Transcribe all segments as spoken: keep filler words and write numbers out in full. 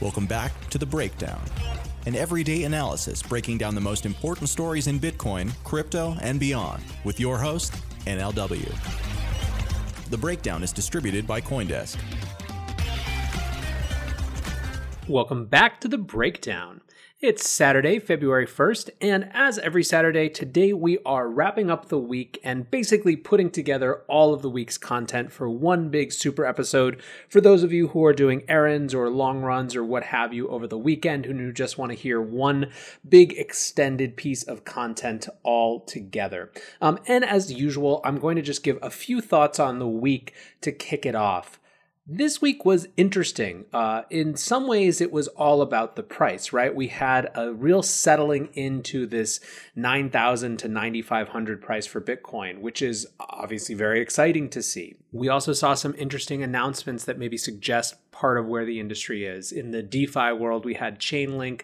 Welcome back to The Breakdown, an everyday analysis breaking down the most important stories in Bitcoin, crypto, and beyond, with your host, N L W. The Breakdown is distributed by CoinDesk. Welcome back to The Breakdown. It's Saturday, February first, and as every Saturday, today we are wrapping up the week and basically putting together all of the week's content for one big super episode for those of you who are doing errands or long runs or what have you over the weekend who just want to hear one big extended piece of content all together. Um, and as usual, I'm going to just give a few thoughts on the week to kick it off. This week was interesting. Uh, in some ways, it was all about the price, right? We had a real settling into this nine thousand to nine thousand five hundred price for Bitcoin, which is obviously very exciting to see. We also saw some interesting announcements that maybe suggest part of where the industry is. In the DeFi world, we had Chainlink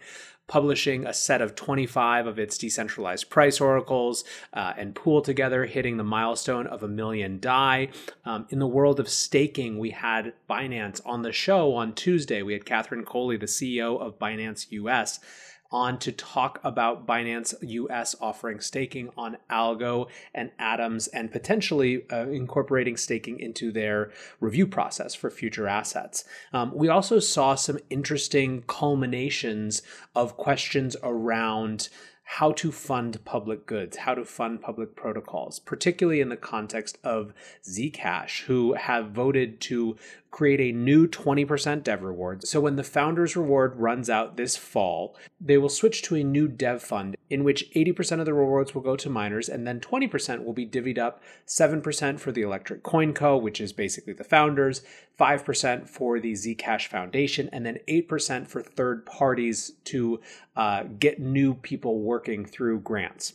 publishing a set of twenty-five of its decentralized price oracles uh, and pooled together, hitting the milestone of a million D A I. Um, in the world of staking, we had Binance on the show on Tuesday. We had Catherine Coley, the C E O of Binance U S, on to talk about Binance U S offering staking on Algo and Atoms and potentially uh, incorporating staking into their review process for future assets. Um, we also saw some interesting culminations of questions around how to fund public goods, how to fund public protocols, particularly in the context of Zcash, who have voted to create a new twenty percent dev reward. So when the founder's reward runs out this fall, they will switch to a new dev fund in which eighty percent of the rewards will go to miners and then twenty percent will be divvied up, seven percent for the Electric Coin Co., which is basically the founders, five percent for the Zcash Foundation, and then eight percent for third parties to uh, get new people working through grants.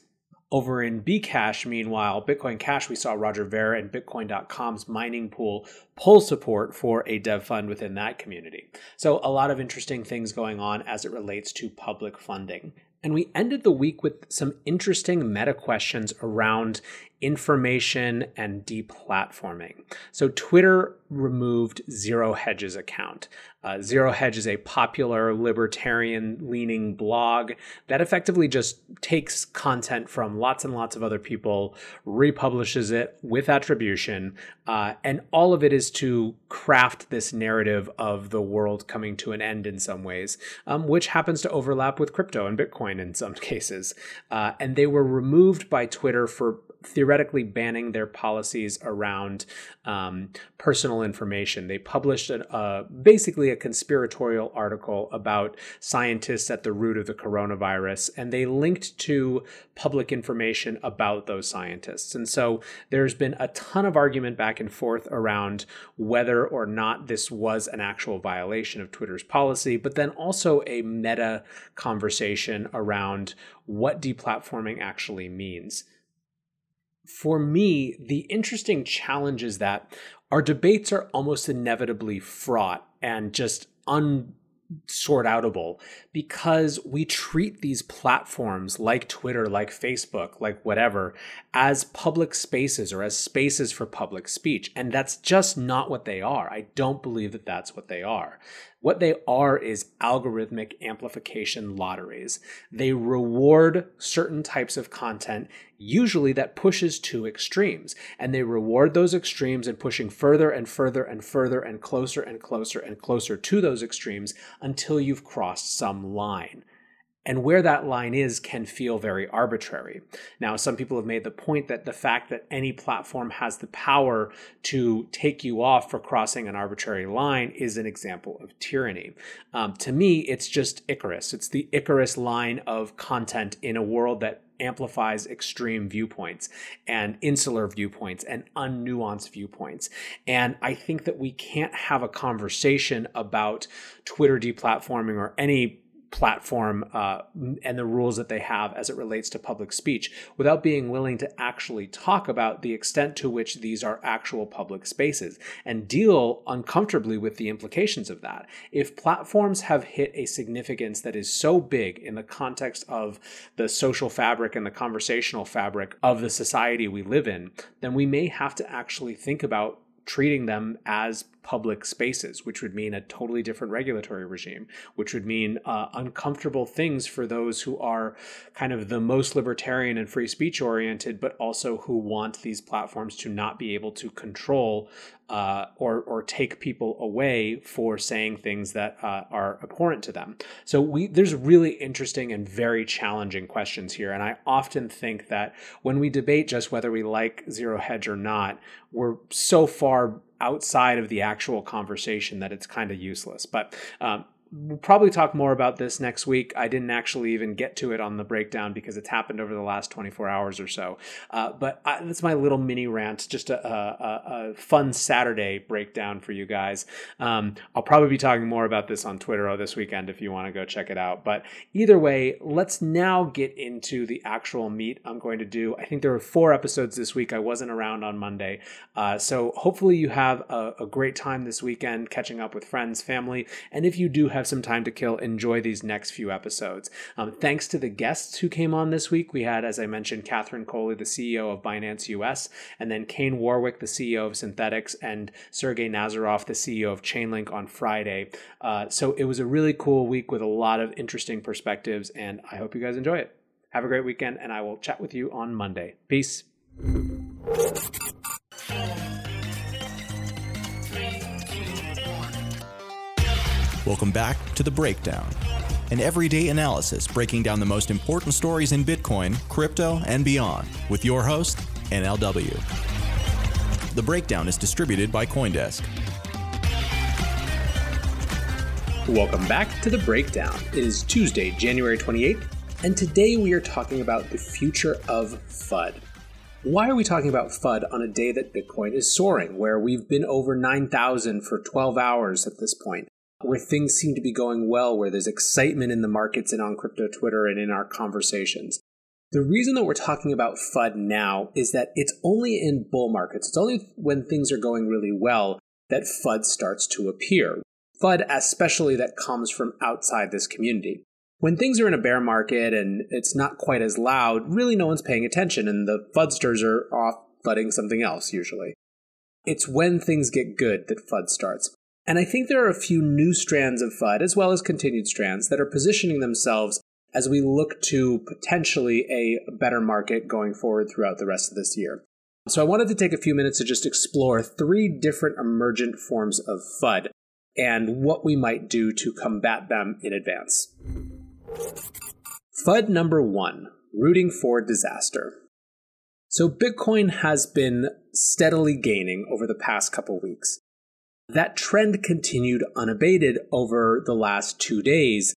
Over in Bcash, meanwhile, Bitcoin Cash, we saw Roger Ver and Bitcoin dot com's mining pool pull support for a dev fund within that community. So a lot of interesting things going on as it relates to public funding. And we ended the week with some interesting meta questions around information and deplatforming. So Twitter removed Zero Hedge's account. Uh, Zero Hedge is a popular libertarian-leaning blog that effectively just takes content from lots and lots of other people, republishes it with attribution, uh, and all of it is to craft this narrative of the world coming to an end in some ways, um, which happens to overlap with crypto and Bitcoin in some cases. Uh, and they were removed by Twitter for theoretically banning their policies around um, personal information. They published an, uh, basically a conspiratorial article about scientists at the root of the coronavirus, and they linked to public information about those scientists. And so there's been a ton of argument back and forth around whether or not this was an actual violation of Twitter's policy, but then also a meta conversation around what deplatforming actually means. For me, the interesting challenge is that our debates are almost inevitably fraught and just unsort-outable because we treat these platforms like Twitter, like Facebook, like whatever, as public spaces or as spaces for public speech. And that's just not what they are. I don't believe that that's what they are. What they are is algorithmic amplification lotteries. They reward certain types of content, usually that pushes to extremes. And they reward those extremes and pushing further and further and further and closer and closer and closer to those extremes until you've crossed some line. And where that line is can feel very arbitrary. Now, some people have made the point that the fact that any platform has the power to take you off for crossing an arbitrary line is an example of tyranny. Um, to me, it's just Icarus. It's the Icarus line of content in a world that amplifies extreme viewpoints and insular viewpoints and unnuanced viewpoints. And I think that we can't have a conversation about Twitter deplatforming or any platform uh, and the rules that they have as it relates to public speech without being willing to actually talk about the extent to which these are actual public spaces and deal uncomfortably with the implications of that. If platforms have hit a significance that is so big in the context of the social fabric and the conversational fabric of the society we live in, then we may have to actually think about treating them as public spaces, which would mean a totally different regulatory regime, which would mean uh, uncomfortable things for those who are kind of the most libertarian and free speech oriented, but also who want these platforms to not be able to control uh, or or take people away for saying things that uh, are abhorrent to them. So we there's really interesting and very challenging questions here. And I often think that when we debate just whether we like Zero Hedge or not, we're so far outside of the actual conversation that it's kind of useless. But um, we'll probably talk more about this next week. I didn't actually even get to it on the breakdown because it's happened over the last twenty-four hours or so. Uh, but I, that's my little mini rant, just a, a, a fun Saturday breakdown for you guys. Um, I'll probably be talking more about this on Twitter this weekend if you want to go check it out. But either way, let's now get into the actual meat I'm going to do. I think there were four episodes this week. I wasn't around on Monday. Uh, so hopefully you have a, a great time this weekend catching up with friends, family. And if you do have some time to kill, enjoy these next few episodes. Um, thanks to the guests who came on this week. We had, as I mentioned, Catherine Coley, the C E O of Binance U S, and then Kane Warwick, the C E O of Synthetix, and Sergey Nazarov, the C E O of Chainlink on Friday. Uh, so it was a really cool week with a lot of interesting perspectives, and I hope you guys enjoy it. Have a great weekend, and I will chat with you on Monday. Peace. Welcome back to The Breakdown, an everyday analysis breaking down the most important stories in Bitcoin, crypto, and beyond, with your host, N L W. The Breakdown is distributed by CoinDesk. Welcome back to The Breakdown. It is Tuesday, January twenty-eighth, and today we are talking about the future of F U D. Why are we talking about F U D on a day that Bitcoin is soaring, where we've been over nine thousand for twelve hours at this point? Where things seem to be going well, where there's excitement in the markets and on crypto Twitter and in our conversations. The reason that we're talking about F U D now is that it's only in bull markets, it's only when things are going really well that F U D starts to appear. F U D especially that comes from outside this community. When things are in a bear market and it's not quite as loud, really no one's paying attention and the FUDsters are off FUDing something else usually. It's when things get good that F U D starts. And I think there are a few new strands of F U D, as well as continued strands, that are positioning themselves as we look to potentially a better market going forward throughout the rest of this year. So I wanted to take a few minutes to just explore three different emergent forms of F U D and what we might do to combat them in advance. F U D number one, rooting for disaster. So Bitcoin has been steadily gaining over the past couple weeks. That trend continued unabated over the last two days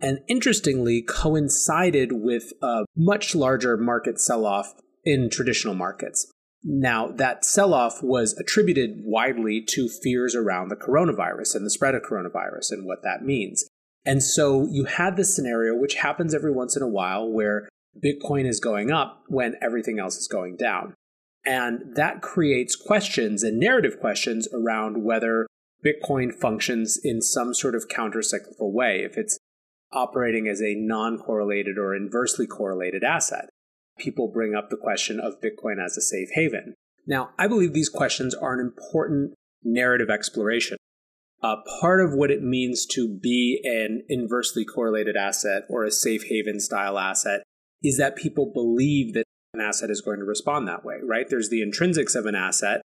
and interestingly coincided with a much larger market sell-off in traditional markets. Now, that sell-off was attributed widely to fears around the coronavirus and the spread of coronavirus and what that means. And so you had this scenario, which happens every once in a while, where Bitcoin is going up when everything else is going down. And that creates questions and narrative questions around whether Bitcoin functions in some sort of counter-cyclical way, if it's operating as a non-correlated or inversely correlated asset. People bring up the question of Bitcoin as a safe haven. Now, I believe these questions are an important narrative exploration. Uh, part of what it means to be an inversely correlated asset or a safe haven style asset is that people believe that an asset is going to respond that way, right? There's the intrinsics of an asset,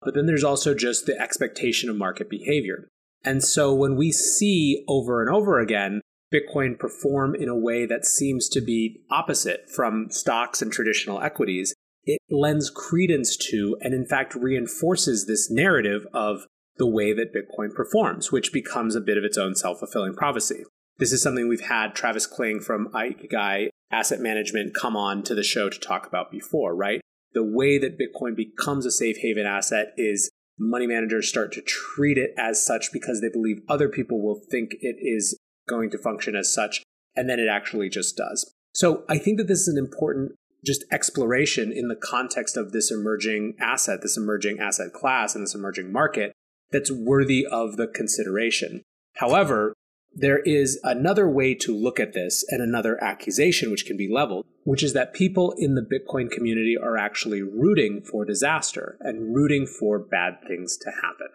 but then there's also just the expectation of market behavior. And so when we see over and over again, Bitcoin perform in a way that seems to be opposite from stocks and traditional equities, it lends credence to and in fact reinforces this narrative of the way that Bitcoin performs, which becomes a bit of its own self-fulfilling prophecy. This is something we've had Travis Kling from Ikigai Asset Management come on to the show to talk about before, right? The way that Bitcoin becomes a safe haven asset is money managers start to treat it as such because they believe other people will think it is going to function as such, and then it actually just does. So I think that this is an important just exploration in the context of this emerging asset, this emerging asset class, and this emerging market that's worthy of the consideration. However, there is another way to look at this and another accusation which can be leveled, which is that people in the Bitcoin community are actually rooting for disaster and rooting for bad things to happen.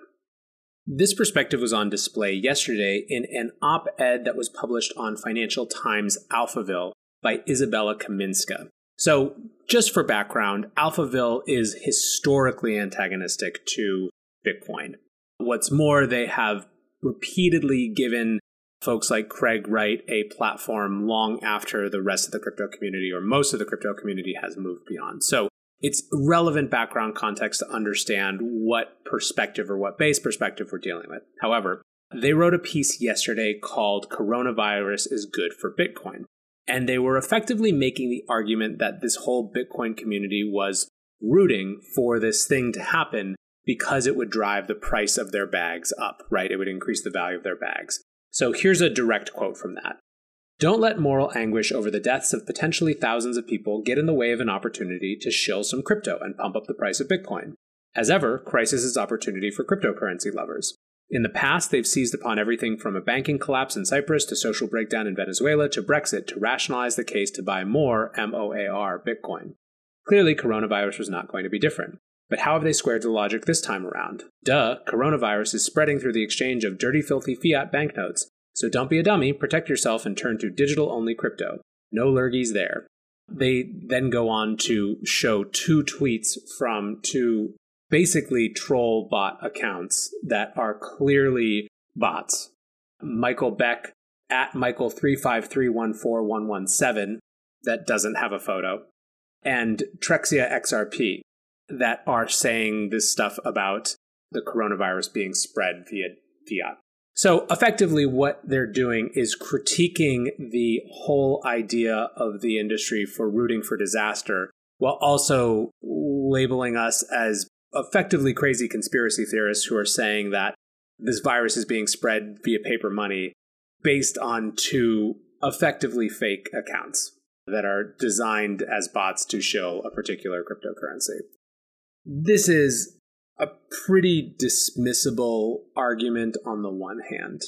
This perspective was on display yesterday in an op-ed that was published on Financial Times Alphaville by Isabella Kaminska. So just for background, Alphaville is historically antagonistic to Bitcoin. What's more, they have repeatedly given folks like Craig Wright a platform long after the rest of the crypto community or most of the crypto community has moved beyond. So it's relevant background context to understand what perspective or what base perspective we're dealing with. However, they wrote a piece yesterday called Coronavirus is Good for Bitcoin. And they were effectively making the argument that this whole Bitcoin community was rooting for this thing to happen because it would drive the price of their bags up, right? It would increase the value of their bags. So here's a direct quote from that. "Don't let moral anguish over the deaths of potentially thousands of people get in the way of an opportunity to shill some crypto and pump up the price of Bitcoin. As ever, crisis is opportunity for cryptocurrency lovers. In the past, they've seized upon everything from a banking collapse in Cyprus to social breakdown in Venezuela to Brexit to rationalize the case to buy more M O A R Bitcoin. Clearly, coronavirus was not going to be different. But how have they squared the logic this time around? Duh, coronavirus is spreading through the exchange of dirty, filthy fiat banknotes. So don't be a dummy, protect yourself, and turn to digital-only crypto. No lurgies there." They then go on to show two tweets from two basically troll bot accounts that are clearly bots. Michael Beck, at Michael three five three one four one one seven, that doesn't have a photo, and Trexia X R P, that are saying this stuff about the coronavirus being spread via fiat. So effectively what they're doing is critiquing the whole idea of the industry for rooting for disaster, while also labeling us as effectively crazy conspiracy theorists who are saying that this virus is being spread via paper money based on two effectively fake accounts that are designed as bots to shill a particular cryptocurrency. This is a pretty dismissible argument on the one hand.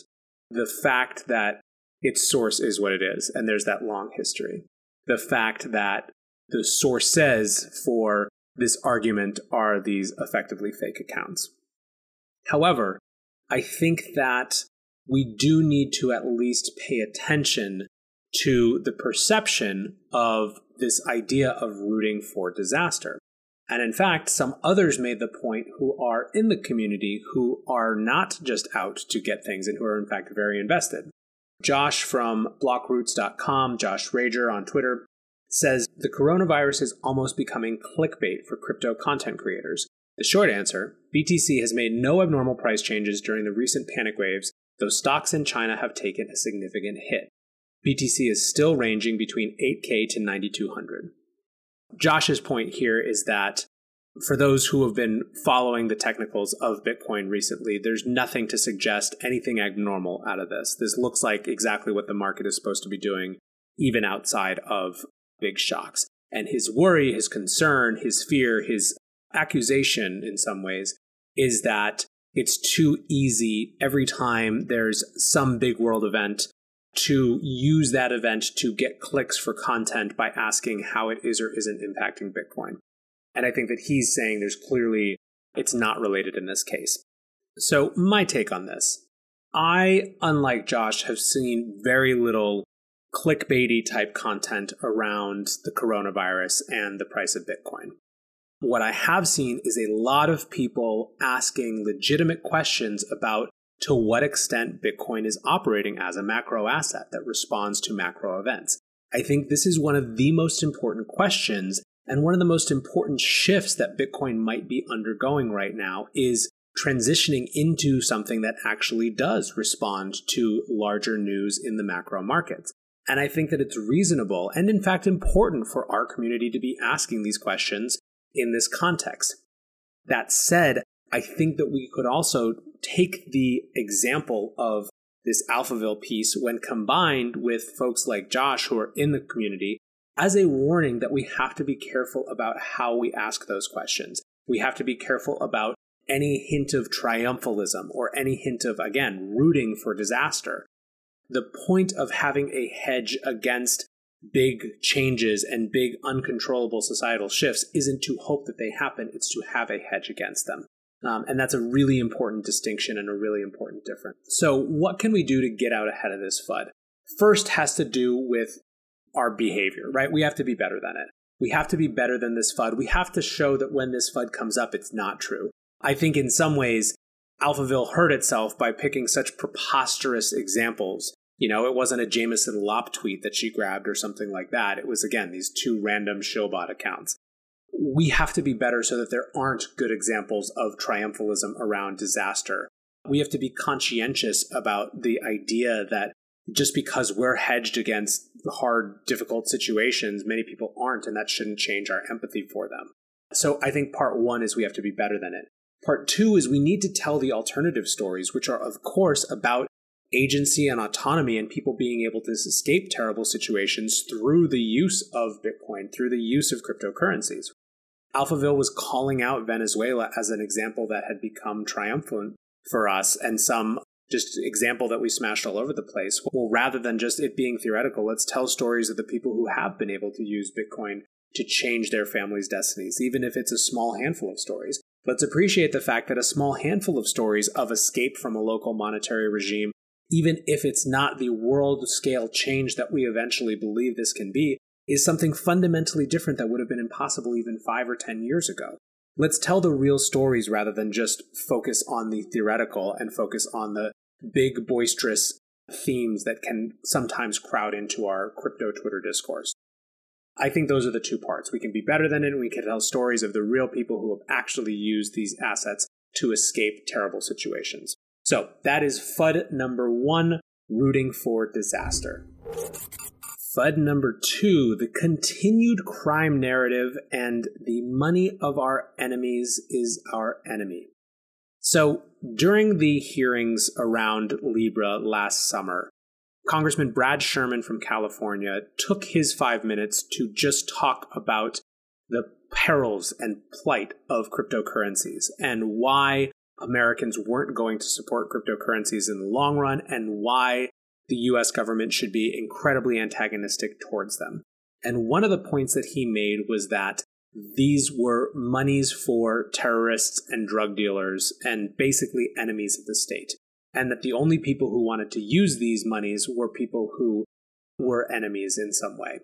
The fact that its source is what it is, and there's that long history. The fact that the sources for this argument are these effectively fake accounts. However, I think that we do need to at least pay attention to the perception of this idea of rooting for disaster. And in fact, some others made the point who are in the community who are not just out to get things and who are in fact very invested. Josh from blockroots dot com, Josh Rager on Twitter, says the coronavirus is almost becoming clickbait for crypto content creators. The short answer, B T C has made no abnormal price changes during the recent panic waves, though stocks in China have taken a significant hit. B T C is still ranging between eight K to ninety-two hundred. Josh's point here is that for those who have been following the technicals of Bitcoin recently, there's nothing to suggest anything abnormal out of this. This looks like exactly what the market is supposed to be doing, even outside of big shocks. And his worry, his concern, his fear, his accusation in some ways is that it's too easy every time there's some big world event to use that event to get clicks for content by asking how it is or isn't impacting Bitcoin. And I think that he's saying there's clearly it's not related in this case. So my take on this, I, unlike Josh, have seen very little clickbaity type content around the coronavirus and the price of Bitcoin. What I have seen is a lot of people asking legitimate questions about to what extent Bitcoin is operating as a macro asset that responds to macro events. I think this is one of the most important questions, and one of the most important shifts that Bitcoin might be undergoing right now is transitioning into something that actually does respond to larger news in the macro markets. And I think that it's reasonable and, in fact, important for our community to be asking these questions in this context. That said, I think that we could also take the example of this Alphaville piece when combined with folks like Josh who are in the community as a warning that we have to be careful about how we ask those questions. We have to be careful about any hint of triumphalism or any hint of, again, rooting for disaster. The point of having a hedge against big changes and big uncontrollable societal shifts isn't to hope that they happen, it's to have a hedge against them. Um, and that's a really important distinction and a really important difference. So what can we do to get out ahead of this FUD? First has to do with our behavior, right? We have to be better than it. We have to be better than this FUD. We have to show that when this FUD comes up, it's not true. I think in some ways, Alphaville hurt itself by picking such preposterous examples. You know, it wasn't a Jameson Lopp tweet that she grabbed or something like that. It was, again, these two random Shillbot accounts. We have to be better so that there aren't good examples of triumphalism around disaster. We have to be conscientious about the idea that just because we're hedged against hard, difficult situations, many people aren't, and that shouldn't change our empathy for them. So I think part one is we have to be better than it. Part two is we need to tell the alternative stories, which are, of course, about agency and autonomy and people being able to escape terrible situations through the use of Bitcoin, through the use of cryptocurrencies. Alphaville was calling out Venezuela as an example that had become triumphant for us and some just example that we smashed all over the place. Well, rather than just it being theoretical, let's tell stories of the people who have been able to use Bitcoin to change their families' destinies, even if it's a small handful of stories. Let's appreciate the fact that a small handful of stories of escape from a local monetary regime, even if it's not the world-scale change that we eventually believe this can be, is something fundamentally different that would have been impossible even five or ten years ago. Let's tell the real stories rather than just focus on the theoretical and focus on the big, boisterous themes that can sometimes crowd into our crypto Twitter discourse. I think those are the two parts. We can be better than it, and we can tell stories of the real people who have actually used these assets to escape terrible situations. So that is FUD number one, rooting for disaster. FUD number two, the continued crime narrative and the money of our enemies is our enemy. So during the hearings around Libra last summer, Congressman Brad Sherman from California took his five minutes to just talk about the perils and plight of cryptocurrencies and why Americans weren't going to support cryptocurrencies in the long run and why the U S government should be incredibly antagonistic towards them. And one of the points that he made was that these were monies for terrorists and drug dealers and basically enemies of the state, and that the only people who wanted to use these monies were people who were enemies in some way.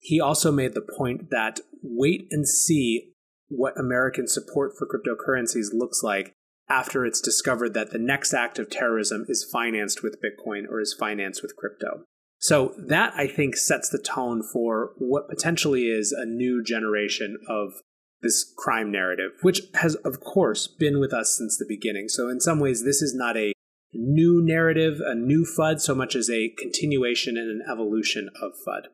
He also made the point that wait and see what American support for cryptocurrencies looks like after it's discovered that the next act of terrorism is financed with Bitcoin or is financed with crypto. So that, I think, sets the tone for what potentially is a new generation of this crime narrative, which has, of course, been with us since the beginning. So in some ways, this is not a new narrative, a new FUD, so much as a continuation and an evolution of FUD.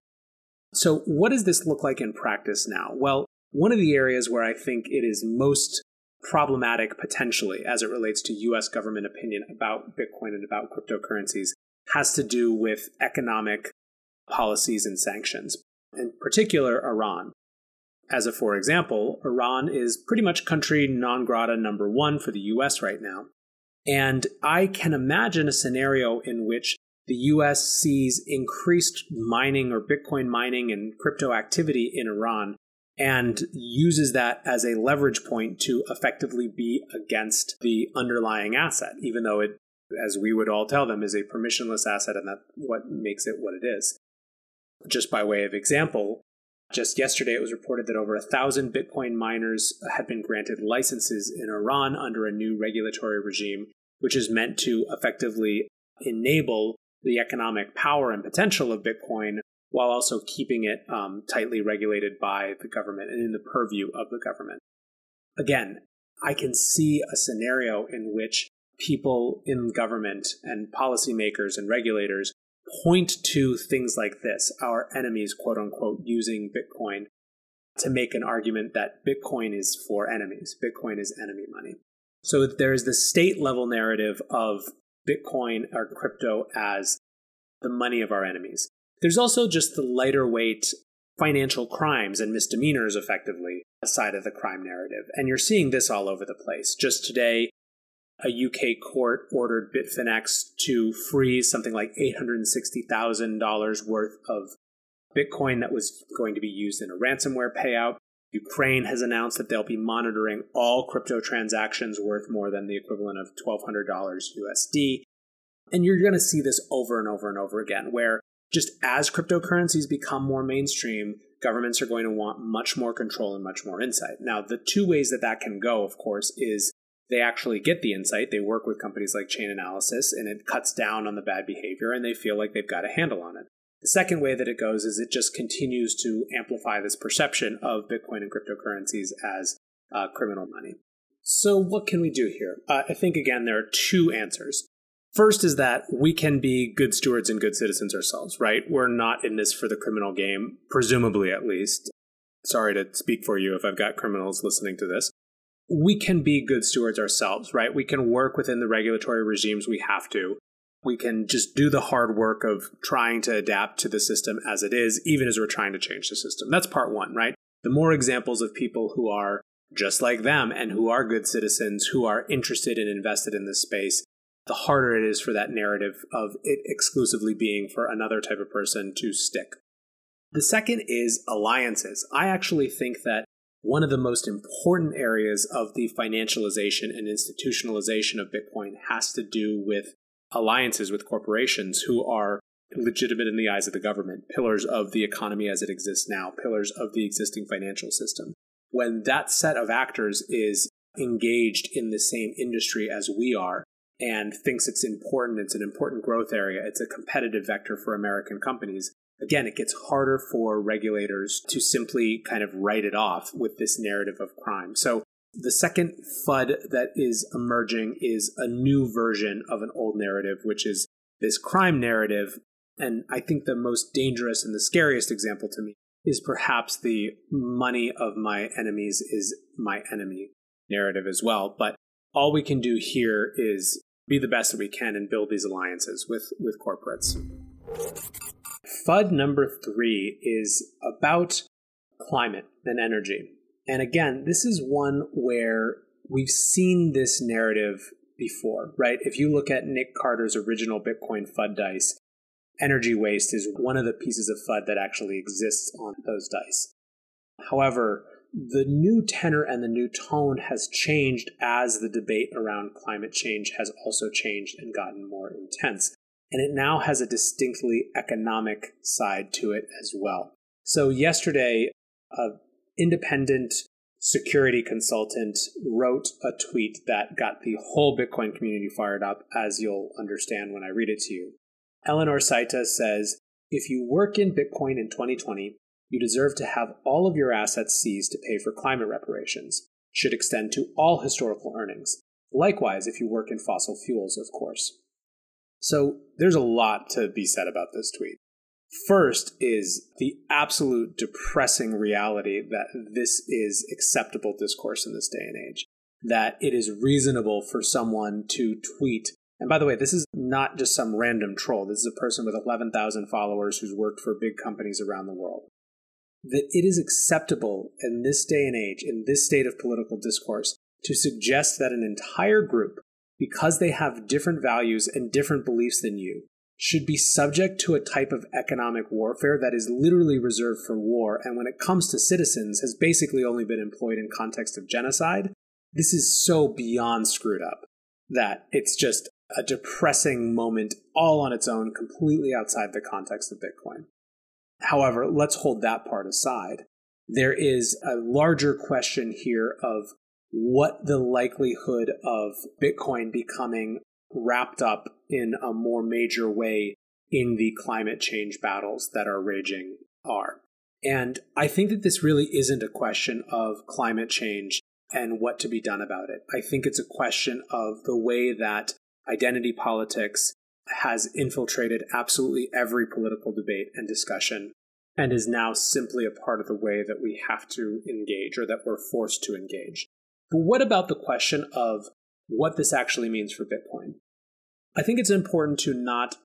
So what does this look like in practice now? Well, one of the areas where I think it is most problematic potentially as it relates to U S government opinion about Bitcoin and about cryptocurrencies has to do with economic policies and sanctions, in particular Iran. As a for example, Iran is pretty much country non grata number one for the U S right now. And I can imagine a scenario in which the U S sees increased mining or Bitcoin mining and crypto activity in Iran and uses that as a leverage point to effectively be against the underlying asset, even though it, as we would all tell them, is a permissionless asset, and that's what makes it what it is. Just by way of example, just yesterday it was reported that over a thousand Bitcoin miners had been granted licenses in Iran under a new regulatory regime, which is meant to effectively enable the economic power and potential of Bitcoin while also keeping it um, tightly regulated by the government and in the purview of the government. Again, I can see a scenario in which people in government and policymakers and regulators point to things like this, our enemies, quote unquote, using Bitcoin to make an argument that Bitcoin is for enemies. Bitcoin is enemy money. So there is the state level narrative of Bitcoin or crypto as the money of our enemies. There's also just the lighter weight financial crimes and misdemeanors, effectively, side of the crime narrative. And you're seeing this all over the place. Just today, a U K court ordered Bitfinex to freeze something like eight hundred sixty thousand dollars worth of Bitcoin that was going to be used in a ransomware payout. Ukraine has announced that they'll be monitoring all crypto transactions worth more than the equivalent of twelve hundred dollars U S D. And you're going to see this over and over and over again, where just as cryptocurrencies become more mainstream, governments are going to want much more control and much more insight. Now, the two ways that that can go, of course, is they actually get the insight. They work with companies like Chain Analysis, and it cuts down on the bad behavior, and they feel like they've got a handle on it. The second way that it goes is it just continues to amplify this perception of Bitcoin and cryptocurrencies as uh, criminal money. So what can we do here? Uh, I think, again, there are two answers. First is that we can be good stewards and good citizens ourselves, right? We're not in this for the criminal game, presumably at least. Sorry to speak for you if I've got criminals listening to this. We can be good stewards ourselves, right? We can work within the regulatory regimes we have to. We can just do the hard work of trying to adapt to the system as it is, even as we're trying to change the system. That's part one, right? The more examples of people who are just like them and who are good citizens, who are interested and invested in this space, the harder it is for that narrative of it exclusively being for another type of person to stick. The second is alliances. I actually think that one of the most important areas of the financialization and institutionalization of Bitcoin has to do with alliances with corporations who are legitimate in the eyes of the government, pillars of the economy as it exists now, pillars of the existing financial system. When that set of actors is engaged in the same industry as we are, and thinks it's important, it's an important growth area, it's a competitive vector for American companies, again, it gets harder for regulators to simply kind of write it off with this narrative of crime. So the second FUD that is emerging is a new version of an old narrative, which is this crime narrative. And I think the most dangerous and the scariest example to me is perhaps the money of my enemies is my enemy narrative as well. But all we can do here is be the best that we can and build these alliances with, with corporates. FUD number three is about climate and energy. And again, this is one where we've seen this narrative before, right? If you look at Nick Carter's original Bitcoin FUD dice, energy waste is one of the pieces of FUD that actually exists on those dice. However, the new tenor and the new tone has changed as the debate around climate change has also changed and gotten more intense. And it now has a distinctly economic side to it as well. So yesterday, an independent security consultant wrote a tweet that got the whole Bitcoin community fired up, as you'll understand when I read it to you. Eleanor Saita says, "If you work in Bitcoin in twenty twenty, you deserve to have all of your assets seized to pay for climate reparations. Should extend to all historical earnings. Likewise, if you work in fossil fuels, of course." So there's a lot to be said about this tweet. First is the absolute depressing reality that this is acceptable discourse in this day and age, that it is reasonable for someone to tweet. And by the way, this is not just some random troll. This is a person with eleven thousand followers who's worked for big companies around the world. That it is acceptable in this day and age, in this state of political discourse, to suggest that an entire group, because they have different values and different beliefs than you, should be subject to a type of economic warfare that is literally reserved for war, and when it comes to citizens, has basically only been employed in context of genocide. This is so beyond screwed up that it's just a depressing moment all on its own, completely outside the context of Bitcoin. However, let's hold that part aside. There is a larger question here of what the likelihood of Bitcoin becoming wrapped up in a more major way in the climate change battles that are raging are. And I think that this really isn't a question of climate change and what to be done about it. I think it's a question of the way that identity politics has infiltrated absolutely every political debate and discussion and is now simply a part of the way that we have to engage or that we're forced to engage. But what about the question of what this actually means for Bitcoin? I think it's important to not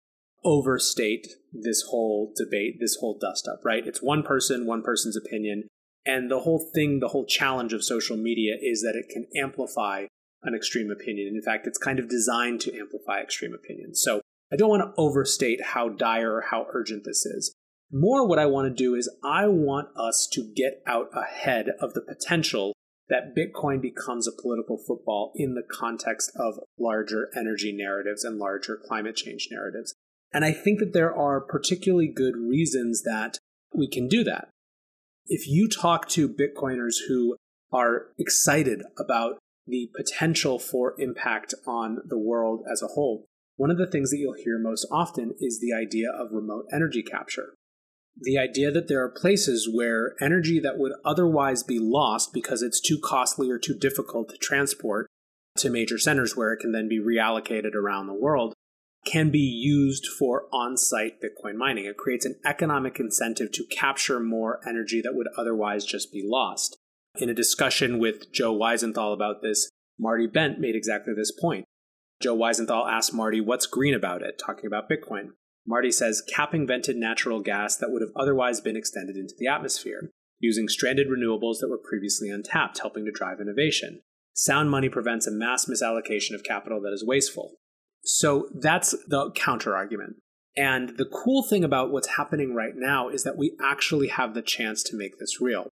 overstate this whole debate, this whole dust-up, right? It's one person, one person's opinion. And the whole thing, the whole challenge of social media is that it can amplify an extreme opinion. In fact, it's kind of designed to amplify extreme opinions. So I don't want to overstate how dire or how urgent this is. More what I want to do is I want us to get out ahead of the potential that Bitcoin becomes a political football in the context of larger energy narratives and larger climate change narratives. And I think that there are particularly good reasons that we can do that. If you talk to Bitcoiners who are excited about the potential for impact on the world as a whole, one of the things that you'll hear most often is the idea of remote energy capture. The idea that there are places where energy that would otherwise be lost because it's too costly or too difficult to transport to major centers where it can then be reallocated around the world can be used for on-site Bitcoin mining. It creates an economic incentive to capture more energy that would otherwise just be lost. In a discussion with Joe Weisenthal about this, Marty Bent made exactly this point. Joe Weisenthal asked Marty, what's green about it, talking about Bitcoin? Marty says, capping vented natural gas that would have otherwise been extended into the atmosphere, using stranded renewables that were previously untapped, helping to drive innovation. Sound money prevents a mass misallocation of capital that is wasteful. So that's the counter-argument. And the cool thing about what's happening right now is that we actually have the chance to make this real.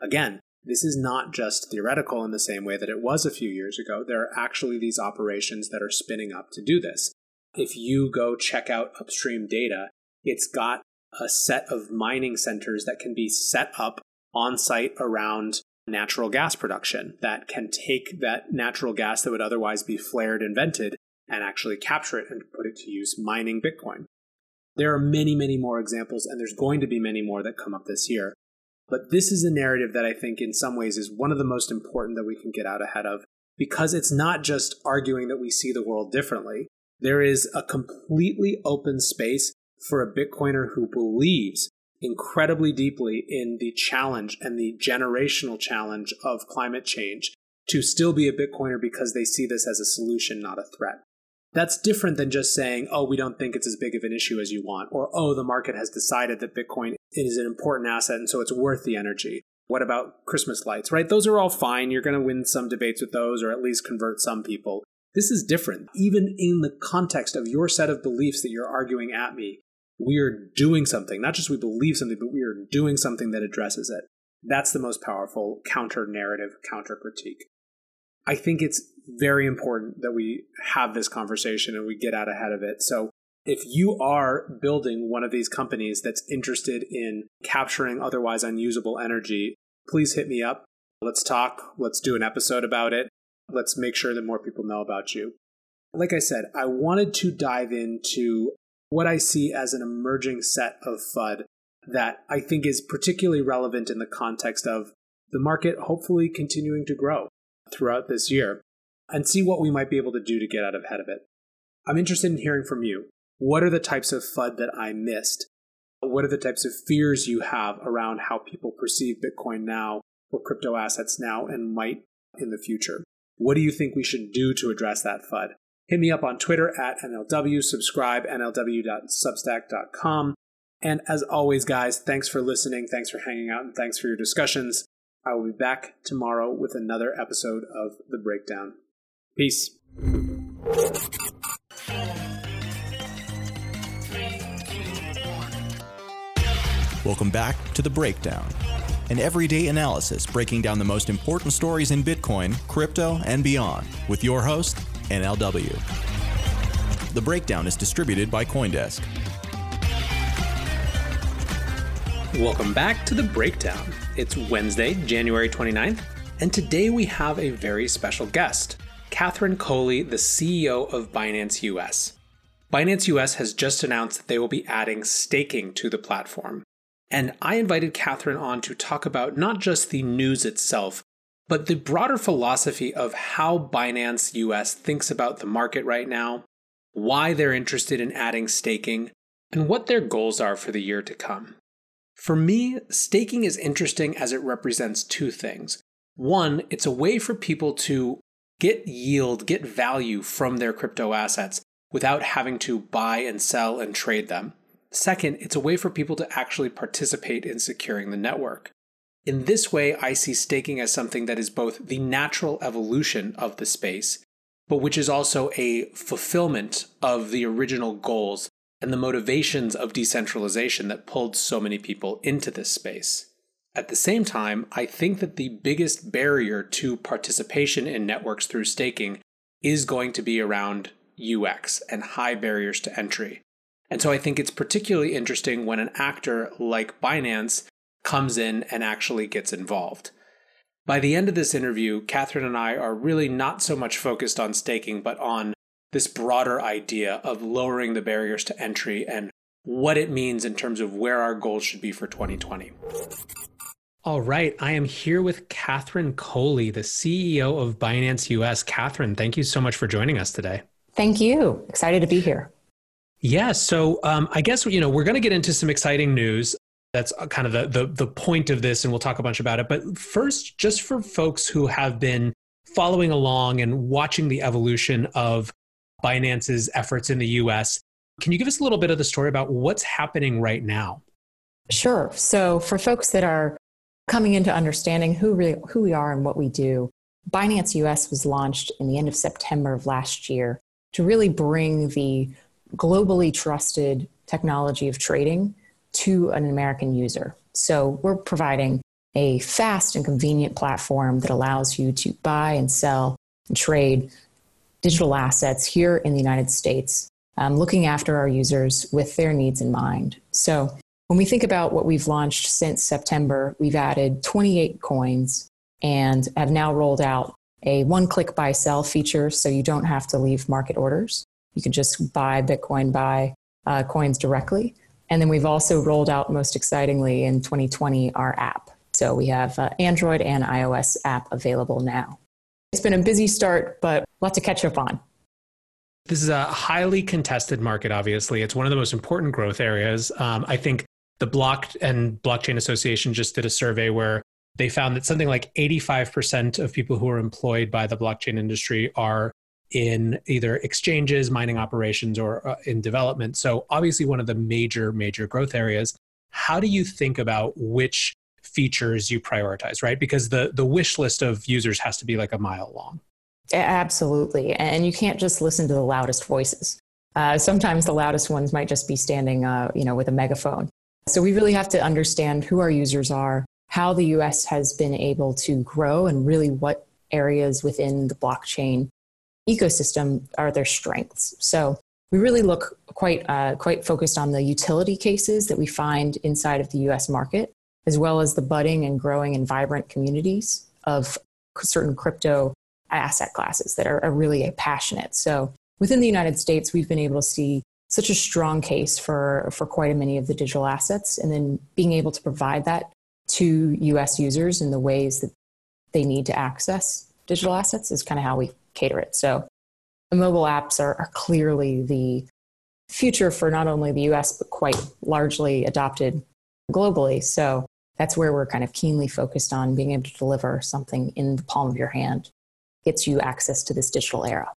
Again, this is not just theoretical in the same way that it was a few years ago. There are actually these operations that are spinning up to do this. If you go check out upstream data, it's got a set of mining centers that can be set up on site around natural gas production that can take that natural gas that would otherwise be flared and vented and actually capture it and put it to use mining Bitcoin. There are many, many more examples, and there's going to be many more that come up this year. But this is a narrative that I think in some ways is one of the most important that we can get out ahead of, because it's not just arguing that we see the world differently. There is a completely open space for a Bitcoiner who believes incredibly deeply in the challenge and the generational challenge of climate change to still be a Bitcoiner because they see this as a solution, not a threat. That's different than just saying, oh, we don't think it's as big of an issue as you want, or, oh, the market has decided that Bitcoin is an important asset and so it's worth the energy. What about Christmas lights, right? Those are all fine. You're going to win some debates with those or at least convert some people. This is different. Even in the context of your set of beliefs that you're arguing at me, we are doing something. Not just we believe something, but we are doing something that addresses it. That's the most powerful counter-narrative, counter-critique. I think it's very important that we have this conversation and we get out ahead of it. So if you are building one of these companies that's interested in capturing otherwise unusable energy, please hit me up. Let's talk. Let's do an episode about it. Let's make sure that more people know about you. Like I said, I wanted to dive into what I see as an emerging set of F U D that I think is particularly relevant in the context of the market hopefully continuing to grow throughout this year and see what we might be able to do to get out ahead of it. I'm interested in hearing from you. What are the types of F U D that I missed? What are the types of fears you have around how people perceive Bitcoin now or crypto assets now and might in the future? What do you think we should do to address that F U D? Hit me up on Twitter at N L W, subscribe, N L W dot substack dot com. And as always, guys, thanks for listening, thanks for hanging out, and thanks for your discussions. I will be back tomorrow with another episode of The Breakdown. Peace. Welcome back to The Breakdown, an everyday analysis breaking down the most important stories in Bitcoin, crypto, and beyond, with your host, N L W. The Breakdown is distributed by CoinDesk. Welcome back to The Breakdown. It's Wednesday, January twenty-ninth, and today we have a very special guest, Catherine Coley, the C E O of Binance U S. Binance U S has just announced that they will be adding staking to the platform. And I invited Catherine on to talk about not just the news itself, but the broader philosophy of how Binance U S thinks about the market right now, why they're interested in adding staking, and what their goals are for the year to come. For me, staking is interesting as it represents two things. One, it's a way for people to get yield, get value from their crypto assets without having to buy and sell and trade them. Second, it's a way for people to actually participate in securing the network. In this way, I see staking as something that is both the natural evolution of the space, but which is also a fulfillment of the original goals and the motivations of decentralization that pulled so many people into this space. At the same time, I think that the biggest barrier to participation in networks through staking is going to be around U X and high barriers to entry. And so I think it's particularly interesting when an actor like Binance comes in and actually gets involved. By the end of this interview, Catherine and I are really not so much focused on staking, but on this broader idea of lowering the barriers to entry and what it means in terms of where our goals should be for twenty twenty. All right. I am here with Catherine Coley, the C E O of Binance U S. Catherine, thank you so much for joining us today. Thank you. Excited to be here. Yeah. So um, I guess, you know, we're going to get into some exciting news. That's kind of the, the the point of this, and we'll talk a bunch about it. But first, just for folks who have been following along and watching the evolution of Binance's efforts in the U S, can you give us a little bit of the story about what's happening right now? Sure. So for folks that are coming into understanding who really, who we are and what we do, Binance U S was launched in the end of September of last year to really bring the globally trusted technology of trading to an American user. So we're providing a fast and convenient platform that allows you to buy and sell and trade digital assets here in the United States, um, looking after our users with their needs in mind. So when we think about what we've launched since September, we've added twenty-eight coins and have now rolled out a one-click buy-sell feature, so you don't have to leave market orders. You can just buy Bitcoin, buy uh, coins directly. And then we've also rolled out, most excitingly, in twenty twenty, our app. So we have an Android and iOS app available now. It's been a busy start, but lots to catch up on. This is a highly contested market, obviously. It's one of the most important growth areas. Um, I think the Block and Blockchain Association just did a survey where they found that something like eighty-five percent of people who are employed by the blockchain industry are in either exchanges, mining operations, or uh, in development. So obviously one of the major, major growth areas. How do you think about which features you prioritize, right? Because the, the wish list of users has to be like a mile long. Absolutely. And you can't just listen to the loudest voices. Uh, sometimes the loudest ones might just be standing uh, you know, with a megaphone. So we really have to understand who our users are, how the U S has been able to grow, and really what areas within the blockchain ecosystem are their strengths. So we really look quite uh, quite focused on the utility cases that we find inside of the U S market, as well as the budding and growing and vibrant communities of certain crypto asset classes that are, are really passionate. So within the United States, we've been able to see such a strong case for, for quite many of the digital assets, and then being able to provide that to U S users in the ways that they need to access digital assets is kind of how we cater it. So the mobile apps are, are clearly the future for not only the U S, but quite largely adopted globally. So that's where we're kind of keenly focused on being able to deliver something in the palm of your hand, gets you access to this digital era.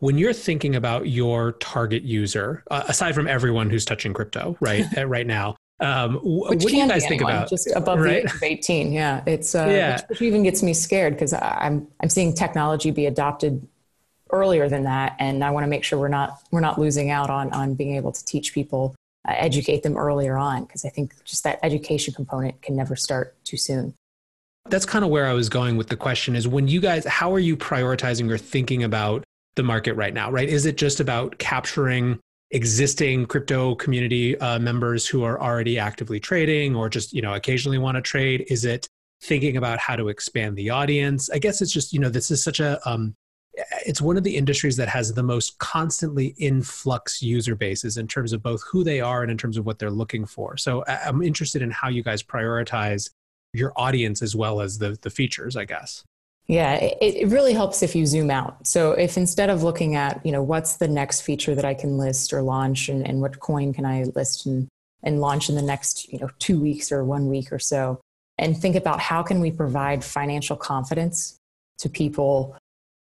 When you're thinking about your target user, uh, aside from everyone who's touching crypto right right now, um, wh- what do you guys think about? Just above right? the age of eighteen, yeah, it's uh, yeah. Which, which even gets me scared because I'm I'm seeing technology be adopted earlier than that, and I want to make sure we're not we're not losing out on on being able to teach people, uh, educate them earlier on, because I think just that education component can never start too soon. That's kind of where I was going with the question is, when you guys, how are you prioritizing or thinking about the market right now, right? Is it just about capturing existing crypto community uh, members who are already actively trading, or just, you know, occasionally want to trade? Is it thinking about how to expand the audience? I guess it's just, you know, this is such a, um, it's one of the industries that has the most constantly influx user bases in terms of both who they are and in terms of what they're looking for. So I'm interested in how you guys prioritize your audience as well as the the features, I guess. Yeah, it, it really helps if you zoom out. So if instead of looking at, you know, what's the next feature that I can list or launch, and, and what coin can I list and, and launch in the next, you know, two weeks or one week or so, and think about how can we provide financial confidence to people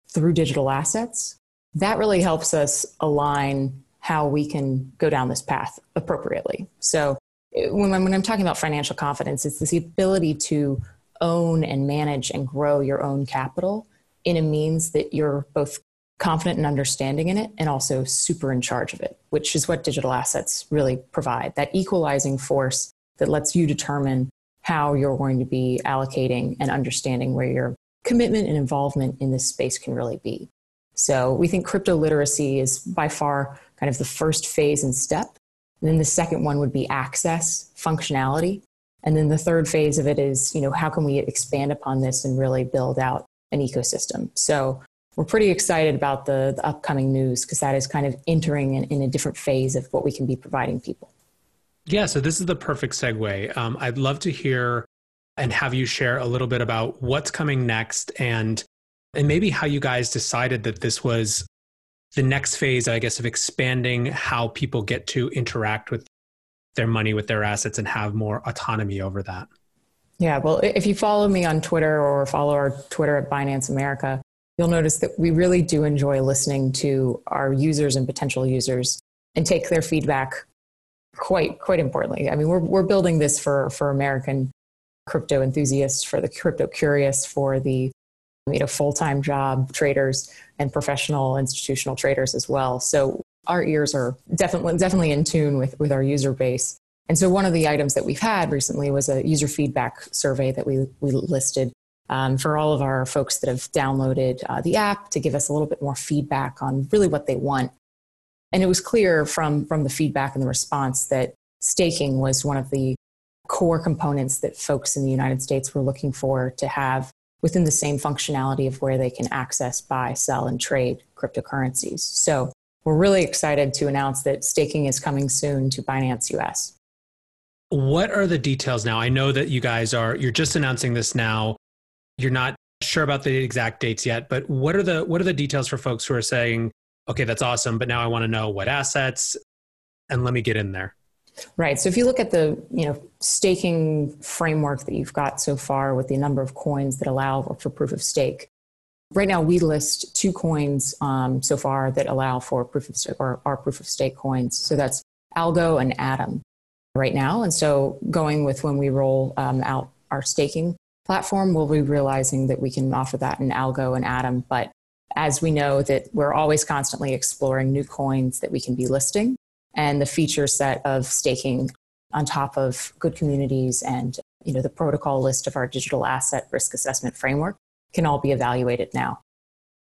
through digital assets, that really helps us align how we can go down this path appropriately. So When I'm, when I'm talking about financial confidence, it's this ability to own and manage and grow your own capital in a means that you're both confident and understanding in it, and also super in charge of it, which is what digital assets really provide, that equalizing force that lets you determine how you're going to be allocating and understanding where your commitment and involvement in this space can really be. So we think crypto literacy is by far kind of the first phase and step. And then the second one would be access, functionality. And then the third phase of it is, you know, how can we expand upon this and really build out an ecosystem? So we're pretty excited about the, the upcoming news, because that is kind of entering in, in a different phase of what we can be providing people. Yeah, so this is the perfect segue. Um, I'd love to hear and have you share a little bit about what's coming next, and and maybe how you guys decided that this was the next phase, I guess, of expanding how people get to interact with their money, with their assets, and have more autonomy over that. Yeah, well, if you follow me on Twitter or follow our Twitter at Binance America, you'll notice that we really do enjoy listening to our users and potential users and take their feedback quite, quite importantly. I mean, we're, we're building this for, for American crypto enthusiasts, for the crypto curious, for the, you know, full-time job traders and professional institutional traders as well. So our ears are definitely, definitely in tune with, with our user base. And so one of the items that we've had recently was a user feedback survey that we, we listed um, for all of our folks that have downloaded uh, the app to give us a little bit more feedback on really what they want. And it was clear from, from the feedback and the response that staking was one of the core components that folks in the United States were looking for to have within the same functionality of where they can access, buy, sell, and trade cryptocurrencies. So we're really excited to announce that staking is coming soon to Binance U S. What are the details now? I know that you guys are, you're just announcing this now. You're not sure about the exact dates yet, but what are the, what are the details for folks who are saying, okay, that's awesome, but now I want to know what assets, and let me get in there. Right. So if you look at the, you know, staking framework that you've got so far with the number of coins that allow for proof of stake, right now we list two coins um, so far that allow for proof of stake, or are proof of stake coins. So that's Algo and Atom right now. And so going with when we roll um, out our staking platform, we'll be realizing that we can offer that in Algo and Atom. But as we know that we're always constantly exploring new coins that we can be listing, and the feature set of staking on top of good communities and, you know, the protocol list of our digital asset risk assessment framework can all be evaluated now.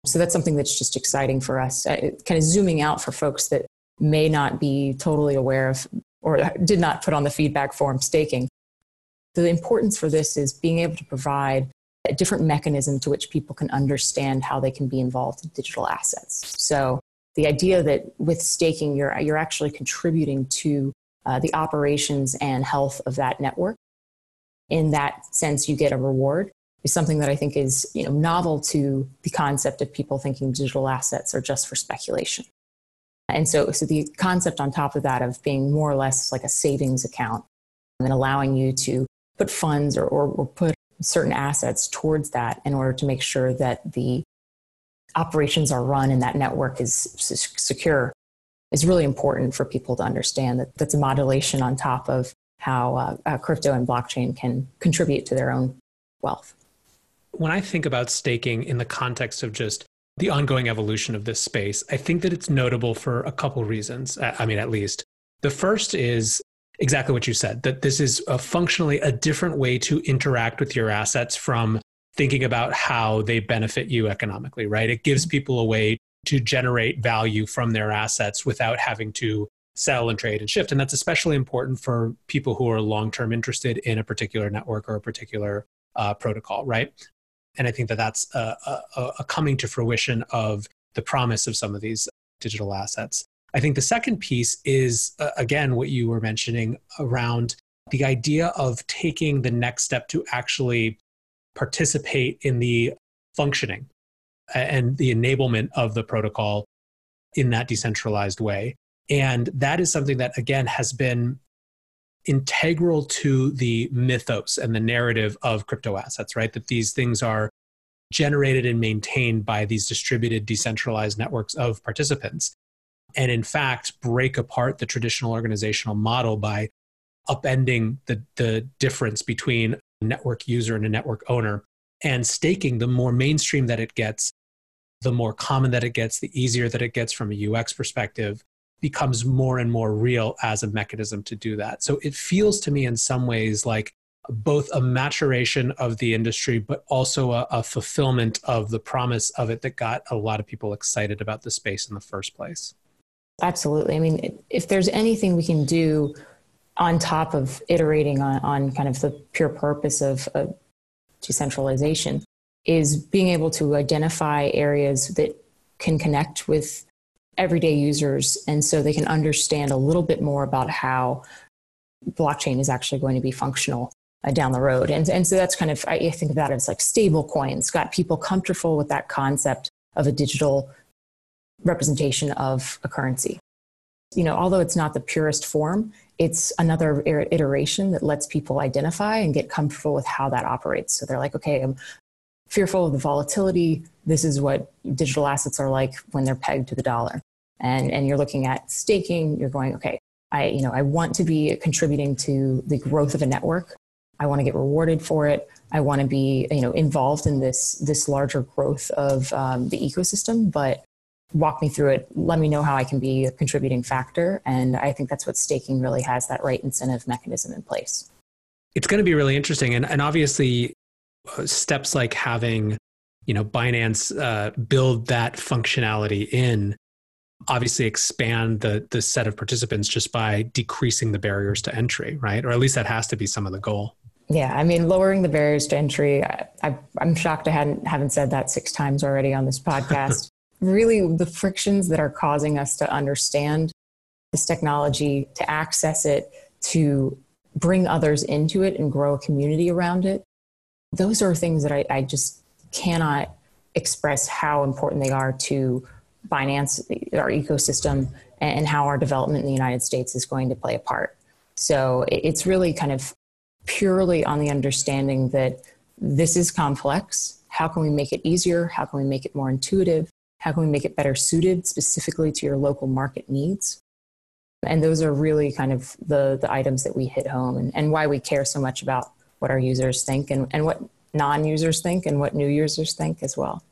So that's something that's just exciting for us. It, kind of zooming out for folks that may not be totally aware of or did not put on the feedback form staking. The importance for this is being able to provide a different mechanism to which people can understand how they can be involved in digital assets. So the idea that with staking, you're, you're actually contributing to uh, the operations and health of that network. In that sense, you get a reward is something that I think is, you know, novel to the concept of people thinking digital assets are just for speculation. And so, so the concept on top of that of being more or less like a savings account and allowing you to put funds or, or, or put certain assets towards that in order to make sure that the operations are run and that network is secure is really important for people to understand that that's a modulation on top of how uh, uh, crypto and blockchain can contribute to their own wealth. When I think about staking in the context of just the ongoing evolution of this space, I think that it's notable for a couple reasons. I mean, at least the first is exactly what you said, that this is a functionally a different way to interact with your assets from thinking about how they benefit you economically, right? It gives people a way to generate value from their assets without having to sell and trade and shift. And that's especially important for people who are long-term interested in a particular network or a particular uh, protocol, right? And I think that that's a, a, a coming to fruition of the promise of some of these digital assets. I think the second piece is, uh, again, what you were mentioning around the idea of taking the next step to actually participate in the functioning and the enablement of the protocol in that decentralized way. And that is something that, again, has been integral to the mythos and the narrative of crypto assets, right? That these things are generated and maintained by these distributed, decentralized networks of participants. And in fact, break apart the traditional organizational model by upending the, the difference between network user and a network owner, and staking, the more mainstream that it gets, the more common that it gets, the easier that it gets from a U X perspective, becomes more and more real as a mechanism to do that. So it feels to me in some ways like both a maturation of the industry, but also a, a fulfillment of the promise of it that got a lot of people excited about the space in the first place. Absolutely. I mean, if there's anything we can do on top of iterating on, on kind of the pure purpose of, of decentralization, is being able to identify areas that can connect with everyday users, and so they can understand a little bit more about how blockchain is actually going to be functional uh, down the road. And, and so that's kind of, I think of that as like stable coins, got people comfortable with that concept of a digital representation of a currency. You know, although it's not the purest form, it's another iteration that lets people identify and get comfortable with how that operates. So they're like, okay, I'm fearful of the volatility. This is what digital assets are like when they're pegged to the dollar. And, and you're looking at staking, you're going, okay, I, you know, I want to be contributing to the growth of a network. I want to get rewarded for it. I want to be, you know, involved in this, this larger growth of um, the ecosystem, but walk me through it. Let me know how I can be a contributing factor. And I think that's what staking really has, that right incentive mechanism in place. It's going to be really interesting. And, and obviously steps like having, you know, Binance uh, build that functionality in, obviously expand the, the set of participants just by decreasing the barriers to entry, right? Or at least that has to be some of the goal. Yeah. I mean, lowering the barriers to entry. I, I, I'm shocked I hadn't, haven't said that six times already on this podcast. Really, the frictions that are causing us to understand this technology, to access it, to bring others into it and grow a community around it. Those are things that I, I just cannot express how important they are to Binance, our ecosystem, and how our development in the United States is going to play a part. So it's really kind of purely on the understanding that this is complex. How can we make it easier? How can we make it more intuitive? How can we make it better suited specifically to your local market needs? And those are really kind of the, the items that we hit home, and, and why we care so much about what our users think, and, and what non-users think, and what new users think as well.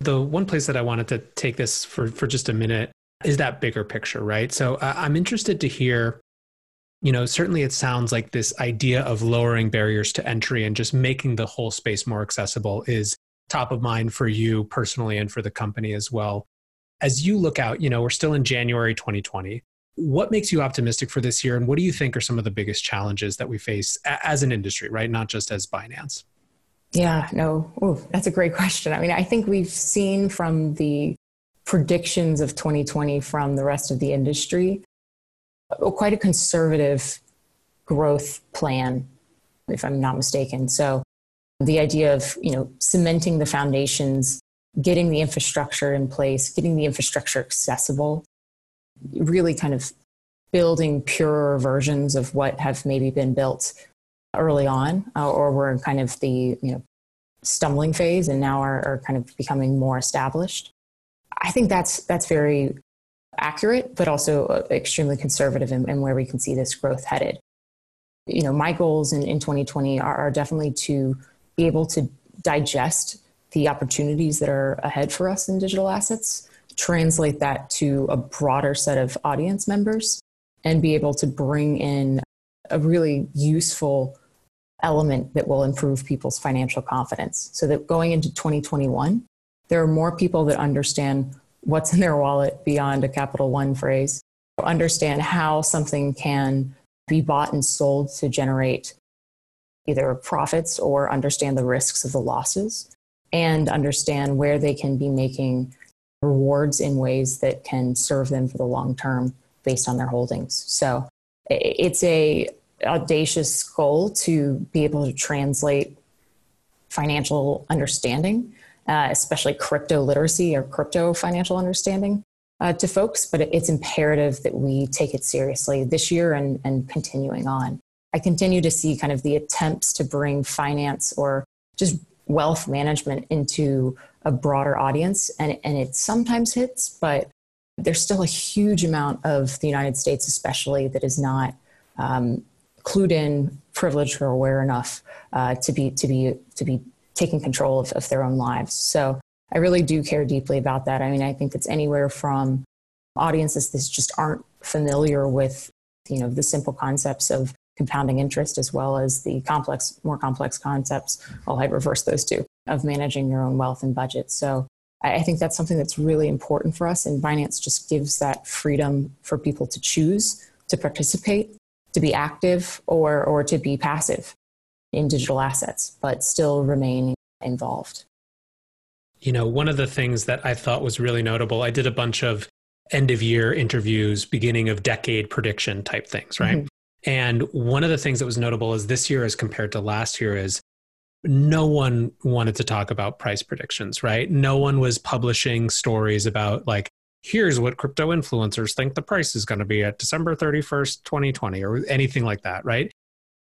The one place that I wanted to take this for, for just a minute is that bigger picture, right? So uh, I'm interested to hear, you know, certainly it sounds like this idea of lowering barriers to entry and just making the whole space more accessible is top of mind for you personally and for the company as well. As you look out, you know, we're still in January twenty twenty. What makes you optimistic for this year? And what do you think are some of the biggest challenges that we face as an industry, right? Not just as Binance. Yeah, no, ooh, that's a great question. I mean, I think we've seen from the predictions of twenty twenty from the rest of the industry, quite a conservative growth plan, if I'm not mistaken. So the idea of, you know, cementing the foundations, getting the infrastructure in place, getting the infrastructure accessible, really kind of building purer versions of what have maybe been built early on, uh, or were in kind of the, you know, stumbling phase and now are, are kind of becoming more established. I think that's, that's very accurate, but also extremely conservative in, in where we can see this growth headed. You know, my goals in, in twenty twenty are, are definitely to be able to digest the opportunities that are ahead for us in digital assets, translate that to a broader set of audience members, and be able to bring in a really useful element that will improve people's financial confidence. So that going into twenty twenty-one, there are more people that understand what's in their wallet beyond a Capital One phrase, understand how something can be bought and sold to generate either profits, or understand the risks of the losses, and understand where they can be making rewards in ways that can serve them for the long term based on their holdings. So it's a audacious goal to be able to translate financial understanding, uh, especially crypto literacy or crypto financial understanding uh, to folks, but it's imperative that we take it seriously this year and, and continuing on. I continue to see kind of the attempts to bring finance or just wealth management into a broader audience, and, and it sometimes hits, but there's still a huge amount of the United States, especially, that is not um, clued in, privileged, or aware enough uh, to be to be to be taking control of, of their own lives. So I really do care deeply about that. I mean, I think it's anywhere from audiences that just aren't familiar with, you know, the simple concepts of compounding interest as well as the complex, more complex concepts, well, I reverse those two, of managing your own wealth and budget. So I think that's something that's really important for us. And Binance just gives that freedom for people to choose to participate, to be active, or or to be passive in digital assets, but still remain involved. You know, one of the things that I thought was really notable, I did a bunch of end of year interviews, beginning of decade prediction type things, right? Mm-hmm. And one of the things that was notable is this year as compared to last year is no one wanted to talk about price predictions, right? No one was publishing stories about like, here's what crypto influencers think the price is going to be at December thirty-first, twenty twenty, or anything like that, right?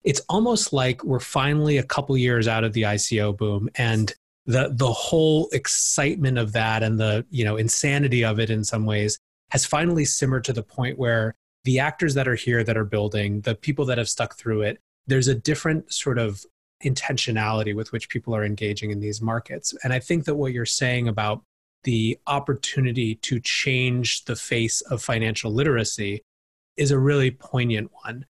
It's almost like we're finally a couple years out of the I C O boom, and the the whole excitement of that and the, you know, insanity of it in some ways has finally simmered to the point where the actors that are here that are building, the people that have stuck through it, there's a different sort of intentionality with which people are engaging in these markets. And I think that what you're saying about the opportunity to change the face of financial literacy is a really poignant one.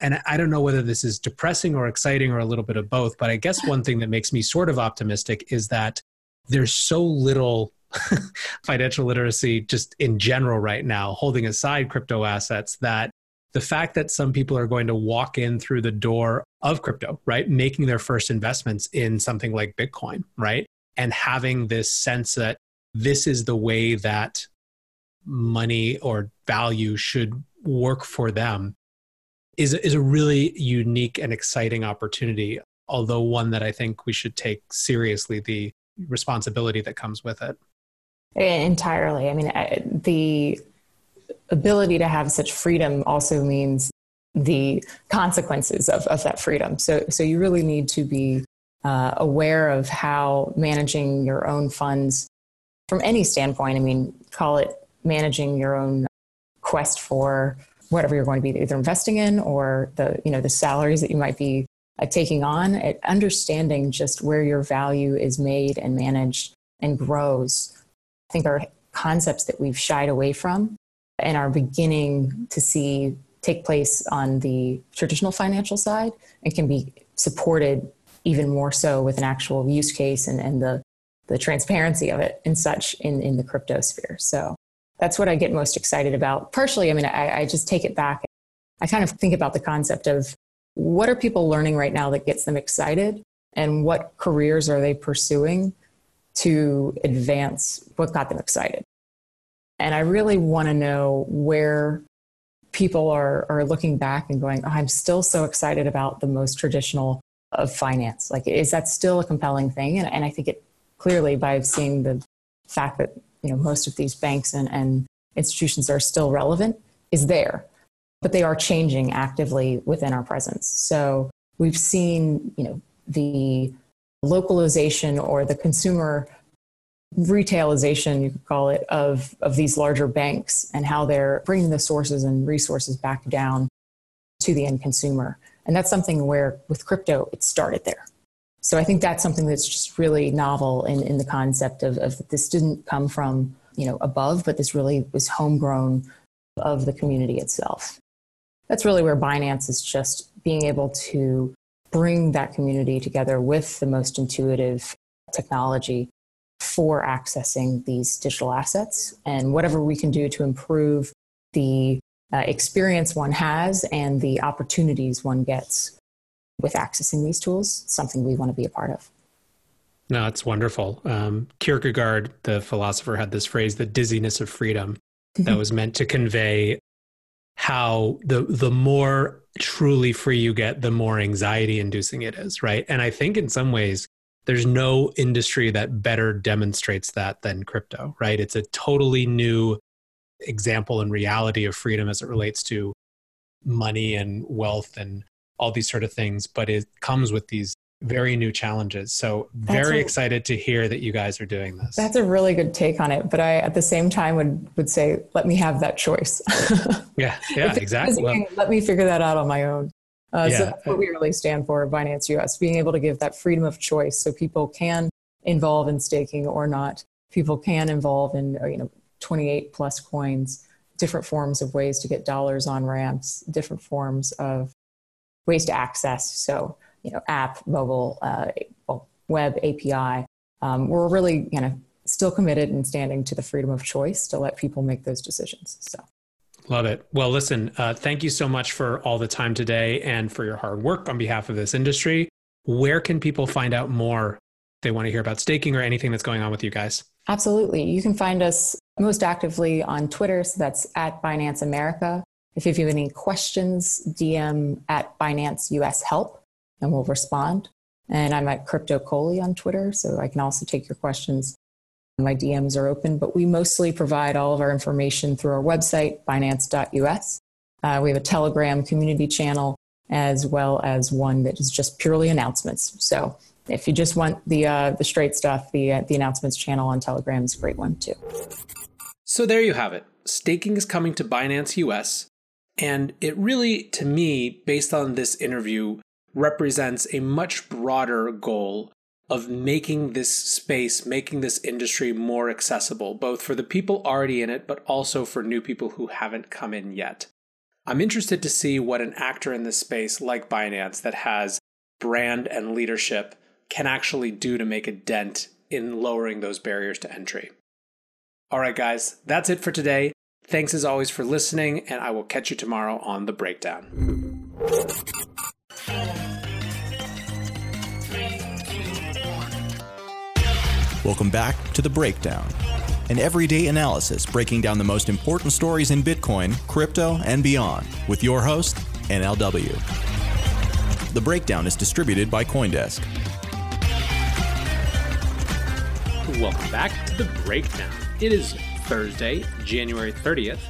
And I don't know whether this is depressing or exciting or a little bit of both, but I guess one thing that makes me sort of optimistic is that there's so little financial literacy just in general right now, holding aside crypto assets, that the fact that some people are going to walk in through the door of crypto, right, making their first investments in something like Bitcoin, right, and having this sense that this is the way that money or value should work for them is, is a really unique and exciting opportunity, although one that I think we should take seriously the responsibility that comes with it. Entirely. I mean, I, the ability to have such freedom also means the consequences of, of that freedom. So, so you really need to be uh, aware of how managing your own funds from any standpoint, I mean, call it managing your own quest for whatever you're going to be either investing in or the, you know, the salaries that you might be uh, taking on, at understanding just where your value is made and managed and grows, I think are concepts that we've shied away from and are beginning to see take place on the traditional financial side and can be supported even more so with an actual use case and, and the, the transparency of it and such in, in the crypto sphere. So that's what I get most excited about. Partially, I mean, I, I just take it back. I kind of think about the concept of what are people learning right now that gets them excited and what careers are they pursuing to advance what got them excited. And I really want to know where people are, are looking back and going, oh, I'm still so excited about the most traditional of finance. Like, is that still a compelling thing? And, and I think it clearly by seeing the fact that, you know, most of these banks and, and institutions are still relevant is there, but they are changing actively within our presence. So we've seen, you know, the localization or the consumer retailization, you could call it, of, of these larger banks and how they're bringing the sources and resources back down to the end consumer. And that's something where with crypto, it started there. So I think that's something that's just really novel in, in the concept of, of this didn't come from, you know, above, but this really was homegrown of the community itself. That's really where Binance is just being able to bring that community together with the most intuitive technology for accessing these digital assets, and whatever we can do to improve the uh, experience one has and the opportunities one gets with accessing these tools, something we want to be a part of. No, it's wonderful. Um, Kierkegaard, the philosopher, had this phrase, the dizziness of freedom, mm-hmm. that was meant to convey how the the more truly free you get, the more anxiety-inducing it is, right? And I think in some ways, there's no industry that better demonstrates that than crypto, right? It's a totally new example and reality of freedom as it relates to money and wealth and all these sort of things, but it comes with these very new challenges. So very excited to hear that you guys are doing this. That's a really good take on it. But I, at the same time, would, would say, let me have that choice. yeah, yeah, exactly. Well, let me figure that out on my own. Uh, yeah. So that's what we really stand for at Binance U S, being able to give that freedom of choice so people can involve in staking or not, people can involve in, you know, twenty-eight plus coins, different forms of ways to get dollars on ramps, different forms of ways to access. So, you know, app, mobile, uh, web A P I. Um, we're really kind of still committed and standing to the freedom of choice to let people make those decisions. So. Love it. Well, listen, uh, thank you so much for all the time today and for your hard work on behalf of this industry. Where can people find out more if they want to hear about staking or anything that's going on with you guys? Absolutely. You can find us most actively on Twitter. So that's at Binance America. If you have any questions, D M at Binance U S Help and we'll respond. And I'm at Crypto Coley on Twitter. So I can also take your questions. My D Ms are open, but we mostly provide all of our information through our website, binance dot U S. Uh, we have a Telegram community channel, as well as one that is just purely announcements. So if you just want the, uh, the straight stuff, the, uh, the announcements channel on Telegram is a great one too. So there you have it. Staking is coming to Binance U S. And it really, to me, based on this interview, represents a much broader goal of making this space, making this industry more accessible, both for the people already in it, but also for new people who haven't come in yet. I'm interested to see what an actor in this space like Binance that has brand and leadership can actually do to make a dent in lowering those barriers to entry. All right, guys, that's it for today. Thanks as always for listening, and I will catch you tomorrow on The Breakdown. Welcome back to The Breakdown, an everyday analysis breaking down the most important stories in Bitcoin, crypto, and beyond with your host, N L W. The Breakdown is distributed by CoinDesk. Welcome back to The Breakdown. It is Thursday, January thirtieth,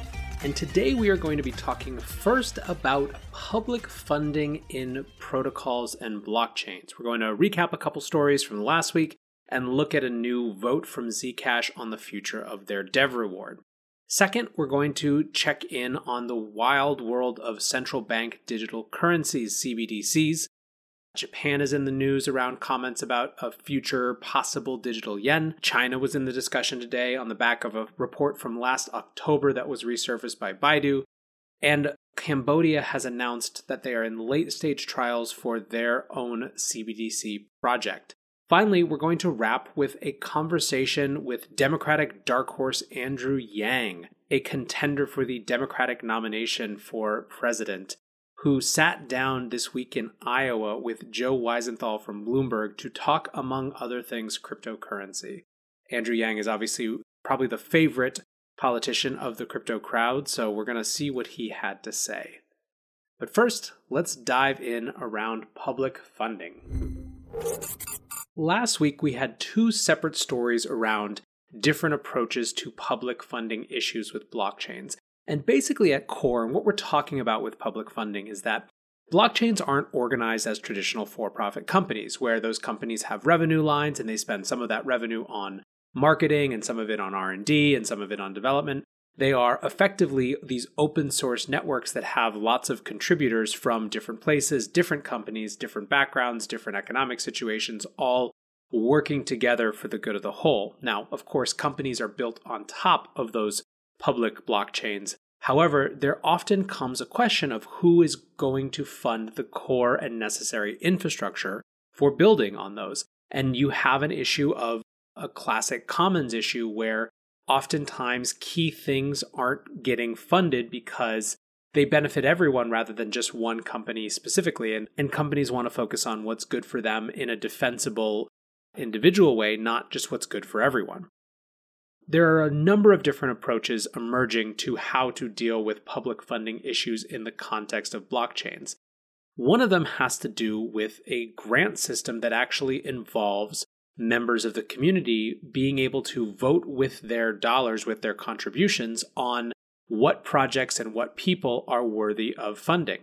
and today we are going to be talking first about public funding in protocols and blockchains. We're going to recap a couple stories from last week and look at a new vote from Zcash on the future of their dev reward. Second, we're going to check in on the wild world of central bank digital currencies, C B D Cs. Japan is in the news around comments about a future possible digital yen. China was in the discussion today on the back of a report from last October that was resurfaced by Baidu. And Cambodia has announced that they are in late-stage trials for their own C B D C project. Finally, we're going to wrap with a conversation with Democratic dark horse Andrew Yang, a contender for the Democratic nomination for president, who sat down this week in Iowa with Joe Weisenthal from Bloomberg to talk, among other things, cryptocurrency. Andrew Yang is obviously probably the favorite politician of the crypto crowd, so we're going to see what he had to say. But first, let's dive in around public funding. Last week, we had two separate stories around different approaches to public funding issues with blockchains. And basically at core, and what we're talking about with public funding is that blockchains aren't organized as traditional for-profit companies, where those companies have revenue lines and they spend some of that revenue on marketing and some of it on R and D and some of it on development. They are effectively these open source networks that have lots of contributors from different places, different companies, different backgrounds, different economic situations, all working together for the good of the whole. Now, of course, companies are built on top of those public blockchains. However, there often comes a question of who is going to fund the core and necessary infrastructure for building on those. And you have an issue of a classic commons issue where oftentimes, key things aren't getting funded because they benefit everyone rather than just one company specifically. And, and companies want to focus on what's good for them in a defensible, individual way, not just what's good for everyone. There are a number of different approaches emerging to how to deal with public funding issues in the context of blockchains. One of them has to do with a grant system that actually involves members of the community being able to vote with their dollars, with their contributions on what projects and what people are worthy of funding.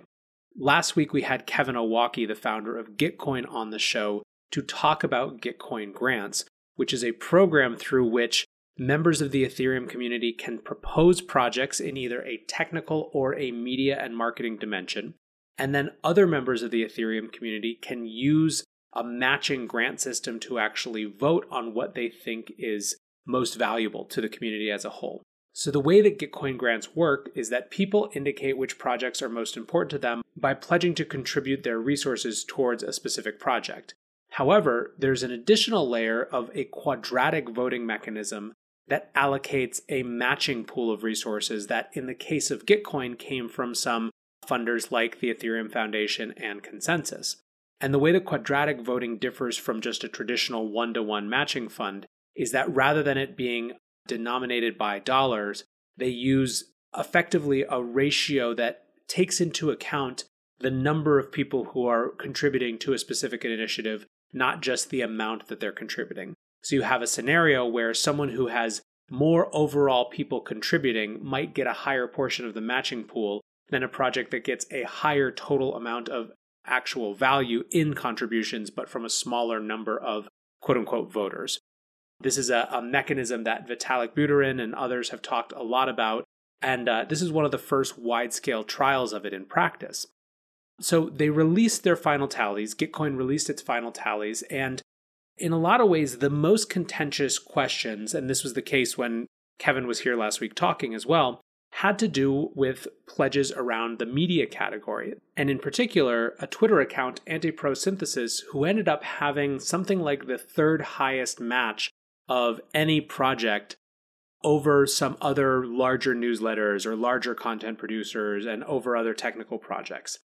Last week, we had Kevin Owocki, the founder of Gitcoin, on the show to talk about Gitcoin Grants, which is a program through which members of the Ethereum community can propose projects in either a technical or a media and marketing dimension. And then other members of the Ethereum community can use a matching grant system to actually vote on what they think is most valuable to the community as a whole. So the way that Gitcoin grants work is that people indicate which projects are most important to them by pledging to contribute their resources towards a specific project. However, there's an additional layer of a quadratic voting mechanism that allocates a matching pool of resources that, in the case of Gitcoin, came from some funders like the Ethereum Foundation and Consensus. And the way the quadratic voting differs from just a traditional one-to-one matching fund is that rather than it being denominated by dollars, they use effectively a ratio that takes into account the number of people who are contributing to a specific initiative, not just the amount that they're contributing. So you have a scenario where someone who has more overall people contributing might get a higher portion of the matching pool than a project that gets a higher total amount of actual value in contributions, but from a smaller number of quote-unquote voters. This is a, a mechanism that Vitalik Buterin and others have talked a lot about, and uh, this is one of the first wide-scale trials of it in practice. So they released their final tallies, Gitcoin released its final tallies, and in a lot of ways, the most contentious questions, and this was the case when Kevin was here last week talking as well, had to do with pledges around the media category, and in particular, a Twitter account, Antipro Synthesis, who ended up having something like the third highest match of any project over some other larger newsletters or larger content producers and over other technical projects.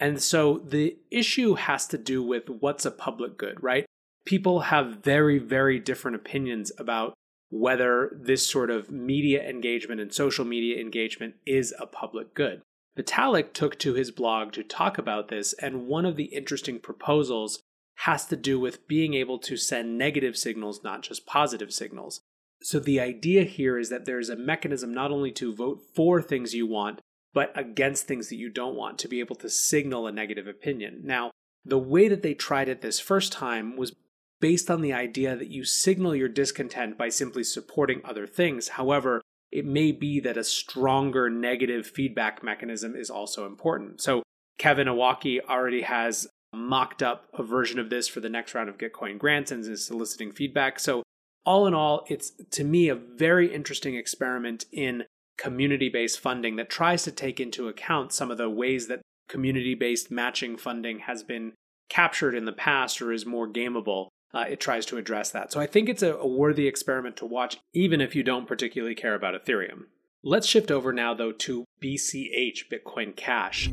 And so the issue has to do with what's a public good, right? People have very, very different opinions about whether this sort of media engagement and social media engagement is a public good. Vitalik took to his blog to talk about this, and one of the interesting proposals has to do with being able to send negative signals, not just positive signals. So the idea here is that there's a mechanism not only to vote for things you want, but against things that you don't want, to be able to signal a negative opinion. Now, the way that they tried it this first time was based on the idea that you signal your discontent by simply supporting other things. However, it may be that a stronger negative feedback mechanism is also important. So Kevin Owocki already has mocked up a version of this for the next round of Gitcoin grants and is soliciting feedback. So all in all, it's, to me, a very interesting experiment in community-based funding that tries to take into account some of the ways that community-based matching funding has been captured in the past or is more gameable. Uh, it tries to address that. So I think it's a, a worthy experiment to watch, even if you don't particularly care about Ethereum. Let's shift over now, though, to B C H, Bitcoin Cash.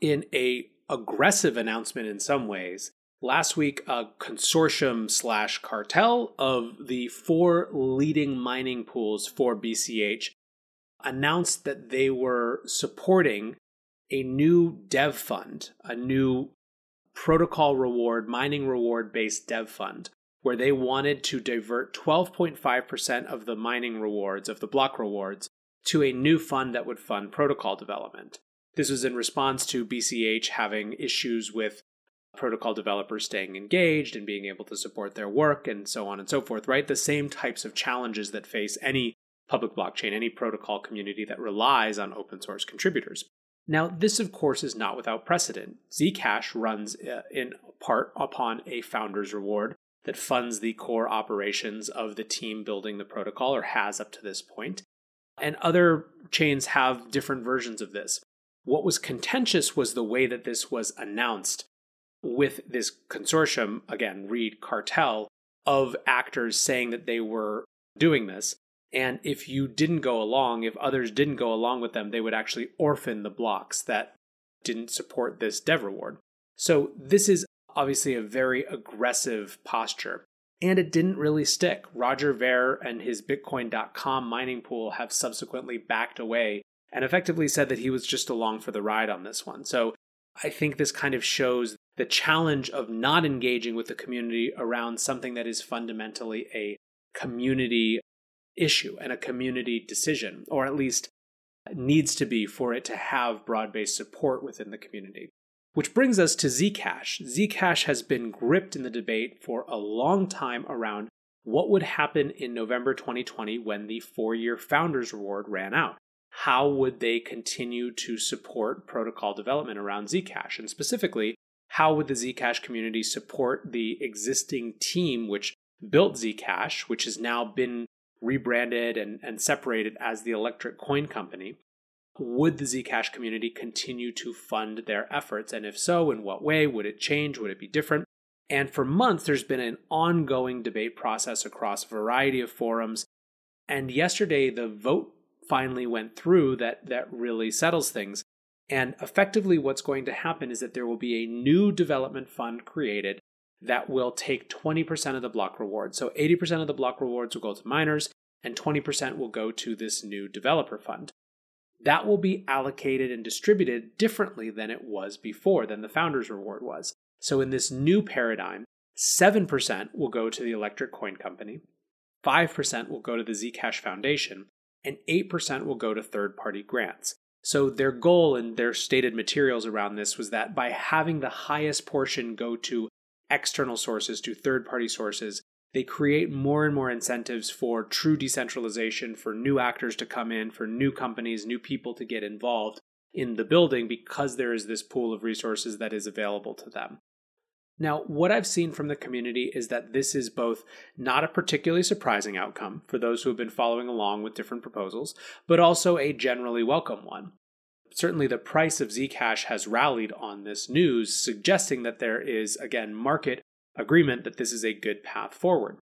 In an aggressive announcement in some ways, last week, a consortium slash cartel of the four leading mining pools for B C H announced that they were supporting a new dev fund, a new protocol reward, mining reward-based dev fund, where they wanted to divert twelve point five percent of the mining rewards, of the block rewards, to a new fund that would fund protocol development. This was in response to B C H having issues with protocol developers staying engaged and being able to support their work and so on and so forth, right? The same types of challenges that face any public blockchain, any protocol community that relies on open source contributors. Now, this, of course, is not without precedent. Zcash runs uh, in part upon a founder's reward that funds the core operations of the team building the protocol, or has up to this point. And other chains have different versions of this. What was contentious was the way that this was announced with this consortium, again, read cartel, of actors saying that they were doing this. And if you didn't go along, if others didn't go along with them, they would actually orphan the blocks that didn't support this dev reward. So this is obviously a very aggressive posture. And it didn't really stick. Roger Ver and his Bitcoin dot com mining pool have subsequently backed away and effectively said that he was just along for the ride on this one. So I think this kind of shows the challenge of not engaging with the community around something that is fundamentally a community issue and a community decision, or at least needs to be for it to have broad-based support within the community. Which brings us to Zcash. Zcash has been gripped in the debate for a long time around what would happen in November twenty twenty when the four-year founders reward ran out. How would they continue to support protocol development around Zcash? And specifically, how would the Zcash community support the existing team, which built Zcash, which has now been rebranded and, and separated as the Electric Coin Company, would the Zcash community continue to fund their efforts? And if so, in what way? Would it change? Would it be different? And for months, there's been an ongoing debate process across a variety of forums. And yesterday, the vote finally went through that, that really settles things. And effectively, what's going to happen is that there will be a new development fund created that will take twenty percent of the block rewards. So eighty percent of the block rewards will go to miners, and twenty percent will go to this new developer fund. That will be allocated and distributed differently than it was before, than the founder's reward was. So in this new paradigm, seven percent will go to the Electric Coin Company, five percent will go to the Zcash Foundation, and eight percent will go to third-party grants. So their goal and their stated materials around this was that by having the highest portion go to external sources, to third-party sources, they create more and more incentives for true decentralization, for new actors to come in, for new companies, new people to get involved in the building because there is this pool of resources that is available to them. Now, what I've seen from the community is that this is both not a particularly surprising outcome for those who have been following along with different proposals, but also a generally welcome one. Certainly, the price of Zcash has rallied on this news, suggesting that there is, again, market agreement that this is a good path forward.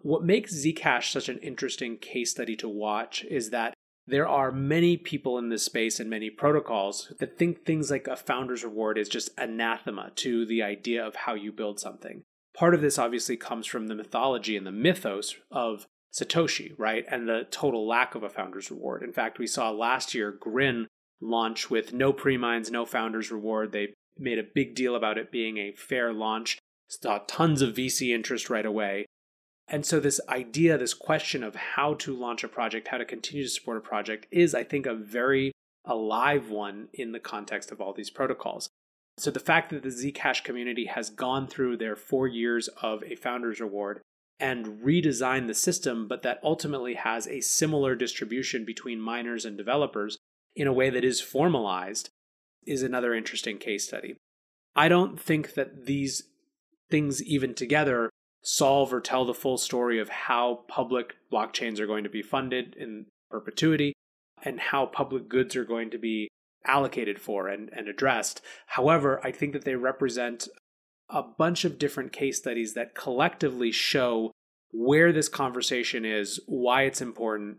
What makes Zcash such an interesting case study to watch is that there are many people in this space and many protocols that think things like a founder's reward is just anathema to the idea of how you build something. Part of this obviously comes from the mythology and the mythos of Satoshi, right? And the total lack of a founder's reward. In fact, we saw last year Grin launch with no pre-mines, no founder's reward. They made a big deal about it being a fair launch, saw tons of V C interest right away. And so this idea, this question of how to launch a project, how to continue to support a project is, I think, a very alive one in the context of all these protocols. So the fact that the Zcash community has gone through their four years of a founder's reward and redesigned the system, but that ultimately has a similar distribution between miners and developers in a way that is formalized is another interesting case study. I don't think that these things even together solve or tell the full story of how public blockchains are going to be funded in perpetuity and how public goods are going to be allocated for and, and addressed. However, I think that they represent a bunch of different case studies that collectively show where this conversation is, why it's important,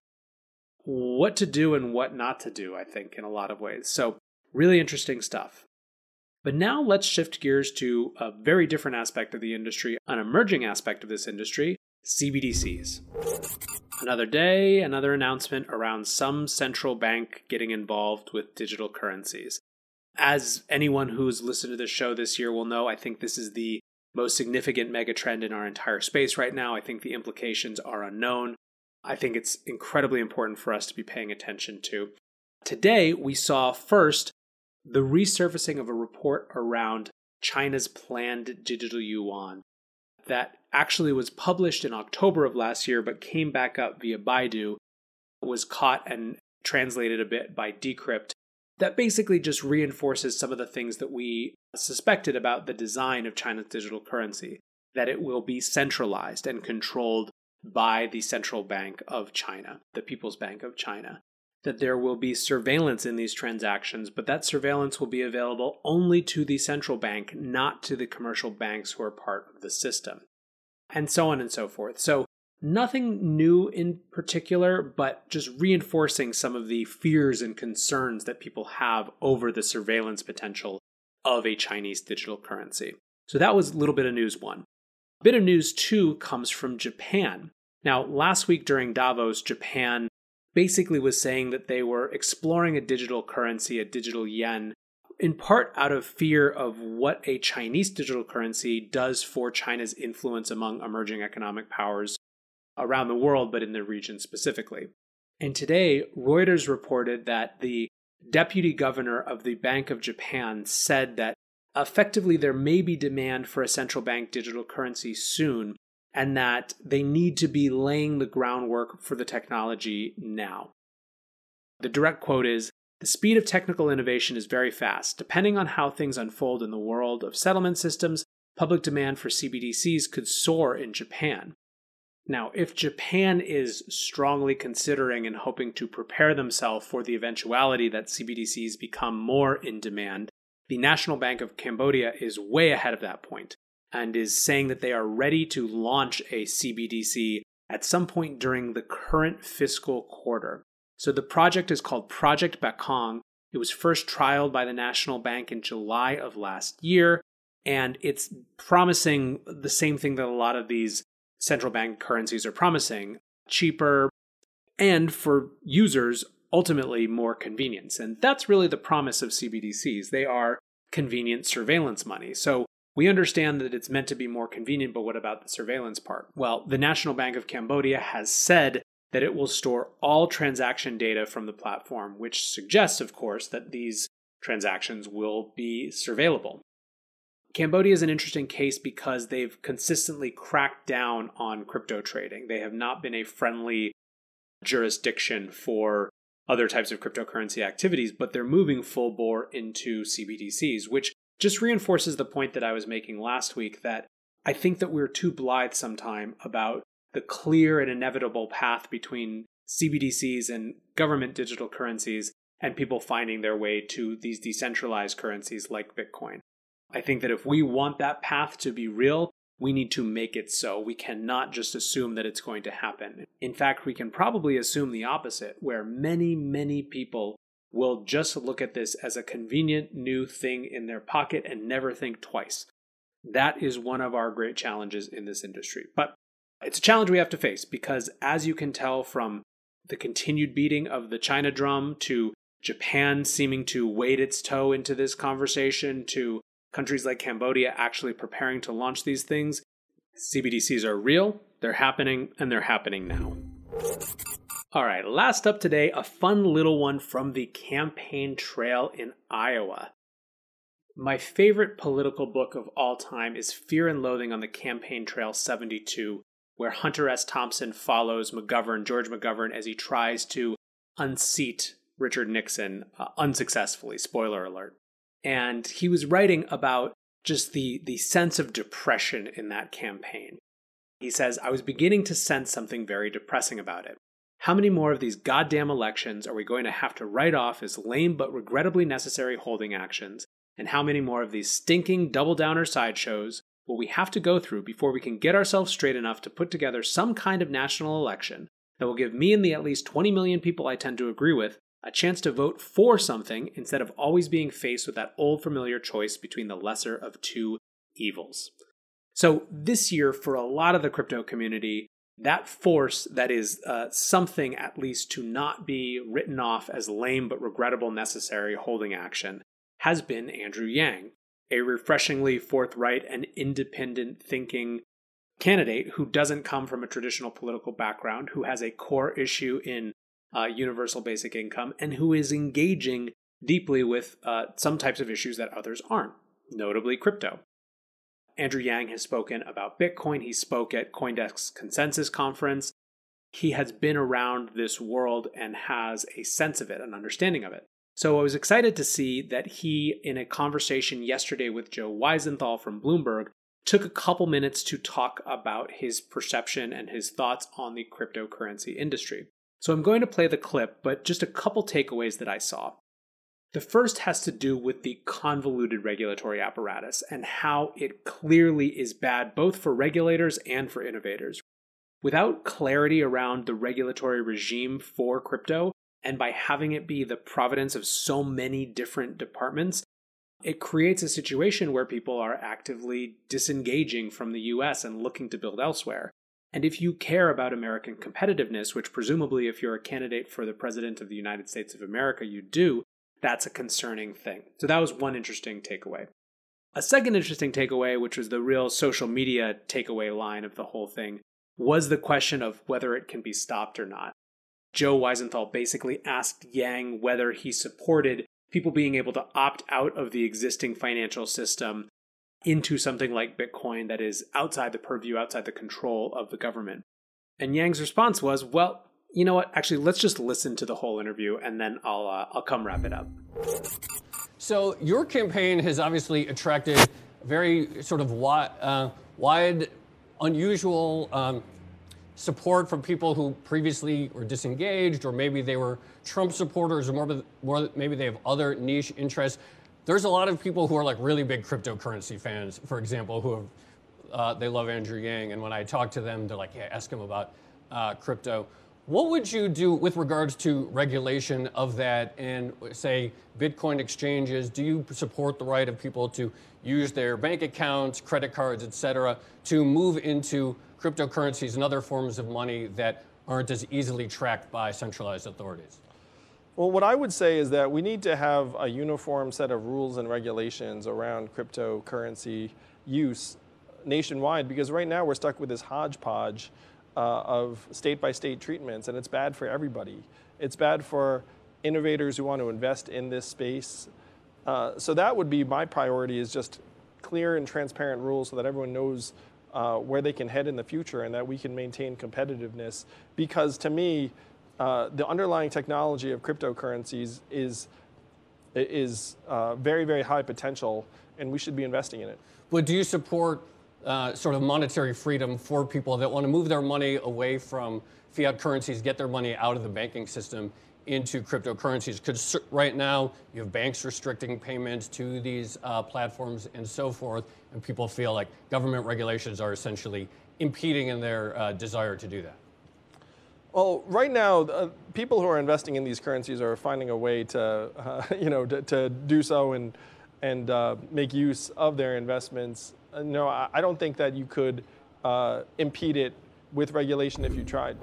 what to do and what not to do, I think, in a lot of ways. So really interesting stuff. But now let's shift gears to a very different aspect of the industry, an emerging aspect of this industry, C B D Cs. Another day, another announcement around some central bank getting involved with digital currencies. As anyone who's listened to this show this year will know, I think this is the most significant megatrend in our entire space right now. I think the implications are unknown. I think it's incredibly important for us to be paying attention to. Today, we saw first the resurfacing of a report around China's planned digital yuan that actually was published in October of last year, but came back up via Baidu, was caught and translated a bit by Decrypt. That basically just reinforces some of the things that we suspected about the design of China's digital currency, that it will be centralized and controlled by the Central Bank of China, the People's Bank of China. That there will be surveillance in these transactions, but that surveillance will be available only to the central bank, not to the commercial banks who are part of the system, and so on and so forth. So nothing new in particular, but just reinforcing some of the fears and concerns that people have over the surveillance potential of a Chinese digital currency. So that was a little bit of news one. A bit of news two comes from Japan. Now, last week during Davos, Japan basically was saying that they were exploring a digital currency, a digital yen, in part out of fear of what a Chinese digital currency does for China's influence among emerging economic powers around the world, but in the region specifically. And today, Reuters reported that the deputy governor of the Bank of Japan said that effectively there may be demand for a central bank digital currency soon, and that they need to be laying the groundwork for the technology now. The direct quote is, "The speed of technical innovation is very fast. Depending on how things unfold in the world of settlement systems, public demand for C B D Cs could soar in Japan. Now, if Japan is strongly considering and hoping to prepare themselves for the eventuality that C B D Cs become more in demand, the National Bank of Cambodia is way ahead of that point and is saying that they are ready to launch a C B D C at some point during the current fiscal quarter. So the project is called Project Bakong. It was first trialed by the National Bank in July of last year, and it's promising the same thing that a lot of these central bank currencies are promising: cheaper and, for users, ultimately more convenience. And that's really the promise of C B D Cs. They are convenient surveillance money. So we understand that it's meant to be more convenient, but what about the surveillance part? Well, the National Bank of Cambodia has said that it will store all transaction data from the platform, which suggests, of course, that these transactions will be surveillable. Cambodia is an interesting case because they've consistently cracked down on crypto trading. They have not been a friendly jurisdiction for other types of cryptocurrency activities, but they're moving full bore into C B D Cs, which just reinforces the point that I was making last week, that I think that we're too blithe sometime about the clear and inevitable path between C B D Cs and government digital currencies and people finding their way to these decentralized currencies like Bitcoin. I think that if we want that path to be real, we need to make it so. We cannot just assume that it's going to happen. In fact, we can probably assume the opposite, where many, many people will just look at this as a convenient new thing in their pocket and never think twice. That is one of our great challenges in this industry. But it's a challenge we have to face because, as you can tell from the continued beating of the China drum, to Japan seeming to wade its toe into this conversation, to countries like Cambodia actually preparing to launch these things, C B D Cs are real, they're happening, and they're happening now. All right, last up today, a fun little one from the campaign trail in Iowa. My favorite political book of all time is Fear and Loathing on the Campaign Trail seventy-two, where Hunter S. Thompson follows McGovern, George McGovern, as he tries to unseat Richard Nixon uh, unsuccessfully, spoiler alert. And he was writing about just the, the sense of depression in that campaign. He says, "I was beginning to sense something very depressing about it. How many more of these goddamn elections are we going to have to write off as lame but regrettably necessary holding actions? And how many more of these stinking double-downer sideshows will we have to go through before we can get ourselves straight enough to put together some kind of national election that will give me and the at least twenty million people I tend to agree with a chance to vote for something instead of always being faced with that old familiar choice between the lesser of two evils?" So this year, for a lot of the crypto community, that force that is uh, something at least to not be written off as lame but regrettable necessary holding action has been Andrew Yang, a refreshingly forthright and independent thinking candidate who doesn't come from a traditional political background, who has a core issue in uh, universal basic income, and who is engaging deeply with uh, some types of issues that others aren't, notably crypto. Andrew Yang has spoken about Bitcoin. He spoke at CoinDesk's Consensus Conference. He has been around this world and has a sense of it, an understanding of it. So I was excited to see that he, in a conversation yesterday with Joe Weisenthal from Bloomberg, took a couple minutes to talk about his perception and his thoughts on the cryptocurrency industry. So I'm going to play the clip, but just a couple takeaways that I saw. The first has to do with the convoluted regulatory apparatus and how it clearly is bad both for regulators and for innovators. Without clarity around the regulatory regime for crypto, and by having it be the providence of so many different departments, it creates a situation where people are actively disengaging from the U S and looking to build elsewhere. And if you care about American competitiveness, which presumably if you're a candidate for the president of the United States of America, you do, that's a concerning thing. So that was one interesting takeaway. A second interesting takeaway, which was the real social media takeaway line of the whole thing, was the question of whether it can be stopped or not. Joe Weisenthal basically asked Yang whether he supported people being able to opt out of the existing financial system into something like Bitcoin that is outside the purview, outside the control of the government. And Yang's response was, well, you know what, actually, let's just listen to the whole interview and then I'll, uh, I'll come wrap it up. So your campaign has obviously attracted very sort of wide, uh, wide unusual um, support from people who previously were disengaged, or maybe they were Trump supporters, or more, more, maybe they have other niche interests. There's a lot of people who are like really big cryptocurrency fans, for example, who have, uh, they love Andrew Yang. And when I talk to them, they're like, yeah, ask him about uh, crypto. What would you do with regards to regulation of that and, say, Bitcoin exchanges? Do you support the right of people to use their bank accounts, credit cards, et cetera, to move into cryptocurrencies and other forms of money that aren't as easily tracked by centralized authorities? Well, what I would say is that we need to have a uniform set of rules and regulations around cryptocurrency use nationwide, because right now we're stuck with this hodgepodge Uh, of state-by-state treatments, and it's bad for everybody. It's bad for innovators who want to invest in this space. Uh, so that would be my priority, is just clear and transparent rules so that everyone knows uh, where they can head in the future and that we can maintain competitiveness. Because to me, uh, the underlying technology of cryptocurrencies is, is uh, very, very high potential, and we should be investing in it. But do you support Uh, sort of monetary freedom for people that want to move their money away from fiat currencies, get their money out of the banking system into cryptocurrencies? Because right now you have banks restricting payments to these uh, platforms and so forth, and people feel like government regulations are essentially impeding in their uh, desire to do that. Well, right now, uh, people who are investing in these currencies are finding a way to, uh, you know, to, to do so and and uh, make use of their investments. No, I don't think that you could uh, impede it with regulation if you tried.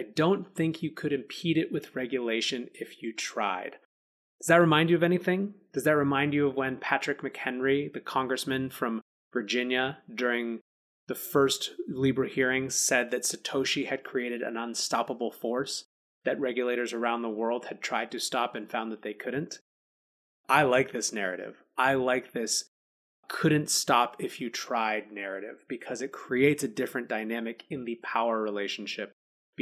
I don't think you could impede it with regulation if you tried. Does that remind you of anything? Does that remind you of when Patrick McHenry, the congressman from Virginia, during the first Libra hearing said that Satoshi had created an unstoppable force that regulators around the world had tried to stop and found that they couldn't? I like this narrative. I like this couldn't stop if you tried narrative, because it creates a different dynamic in the power relationship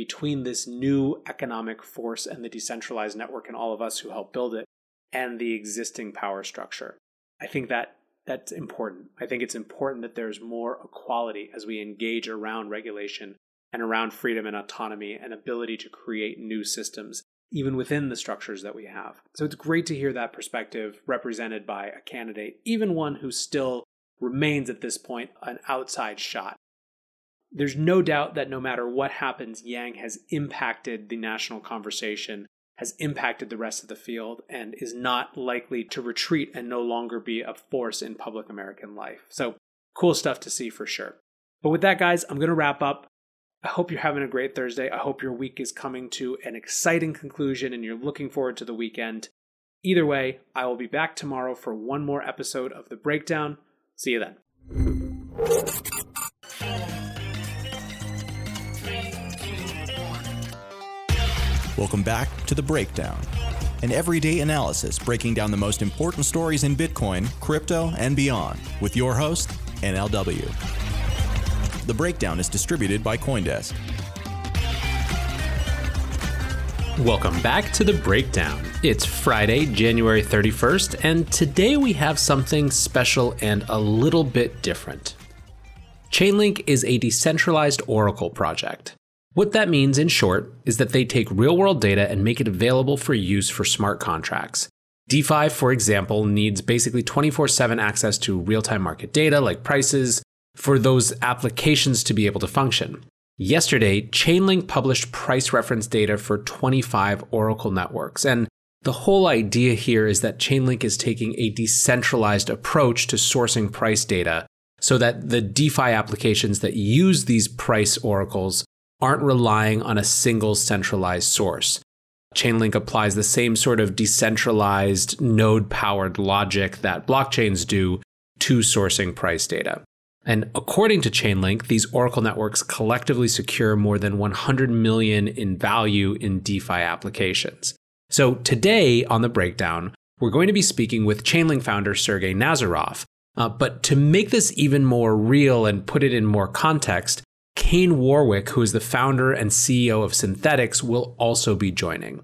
between this new economic force and the decentralized network and all of us who helped build it and the existing power structure. I think that that's important. I think it's important that there's more equality as we engage around regulation and around freedom and autonomy and ability to create new systems, even within the structures that we have. So it's great to hear that perspective represented by a candidate, even one who still remains at this point an outside shot. There's no doubt that no matter what happens, Yang has impacted the national conversation, has impacted the rest of the field, and is not likely to retreat and no longer be a force in public American life. So cool stuff to see for sure. But with that, guys, I'm going to wrap up. I hope you're having a great Thursday. I hope your week is coming to an exciting conclusion and you're looking forward to the weekend. Either way, I will be back tomorrow for one more episode of The Breakdown. See you then. Welcome back to The Breakdown, an everyday analysis breaking down the most important stories in Bitcoin, crypto, and beyond with your host, N L W. The Breakdown is distributed by CoinDesk. Welcome back to The Breakdown. It's Friday, January thirty-first, and today we have something special and a little bit different. Chainlink is a decentralized Oracle project. What that means, in short, is that they take real-world data and make it available for use for smart contracts. DeFi, for example, needs basically twenty-four seven access to real-time market data like prices, for those applications to be able to function. Yesterday, Chainlink published price reference data for twenty-five Oracle networks, and the whole idea here is that Chainlink is taking a decentralized approach to sourcing price data so that the DeFi applications that use these price oracles aren't relying on a single centralized source. Chainlink applies the same sort of decentralized, node-powered logic that blockchains do to sourcing price data. And according to Chainlink, these Oracle networks collectively secure more than one hundred million in value in DeFi applications. So today on The Breakdown, we're going to be speaking with Chainlink founder Sergey Nazarov. Uh, but to make this even more real and put it in more context, Kane Warwick, who is the founder and C E O of Synthetix, will also be joining.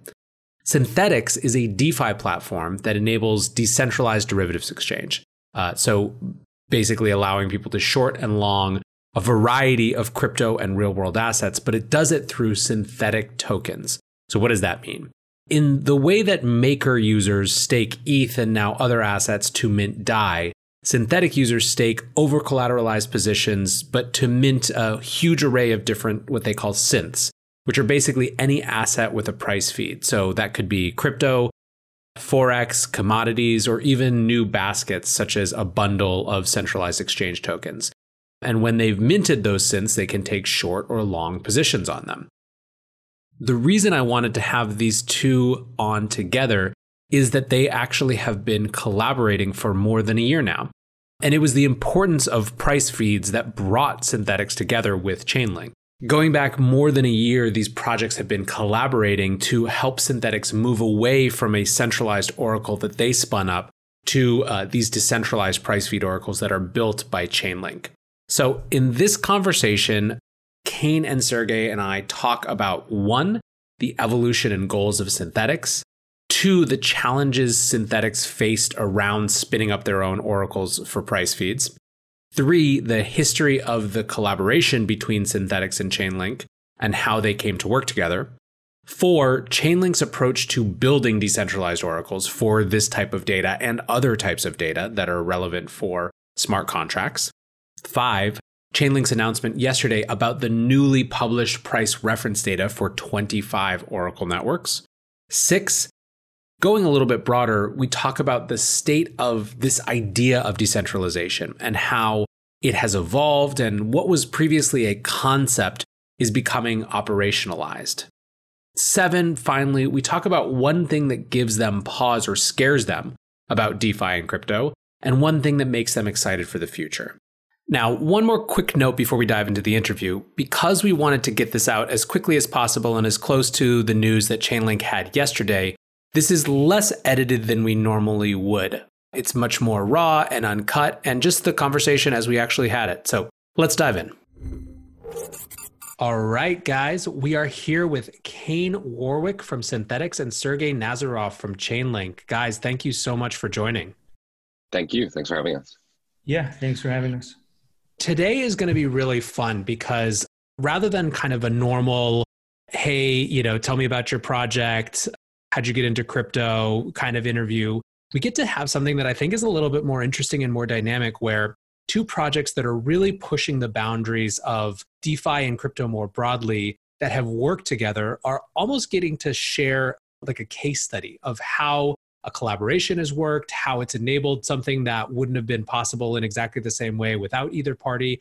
Synthetix is a DeFi platform that enables decentralized derivatives exchange. Uh, so. Basically allowing people to short and long a variety of crypto and real-world assets, but it does it through synthetic tokens. So what does that mean? In the way that Maker users stake E T H and now other assets to mint D A I, synthetic users stake over-collateralized positions, but to mint a huge array of different what they call synths, which are basically any asset with a price feed. So that could be crypto, forex, commodities, or even new baskets, such as a bundle of centralized exchange tokens. And when they've minted those synths, they can take short or long positions on them. The reason I wanted to have these two on together is that they actually have been collaborating for more than a year now. And it was the importance of price feeds that brought Synthetix together with Chainlink. Going back more than a year, these projects have been collaborating to help Synthetix move away from a centralized oracle that they spun up to uh, these decentralized price feed oracles that are built by Chainlink. So in this conversation, Kane and Sergey and I talk about one, the evolution and goals of Synthetix, two, the challenges Synthetix faced around spinning up their own oracles for price feeds, three, the history of the collaboration between Synthetix and Chainlink and how they came to work together, four, Chainlink's approach to building decentralized oracles for this type of data and other types of data that are relevant for smart contracts, five, Chainlink's announcement yesterday about the newly published price reference data for twenty-five Oracle networks. Six, going a little bit broader, we talk about the state of this idea of decentralization and how it has evolved and what was previously a concept is becoming operationalized. Seven, finally, we talk about one thing that gives them pause or scares them about DeFi and crypto, and one thing that makes them excited for the future. Now, one more quick note before we dive into the interview. Because we wanted to get this out as quickly as possible and as close to the news that Chainlink had yesterday, this is less edited than we normally would. It's much more raw and uncut and just the conversation as we actually had it. So let's dive in. All right, guys, we are here with Kane Warwick from Synthetix and Sergey Nazarov from Chainlink. Guys, thank you so much for joining. Thank you. Thanks for having us. Yeah, thanks for having us. Today is going to be really fun because rather than kind of a normal, hey, you know, tell me about your project, how'd you get into crypto kind of interview, we get to have something that I think is a little bit more interesting and more dynamic where two projects that are really pushing the boundaries of DeFi and crypto more broadly that have worked together are almost getting to share like a case study of how a collaboration has worked, how it's enabled something that wouldn't have been possible in exactly the same way without either party.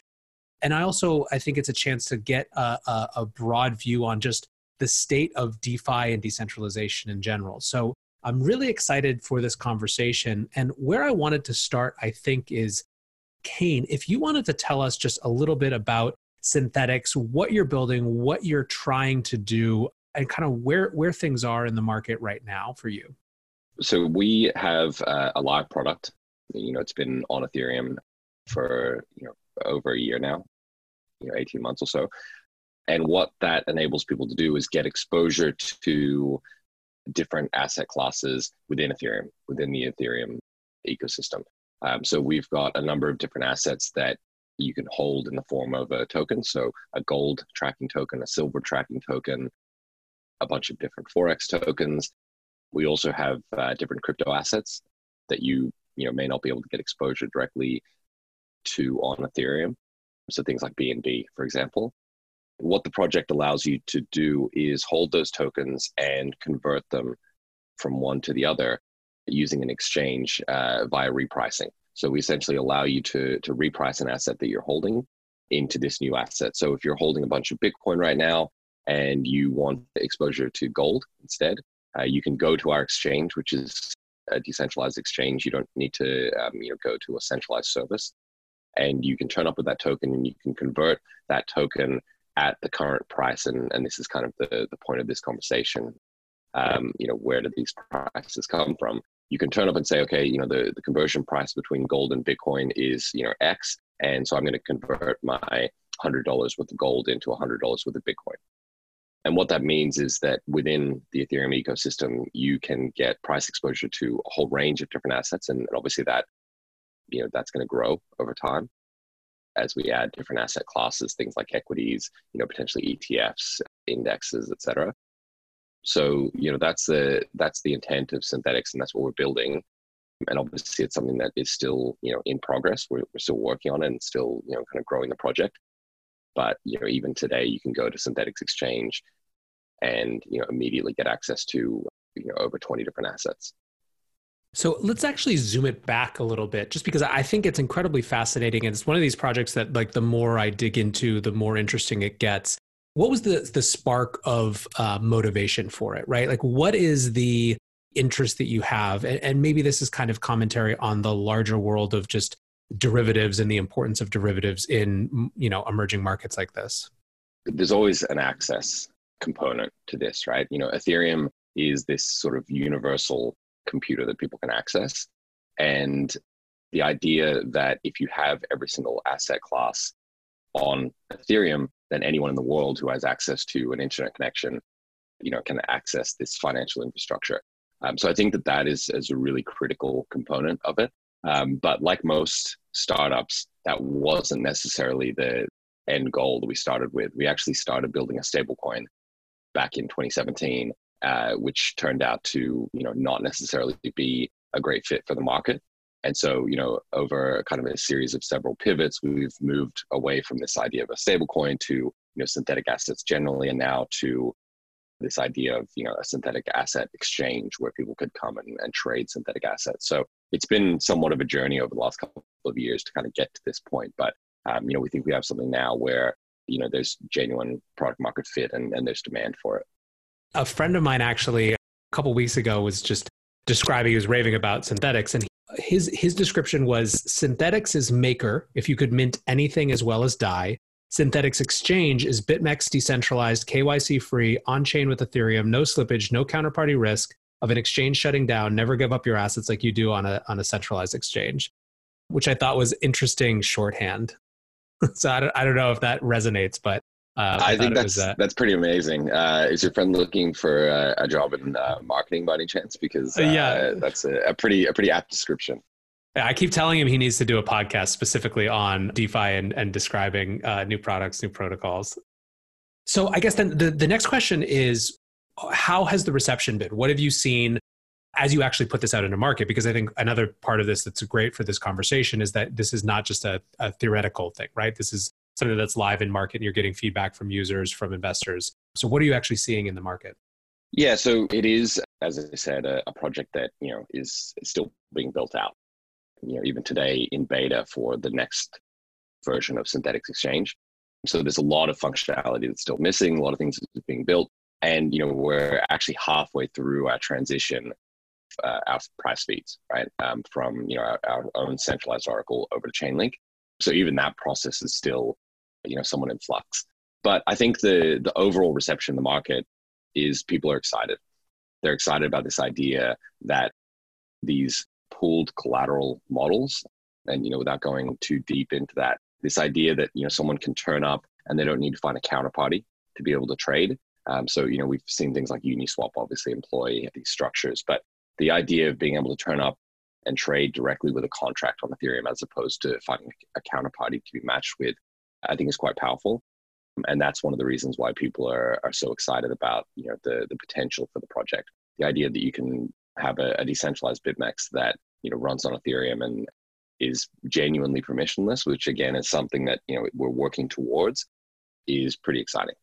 And I also, I think it's a chance to get a, a, a broad view on just the state of DeFi and decentralization in general. So I'm really excited for this conversation. And where I wanted to start, I think, is Kane, if you wanted to tell us just a little bit about Synthetix, what you're building, what you're trying to do, and kind of where, where things are in the market right now for you. So we have uh, a live product. You know, it's been on Ethereum for you know over a year now, you know, eighteen months or so. And what that enables people to do is get exposure to different asset classes within Ethereum, within the Ethereum ecosystem. Um, so we've got a number of different assets that you can hold in the form of a token. So a gold tracking token, a silver tracking token, a bunch of different forex tokens. We also have uh, different crypto assets that you you know may not be able to get exposure directly to on Ethereum. So things like B N B, for example. What the project allows you to do is hold those tokens and convert them from one to the other using an exchange uh, via repricing. So we essentially allow you to, to reprice an asset that you're holding into this new asset. So if you're holding a bunch of Bitcoin right now and you want exposure to gold instead, Uh, you can go to our exchange, which is a decentralized exchange. You don't need to um, you know, go to a centralized service. And you can turn up with that token and you can convert that token at the current price. And, and this is kind of the, the point of this conversation. Um, you know, where do these prices come from? You can turn up and say, okay, you know, the, the conversion price between gold and Bitcoin is, you know, X. And so I'm going to convert my one hundred dollars worth of gold into one hundred dollars worth of Bitcoin. And what that means is that within the Ethereum ecosystem, you can get price exposure to a whole range of different assets. And obviously that, you know, that's going to grow over time. as we add different asset classes, things like equities, you know, potentially E T Fs, indexes, et cetera. So, you know, that's the, that's the intent of Synthetix, and that's what we're building. And obviously it's something that is still, you know, in progress. We're, we're still working on it and still, you know, kind of growing the project. But, you know, even today you can go to Synthetix Exchange and, you know, immediately get access to, you know, over twenty different assets. So let's actually zoom it back a little bit, just because I think it's incredibly fascinating. And it's one of these projects that, like, the more I dig into, the more interesting it gets. What was the, the spark of uh, motivation for it, right? Like, what is the interest that you have? And, and maybe this is kind of commentary on the larger world of just derivatives and the importance of derivatives in, you know, emerging markets like this. There's always an access component to this, right? You know, Ethereum is this sort of universal computer that people can access. And the idea that if you have every single asset class on Ethereum, then anyone in the world who has access to an internet connection, you know, can access this financial infrastructure. Um, so I think that that is, is a really critical component of it. Um, but like most startups, that wasn't necessarily the end goal that we started with. We actually started building a stablecoin back in twenty seventeen. Uh, which turned out to, you know, not necessarily be a great fit for the market. And so, you know, over kind of a series of several pivots, we've moved away from this idea of a stablecoin to, you know, synthetic assets generally, and now to this idea of, you know, a synthetic asset exchange where people could come and, and trade synthetic assets. So it's been somewhat of a journey over the last couple of years to kind of get to this point. But, um, you know, we think we have something now where, you know, there's genuine product market fit and, and there's demand for it. A friend of mine actually a couple of weeks ago was just describing, he was raving about Synthetix, and his his description was, Synthetix is Maker, if you could mint anything as well as D A I. Synthetix Exchange is BitMEX decentralized, K Y C-free, on-chain with Ethereum, no slippage, no counterparty risk of an exchange shutting down, never give up your assets like you do on a, on a centralized exchange, which I thought was interesting shorthand. So I don't, I don't know if that resonates, but Uh, I, I think that's, that. that's pretty amazing. Uh, is your friend looking for uh, a job in uh, marketing by any chance? Because uh, yeah. that's a, a pretty a pretty apt description. I keep telling him he needs to do a podcast specifically on DeFi and, and describing uh, new products, new protocols. So I guess then the, the next question is, how has the reception been? What have you seen as you actually put this out into market? Because I think another part of this that's great for this conversation is that this is not just a, a theoretical thing, right? This is something that's live in market and you're getting feedback from users, from investors. So what are you actually seeing in the market? Yeah, so it is, as I said, a, a project that, you know, is still being built out. You know, even today in beta for the next version of Synthetix Exchange. So there's a lot of functionality that's still missing, a lot of things that's being built. And, you know, we're actually halfway through our transition, uh, our price feeds, right? Um, from, you know, our, our own centralized oracle over to Chainlink. So even that process is still, you know, somewhat in flux. But I think the the overall reception in the market is people are excited. They're excited about this idea that these pooled collateral models, and, you know, without going too deep into that, this idea that, you know, someone can turn up and they don't need to find a counterparty to be able to trade. Um, so, you know, we've seen things like Uniswap obviously employ these structures, but the idea of being able to turn up and trade directly with a contract on Ethereum as opposed to finding a counterparty to be matched with, I think is quite powerful. And that's one of the reasons why people are, are so excited about, you know, the, the potential for the project. The idea that you can have a, a decentralized BitMEX that, you know, runs on Ethereum and is genuinely permissionless, which again is something that, you know, we're working towards, is pretty exciting.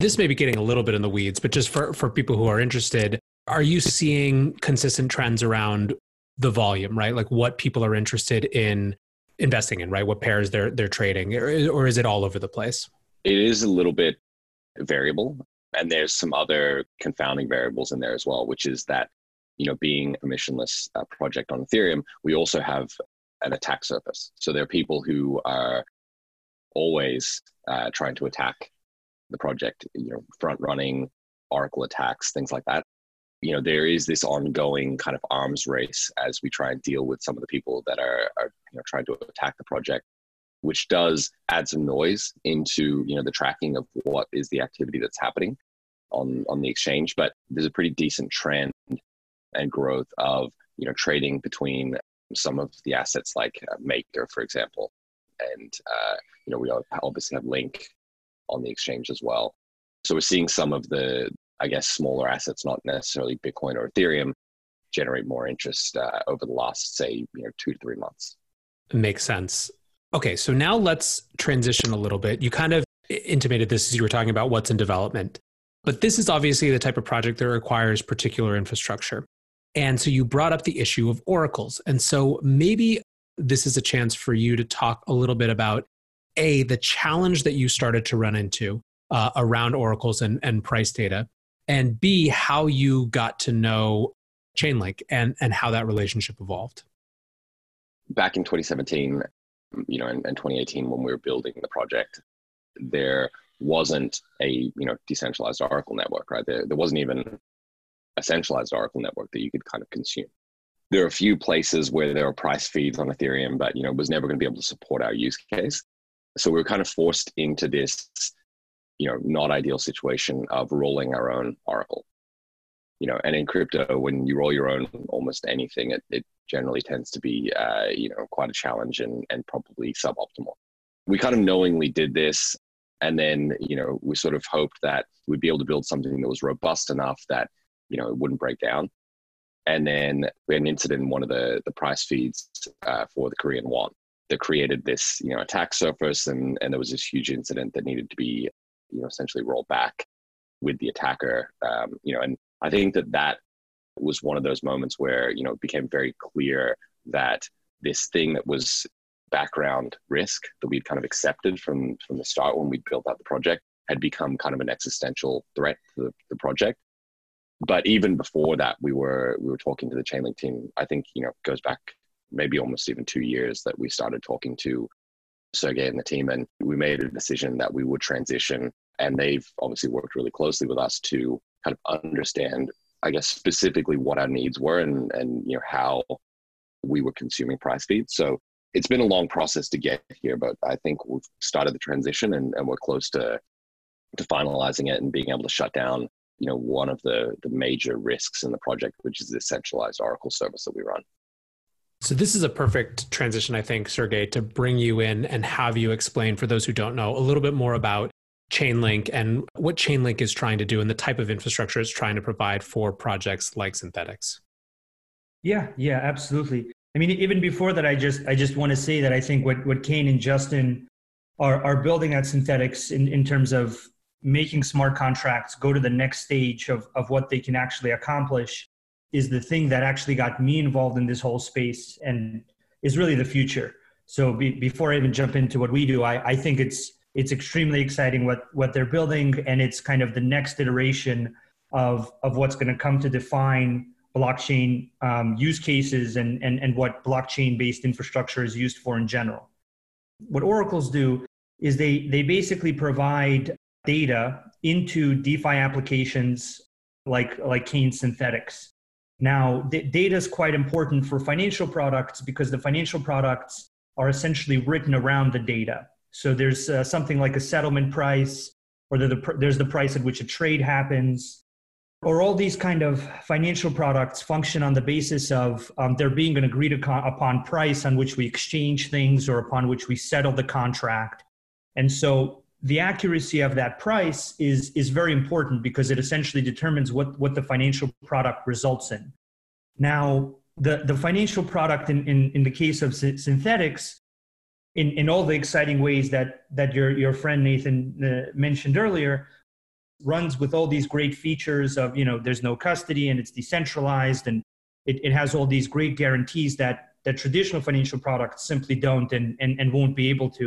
This may be getting a little bit in the weeds, but just for, for people who are interested, are you seeing consistent trends around the volume, right? Like what people are interested in investing in, right? What pairs they're they're trading, or, or is it all over the place? It is a little bit variable, and there's some other confounding variables in there as well, which is that, you know, being a permissionless uh, project on Ethereum, we also have an attack surface. So there are people who are always uh, trying to attack the project, you know, front running, oracle attacks, things like that. You know, there is this ongoing kind of arms race as we try and deal with some of the people that are, are you know, trying to attack the project, which does add some noise into, you know, the tracking of what is the activity that's happening on, on the exchange. But there's a pretty decent trend and growth of, you know, trading between some of the assets like Maker, for example, And, uh, you know, we obviously have Link on the exchange as well. So we're seeing some of the, I guess, smaller assets, not necessarily Bitcoin or Ethereum, generate more interest uh, over the last, say, you know, two to three months. Makes sense. Okay, so now let's transition a little bit. You kind of intimated this as you were talking about what's in development, but this is obviously the type of project that requires particular infrastructure. And so you brought up the issue of oracles. And so maybe this is a chance for you to talk a little bit about, A, the challenge that you started to run into uh, around oracles and, and price data, and B, how you got to know Chainlink and, and how that relationship evolved. Back in twenty seventeen, you know, and twenty eighteen, when we were building the project, there wasn't a, you know, decentralized oracle network, right? There, there wasn't even a centralized oracle network that you could kind of consume. There are a few places where there are price feeds on Ethereum, but, you know, it was never going to be able to support our use case. So we were kind of forced into this, you know, not ideal situation of rolling our own oracle. You know, and in crypto, when you roll your own almost anything, it, it generally tends to be, uh, you know, quite a challenge and, and probably suboptimal. We kind of knowingly did this. And then, you know, we sort of hoped that we'd be able to build something that was robust enough that, you know, it wouldn't break down. And then we had an incident in one of the, the price feeds uh, for the Korean won that created this, you know, attack surface. And, and there was this huge incident that needed to be, you know, essentially rolled back with the attacker, um, you know, and I think that that was one of those moments where, you know, it became very clear that this thing that was background risk that we'd kind of accepted from, from the start when we built out the project had become kind of an existential threat to the, the project. But even before that, we were we were talking to the Chainlink team. I think, you know, it goes back maybe almost even two years that we started talking to Sergey and the team, and we made a decision that we would transition. And they've obviously worked really closely with us to kind of understand, I guess, specifically what our needs were and, and you know, how we were consuming price feeds. So it's been a long process to get here, but I think we've started the transition and, and we're close to to finalizing it and being able to shut down, you know, one of the, the major risks in the project, which is the centralized Oracle service that we run. So this is a perfect transition, I think, Sergey, to bring you in and have you explain, for those who don't know, a little bit more about Chainlink and what Chainlink is trying to do and the type of infrastructure it's trying to provide for projects like Synthetix. Yeah, yeah, absolutely. I mean, even before that, I just I just want to say that I think what, what Kane and Justin are, are building at Synthetix in, in terms of making smart contracts go to the next stage of, of what they can actually accomplish is the thing that actually got me involved in this whole space and is really the future. So be, before I even jump into what we do, I, I think it's It's extremely exciting what, what they're building, and it's kind of the next iteration of, of what's going to come to define blockchain um, use cases and, and, and what blockchain-based infrastructure is used for in general. What oracles do is they, they basically provide data into DeFi applications like, like Kane Synthetix. Now, d- data is quite important for financial products because the financial products are essentially written around the data. So there's uh, something like a settlement price, or the, the pr- there's the price at which a trade happens, or all these kind of financial products function on the basis of um, there being an agreed upon price on which we exchange things or upon which we settle the contract. And so the accuracy of that price is, is very important because it essentially determines what, what the financial product results in. Now, the, the financial product in, in, in the case of Synthetix, In, in all the exciting ways that, that your, your friend Nathan uh, mentioned earlier, runs with all these great features of, you know, there's no custody and it's decentralized, and it, it has all these great guarantees that, that traditional financial products simply don't and, and, and won't be able to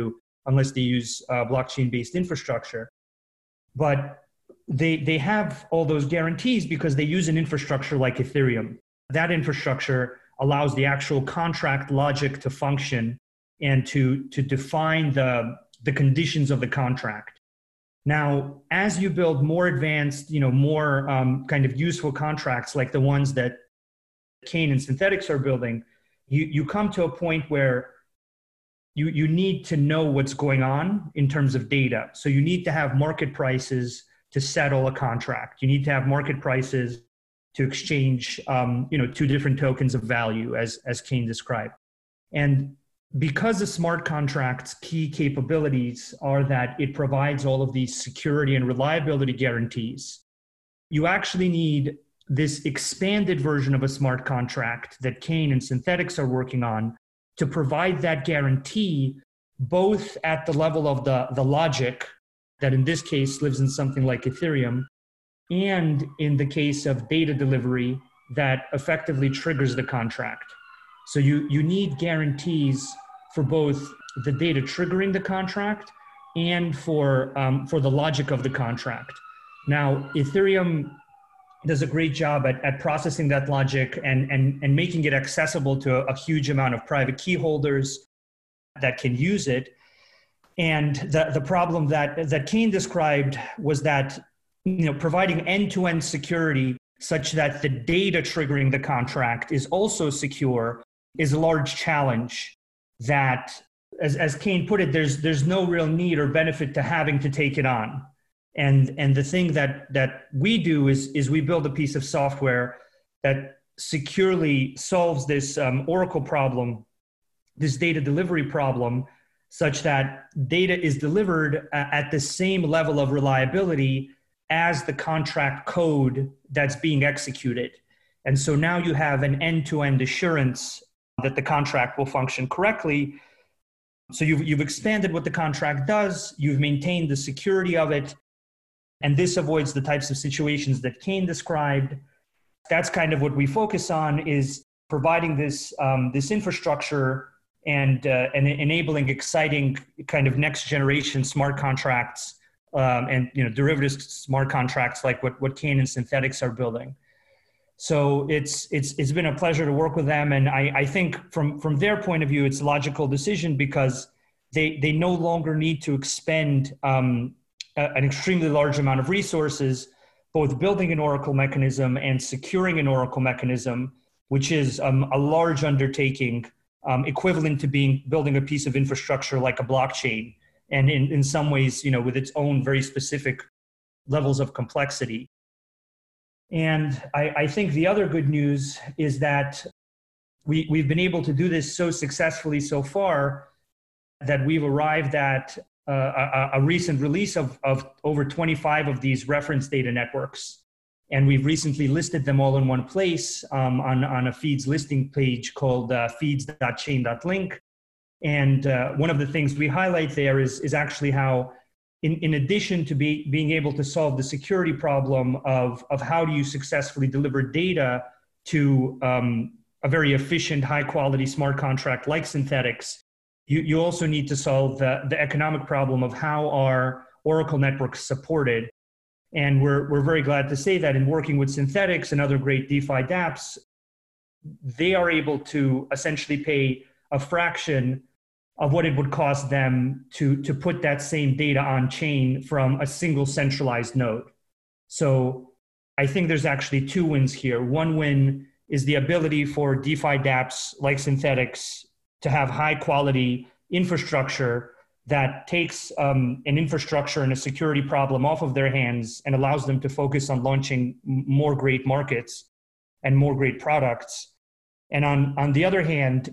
unless they use uh, blockchain-based infrastructure. But they, they have all those guarantees because they use an infrastructure like Ethereum. That infrastructure allows the actual contract logic to function and to, to define the, the conditions of the contract. Now, as you build more advanced, you know, more um, kind of useful contracts like the ones that Kane and Synthetix are building, you, you come to a point where you, you need to know what's going on in terms of data. So you need to have market prices to settle a contract. You need to have market prices to exchange um, you know, two different tokens of value, as, as Kane described. And because the smart contract's key capabilities are that it provides all of these security and reliability guarantees, you actually need this expanded version of a smart contract that Kane and Synthetix are working on to provide that guarantee, both at the level of the, the logic that in this case lives in something like Ethereum, and in the case of data delivery that effectively triggers the contract. So you, you need guarantees for both the data triggering the contract and for, um, for the logic of the contract. Now, Ethereum does a great job at, at processing that logic and, and, and making it accessible to a, a huge amount of private key holders that can use it. And the, the problem that, that Kane described was that, you know, providing end-to-end security such that the data triggering the contract is also secure is a large challenge that, as, as Kane put it, there's, there's no real need or benefit to having to take it on. And, and the thing that, that we do is, is we build a piece of software that securely solves this um, Oracle problem, this data delivery problem, such that data is delivered at the same level of reliability as the contract code that's being executed. And so now you have an end-to-end assurance that the contract will function correctly. So you've, you've expanded what the contract does, you've maintained the security of it, and this avoids the types of situations that Kane described. That's kind of what we focus on, is providing this, um, this infrastructure and, uh, and enabling exciting kind of next generation smart contracts um, and you know, derivatives smart contracts like what, what Kane and Synthetix are building. So it's, it's, it's been a pleasure to work with them. And I, I think from, from their point of view, it's a logical decision because they, they no longer need to expend um, an extremely large amount of resources, both building an Oracle mechanism and securing an Oracle mechanism, which is um, a large undertaking, um, equivalent to being building a piece of infrastructure like a blockchain. And in, in some ways, you know, with its own very specific levels of complexity. And I, I think the other good news is that we, we've been able to do this so successfully so far that we've arrived at Uh, a, a recent release of, of over twenty-five of these reference data networks. And we've recently listed them all in one place um, on, on a feeds listing page called uh, feeds dot chain dot link. And uh, one of the things we highlight there is, is actually how, in, in addition to be, being able to solve the security problem of, of how do you successfully deliver data to um, a very efficient, high-quality smart contract like Synthetix, You, you also need to solve the, the economic problem of how are Oracle networks supported. And we're, we're very glad to say that in working with Synthetix and other great DeFi dApps, they are able to essentially pay a fraction of what it would cost them to, to put that same data on chain from a single centralized node. So I think there's actually two wins here. One win is the ability for DeFi dApps like Synthetix to have high quality infrastructure that takes um, an infrastructure and a security problem off of their hands and allows them to focus on launching more great markets and more great products. And on, on the other hand,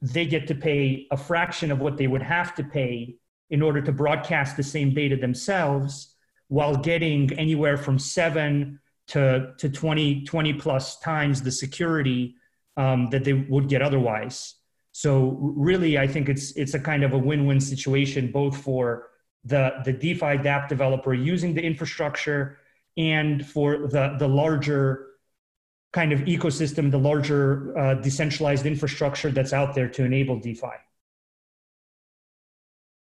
they get to pay a fraction of what they would have to pay in order to broadcast the same data themselves, while getting anywhere from seven to, to twenty, twenty plus times the security um, that they would get otherwise. So really, I think it's it's a kind of a win-win situation, both for the, the DeFi dApp developer using the infrastructure and for the, the larger kind of ecosystem, the larger uh, decentralized infrastructure that's out there to enable DeFi.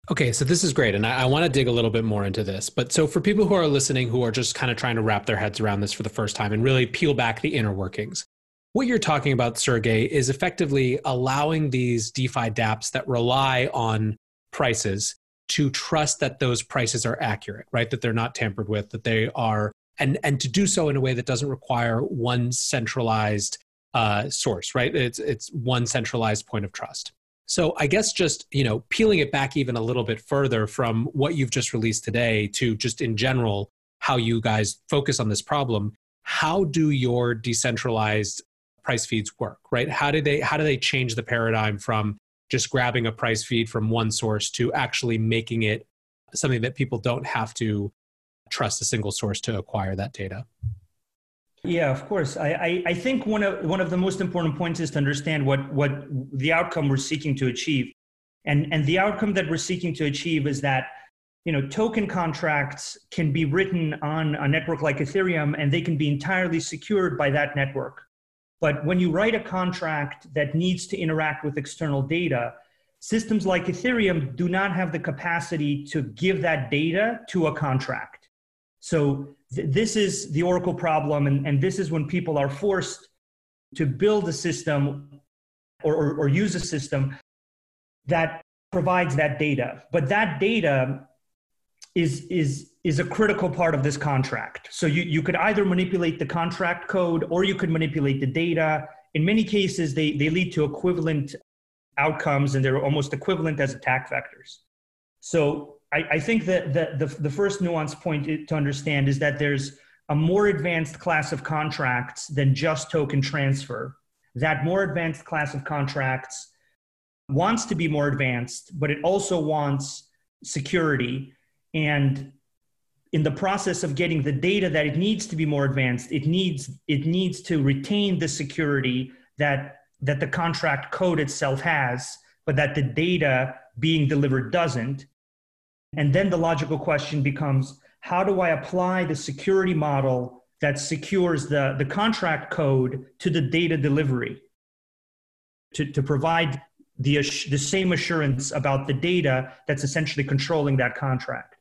Okay, so this is great. And I, I want to dig a little bit more into this. But so for people who are listening, who are just kind of trying to wrap their heads around this for the first time and really peel back the inner workings, what you're talking about, Sergey, is effectively allowing these DeFi dApps that rely on prices to trust that those prices are accurate, right? That they're not tampered with, that they are, and, and to do so in a way that doesn't require one centralized uh, source, right? It's, it's one centralized point of trust. So I guess just, you know, peeling it back even a little bit further from what you've just released today to just in general, how you guys focus on this problem, how do your decentralized price feeds work, right? How do they how do they change the paradigm from just grabbing a price feed from one source to actually making it something that people don't have to trust a single source to acquire that data. Yeah, of course. I, I, I think one of one of the most important points is to understand what, what the outcome we're seeking to achieve. And, and the outcome that we're seeking to achieve is that, you know, token contracts can be written on a network like Ethereum, and they can be entirely secured by that network. But when you write a contract that needs to interact with external data, systems like Ethereum do not have the capacity to give that data to a contract. So th- this is the Oracle problem, and, and this is when people are forced to build a system or, or, or use a system that provides that data. But that data is, is, is a critical part of this contract. So you, you could either manipulate the contract code or you could manipulate the data. In many cases, they, they lead to equivalent outcomes, and they're almost equivalent as attack vectors. So I, I think that the, the, the first nuance point to understand is that there's a more advanced class of contracts than just token transfer. That more advanced class of contracts wants to be more advanced, but it also wants security. And in the process of getting the data that it needs to be more advanced, it needs, it needs to retain the security that, that the contract code itself has, but that the data being delivered doesn't. And then the logical question becomes, how do I apply the security model that secures the, the contract code to the data delivery to, to provide the, the same assurance about the data that's essentially controlling that contract?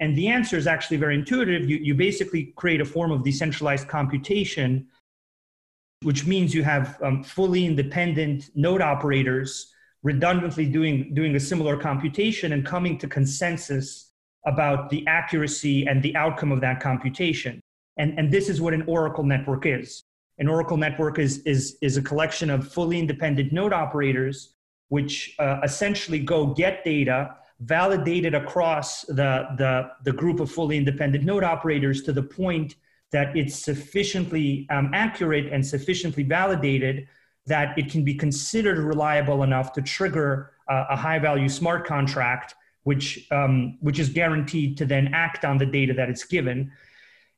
And the answer is actually very intuitive. You, you basically create a form of decentralized computation, which means you have um, fully independent node operators redundantly doing, doing a similar computation and coming to consensus about the accuracy and the outcome of that computation. And, and this is what an Oracle network is. An Oracle network is, is, is a collection of fully independent node operators, which uh, essentially go get data, validate it across the, the, the group of fully independent node operators to the point that it's sufficiently um, accurate and sufficiently validated that it can be considered reliable enough to trigger uh, a high-value smart contract, which, um, which is guaranteed to then act on the data that it's given.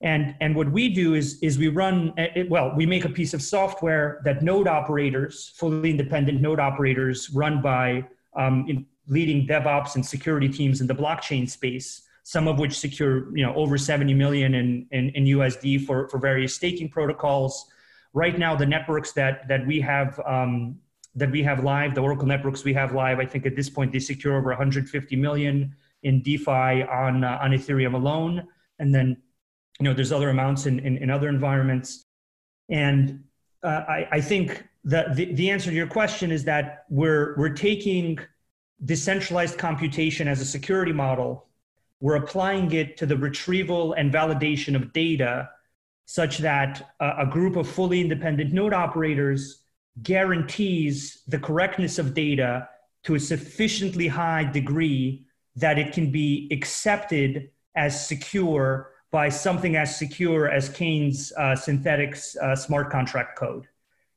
And, and what we do is, is we run, it, well, we make a piece of software that node operators, fully independent node operators run by um, in leading DevOps and security teams in the blockchain space, some of which secure, you know, over seventy million in, in, in U S D for, for various staking protocols. Right now, the networks that, that we have um, that we have live, the Oracle networks we have live, I think at this point, they secure over one hundred fifty million in DeFi on, uh, on Ethereum alone. And then, you know, there's other amounts in, in, in other environments. And uh, I, I think that the, the answer to your question is that we're, we're taking decentralized computation as a security model. We're applying it to the retrieval and validation of data such that uh, a group of fully independent node operators guarantees the correctness of data to a sufficiently high degree that it can be accepted as secure by something as secure as Kane's uh, Synthetix uh, smart contract code.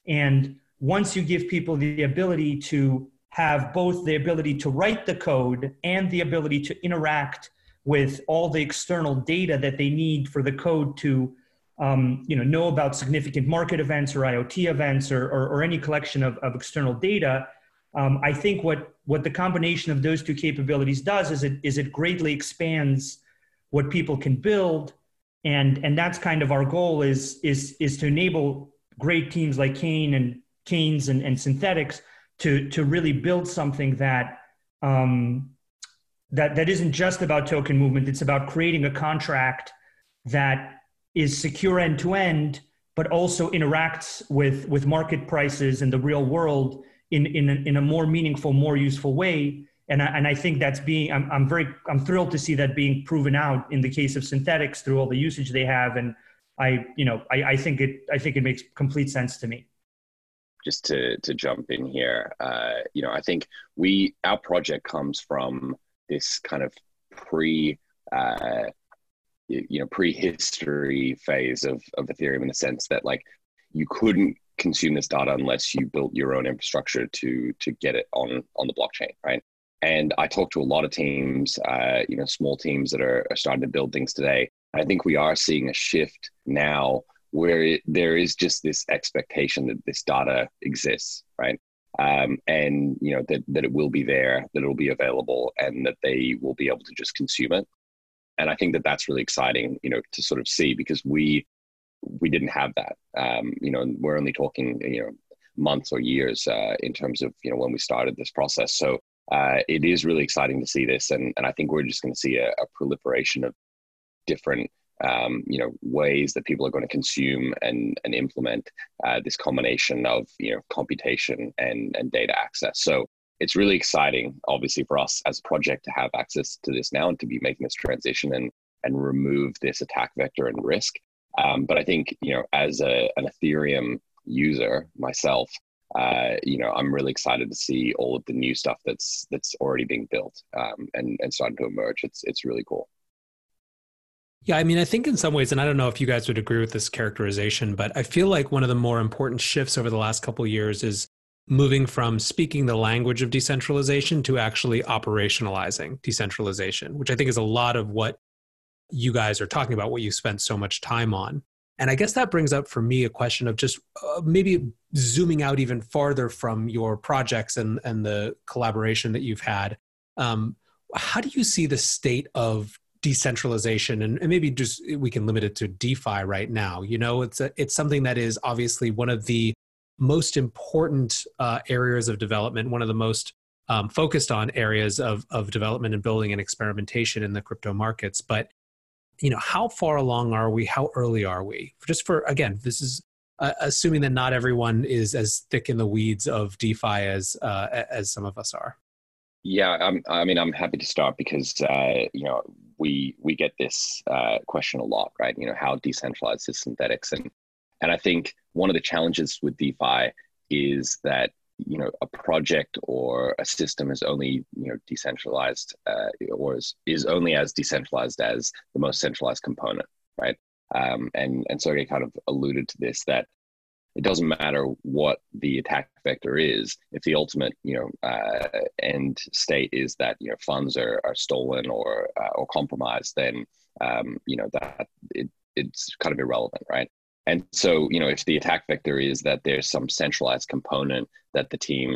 And once you give people the ability to have both the ability to write the code and the ability to interact with all the external data that they need for the code to um, you know, know about significant market events or IoT events or, or, or any collection of, of external data, um, I think what, what the combination of those two capabilities does is it, is it greatly expands what people can build. And, and that's kind of our goal is, is, is to enable great teams like Kane and Kane's and, and Synthetix to, to really build something that, um, That, that isn't just about token movement. It's about creating a contract that is secure end-to-end, but also interacts with, with market prices in the real world in, in, a, in a more meaningful, more useful way. And I, and I think that's being, I'm, I'm very, I'm thrilled to see that being proven out in the case of Synthetix through all the usage they have. And I, you know, I, I think it, I think it makes complete sense to me. Just to, to jump in here, uh, you know, I think we, our project comes from this kind of pre, uh, you know, pre-history phase of, of Ethereum in the sense that like you couldn't consume this data unless you built your own infrastructure to to get it on on the blockchain, right? And I talk to a lot of teams, uh, you know, small teams that are, are starting to build things today. I think we are seeing a shift now where it, there is just this expectation that this data exists, right? Um, and, you know, that, that it will be there, that it will be available, and that they will be able to just consume it. And I think that that's really exciting, you know, to sort of see, because we we didn't have that. Um, you know, and we're only talking, you know, months or years uh, in terms of, you know, when we started this process. So uh, it is really exciting to see this. And, and I think we're just going to see a, a proliferation of different Um, you know, ways that people are going to consume and, and implement uh, this combination of, you know, computation and, and data access. So it's really exciting, obviously, for us as a project to have access to this now and to be making this transition and, and remove this attack vector and risk. Um, but I think, you know, as a, an Ethereum user myself, uh, you know, I'm really excited to see all of the new stuff that's that's already being built um, and, and starting to emerge. It's, it's really cool. Yeah, I mean, I think in some ways, and I don't know if you guys would agree with this characterization, but I feel like one of the more important shifts over the last couple of years is moving from speaking the language of decentralization to actually operationalizing decentralization, which I think is a lot of what you guys are talking about, what you spent so much time on. And I guess that brings up for me a question of just uh, maybe zooming out even farther from your projects and, and the collaboration that you've had. Um, how do you see the state of decentralization, and, and maybe just we can limit it to DeFi right now? You know, it's a, it's something that is obviously one of the most important uh, areas of development, one of the most um, focused on areas of of development and building and experimentation in the crypto markets. But you know, how far along are we? How early are we? Just for again, this is uh, assuming that not everyone is as thick in the weeds of DeFi as uh, as some of us are. Yeah, I'm, I mean, I'm happy to start because uh, you know. we we get this uh, question a lot, right? You know, how decentralized is Synthetix? And and I think one of the challenges with DeFi is that, you know, a project or a system is only, you know, decentralized uh, or is, is only as decentralized as the most centralized component, right? Um, and, and Sergey kind of alluded to this, that it doesn't matter what the attack vector is if the ultimate, you know, uh, end state is that, you know, funds are, are stolen or uh, or compromised. Then, um, you know, that it, it's kind of irrelevant, right? And so, you know, if the attack vector is that there's some centralized component that the team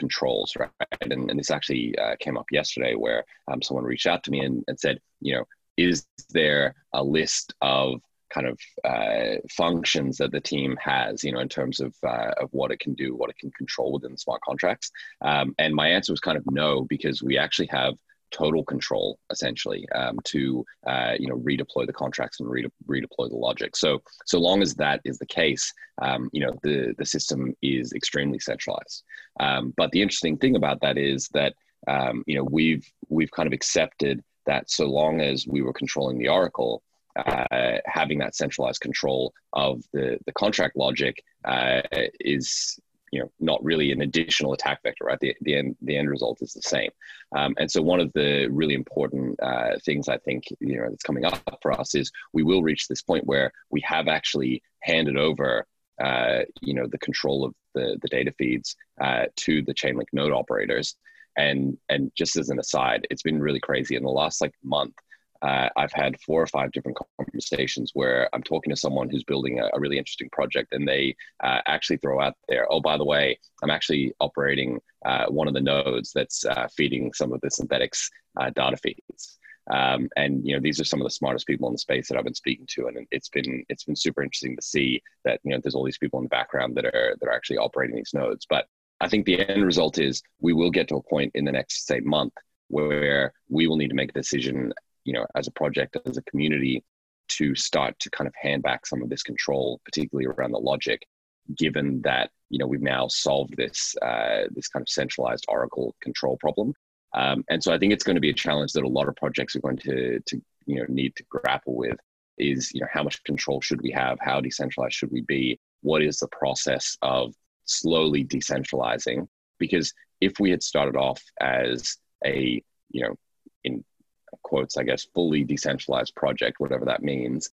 controls, right? And, and this actually uh, came up yesterday where um, someone reached out to me and, and said, you know, is there a list of kind of uh, functions that the team has, you know, in terms of uh, of what it can do, what it can control within smart contracts? Um, and my answer was kind of no, because we actually have total control, essentially, um, to, uh, you know, redeploy the contracts and re- redeploy the logic. So, so long as that is the case, um, you know, the, the system is extremely centralized. Um, but the interesting thing about that is that, um, you know, we've we've kind of accepted that so long as we were controlling the oracle, Uh, having that centralized control of the, the contract logic uh, is, you know, not really an additional attack vector, right? The, the, end, the end result is the same. Um, and so one of the really important uh, things I think, you know, that's coming up for us is we will reach this point where we have actually handed over, uh, you know, the control of the, the data feeds uh, to the Chainlink node operators. And, and just as an aside, it's been really crazy in the last like month. Uh, I've had four or five different conversations where I'm talking to someone who's building a, a really interesting project, and they uh, actually throw out there, oh, by the way, I'm actually operating uh, one of the nodes that's uh, feeding some of the Synthetix uh, data feeds. Um, and, you know, these are some of the smartest people in the space that I've been speaking to. And it's been, it's been super interesting to see that, you know, there's all these people in the background that are, that are actually operating these nodes. But I think the end result is we will get to a point in the next, say, month where we will need to make a decision, you know, as a project, as a community, to start to kind of hand back some of this control, particularly around the logic, given that, you know, we've now solved this, uh, this kind of centralized oracle control problem. Um, and so I think it's going to be a challenge that a lot of projects are going to, to, you know, need to grapple with is, you know, how much control should we have? How decentralized should we be? What is the process of slowly decentralizing? Because if we had started off as a, you know, in quotes, I guess, fully decentralized project, whatever that means,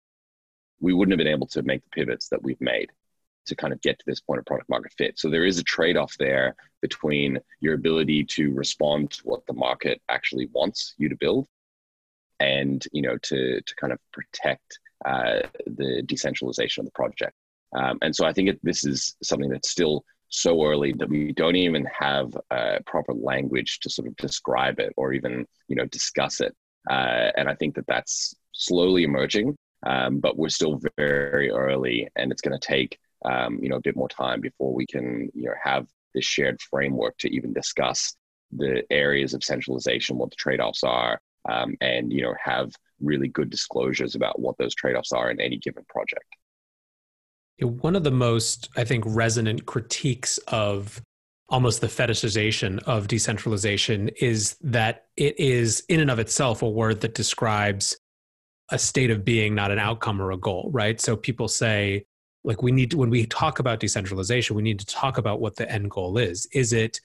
we wouldn't have been able to make the pivots that we've made. to kind of get to this point of product market fit. So there is a trade-off there between your ability to respond to what the market actually wants you to build and, you know, to, to kind of protect uh, the decentralization of the project. Um, and so I think it, this is something that's still so early that we don't even have uh, proper language to sort of describe it or even, you know, discuss it. Uh, and I think that that's slowly emerging, um, but we're still very early, and it's going to take, um, you know, a bit more time before we can, you know, have this shared framework to even discuss the areas of centralization, what the trade-offs are, um, and, you know, have really good disclosures about what those trade-offs are in any given project. One of the most, I think, resonant critiques of almost the fetishization of decentralization is that it is in and of itself a word that describes a state of being, not an outcome or a goal, right? So people say, like, we need to, when we talk about decentralization, we need to talk about what the end goal is. Is it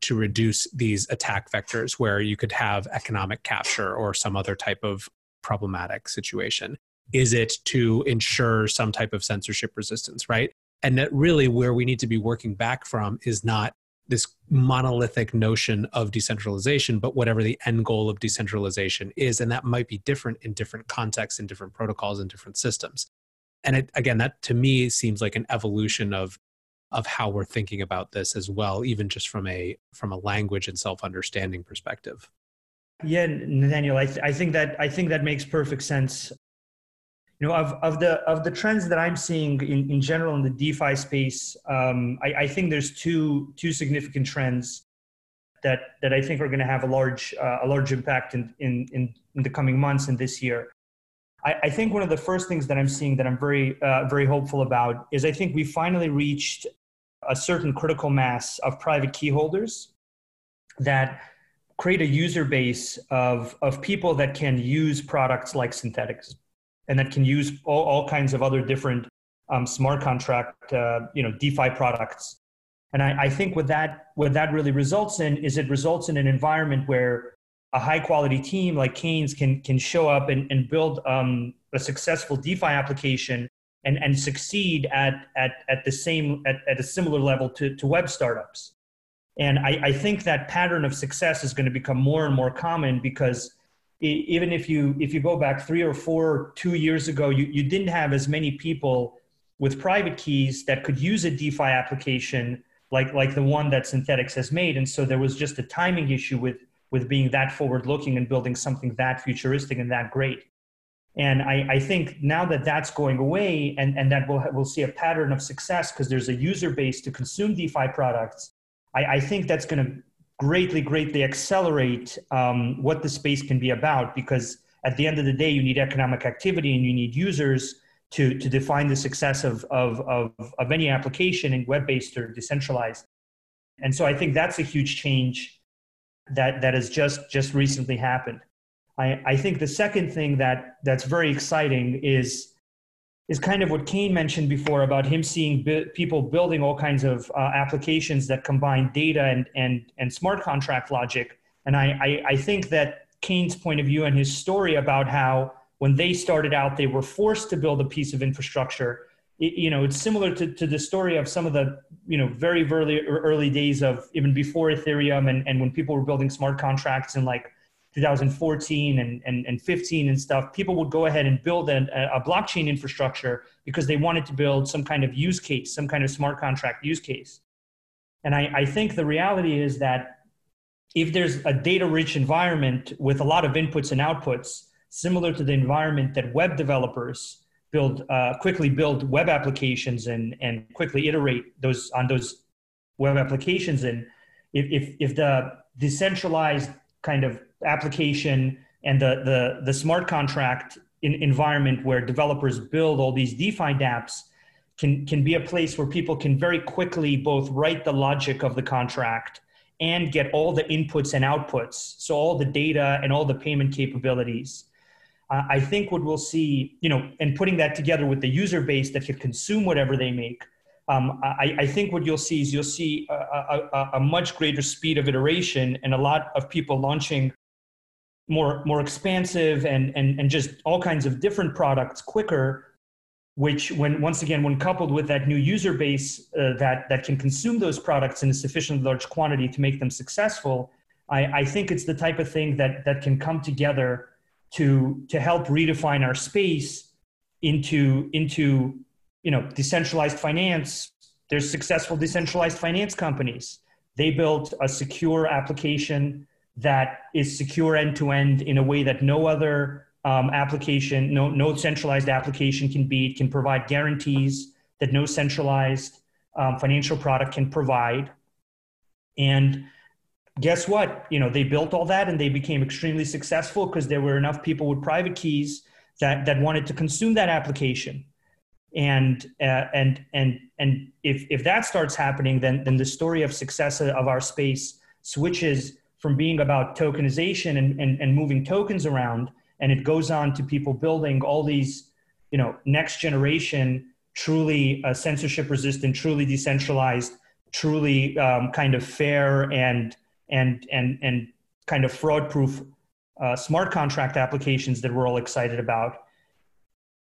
to reduce these attack vectors where you could have economic capture or some other type of problematic situation? Is it to ensure some type of censorship resistance, right? And that really where we need to be working back from is not this monolithic notion of decentralization, but whatever the end goal of decentralization is. And that might be different in different contexts, in different protocols, in different systems. And it, again, that to me seems like an evolution of, of how we're thinking about this as well, even just from a, from a language and self-understanding perspective. Yeah, Nathaniel, I, th- I think that, I think that makes perfect sense. You know, of, of the of the trends that I'm seeing in, in general in the DeFi space, um, I, I think there's two two significant trends that that I think are going to have a large uh, a large impact in, in in in the coming months and this year. I, I think one of the first things that I'm seeing that I'm very uh, very hopeful about is I think we finally reached a certain critical mass of private key holders that create a user base of of people that can use products like Synthetix, and that can use all, all kinds of other different um, smart contract, uh, you know, DeFi products. And I, I think what that, what that really results in is it results in an environment where a high quality team like Kane's can, can show up and, and build um, a successful DeFi application and, and succeed at, at, at the same, at, at a similar level to, to web startups. And I, I think that pattern of success is going to become more and more common, because even if you if you go back three or four, two years ago, you, you didn't have as many people with private keys that could use a DeFi application like, like the one that Synthetix has made. And so there was just a timing issue with, with being that forward-looking and building something that futuristic and that great. And I, I think now that that's going away, and, and that we'll, we'll see a pattern of success because there's a user base to consume DeFi products, I, I think that's going to greatly, greatly accelerate um, what the space can be about, because at the end of the day, you need economic activity and you need users to, to define the success of, of, of, of any application, in web-based or decentralized. And so I think that's a huge change that, that has just, just recently happened. I, I think the second thing that, that's very exciting is, is kind of what Kane mentioned before about him seeing bi- people building all kinds of uh, applications that combine data and, and, and smart contract logic. And I, I, I think that Kane's point of view and his story about how when they started out, they were forced to build a piece of infrastructure. It, you know, it's similar to, to the story of some of the, you know, very, very early days of even before Ethereum and, and when people were building smart contracts in like two thousand fourteen and, and, and fifteen and stuff, people would go ahead and build an, a blockchain infrastructure because they wanted to build some kind of use case, some kind of smart contract use case. And I, I think the reality is that if there's a data-rich environment with a lot of inputs and outputs, similar to the environment that web developers build, uh, quickly build web applications and, and quickly iterate those on those web applications. And if, if, if the decentralized kind of application and the, the, the smart contract in environment where developers build all these DeFi dApps can, can be a place where people can very quickly both write the logic of the contract and get all the inputs and outputs. So all the data and all the payment capabilities. Uh, I think what we'll see, you know, and putting that together with the user base that can consume whatever they make, Um, I, I think what you'll see is you'll see a, a, a much greater speed of iteration and a lot of people launching more more expansive and, and, and just all kinds of different products quicker which when once again, when coupled with that new user base uh, that, that can consume those products in a sufficiently large quantity to make them successful, I, I think it's the type of thing that, that can come together to, to help redefine our space into, into, you know, decentralized finance. There's successful decentralized finance companies. They built a secure application that is secure end-to-end in a way that no other um, application, no, no centralized application can be. It can provide guarantees that no centralized um, financial product can provide. And guess what? You know, they built all that and they became extremely successful because there were enough people with private keys that, that wanted to consume that application. And, uh, and, and, and if, if that starts happening, then, then the story of success of our space switches from being about tokenization and, and, and moving tokens around, and it goes on to people building all these, you know, next generation, truly uh, censorship resistant, truly decentralized, truly um, kind of fair and, and, and, and kind of fraud proof uh, smart contract applications that we're all excited about.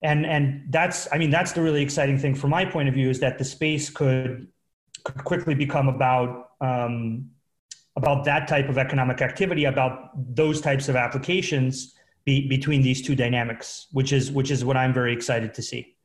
And, and that's, I mean, that's the really exciting thing from my point of view, is that the space could, could quickly become about, um, about that type of economic activity, about those types of applications be, between these two dynamics, which is, which is what I'm very excited to see.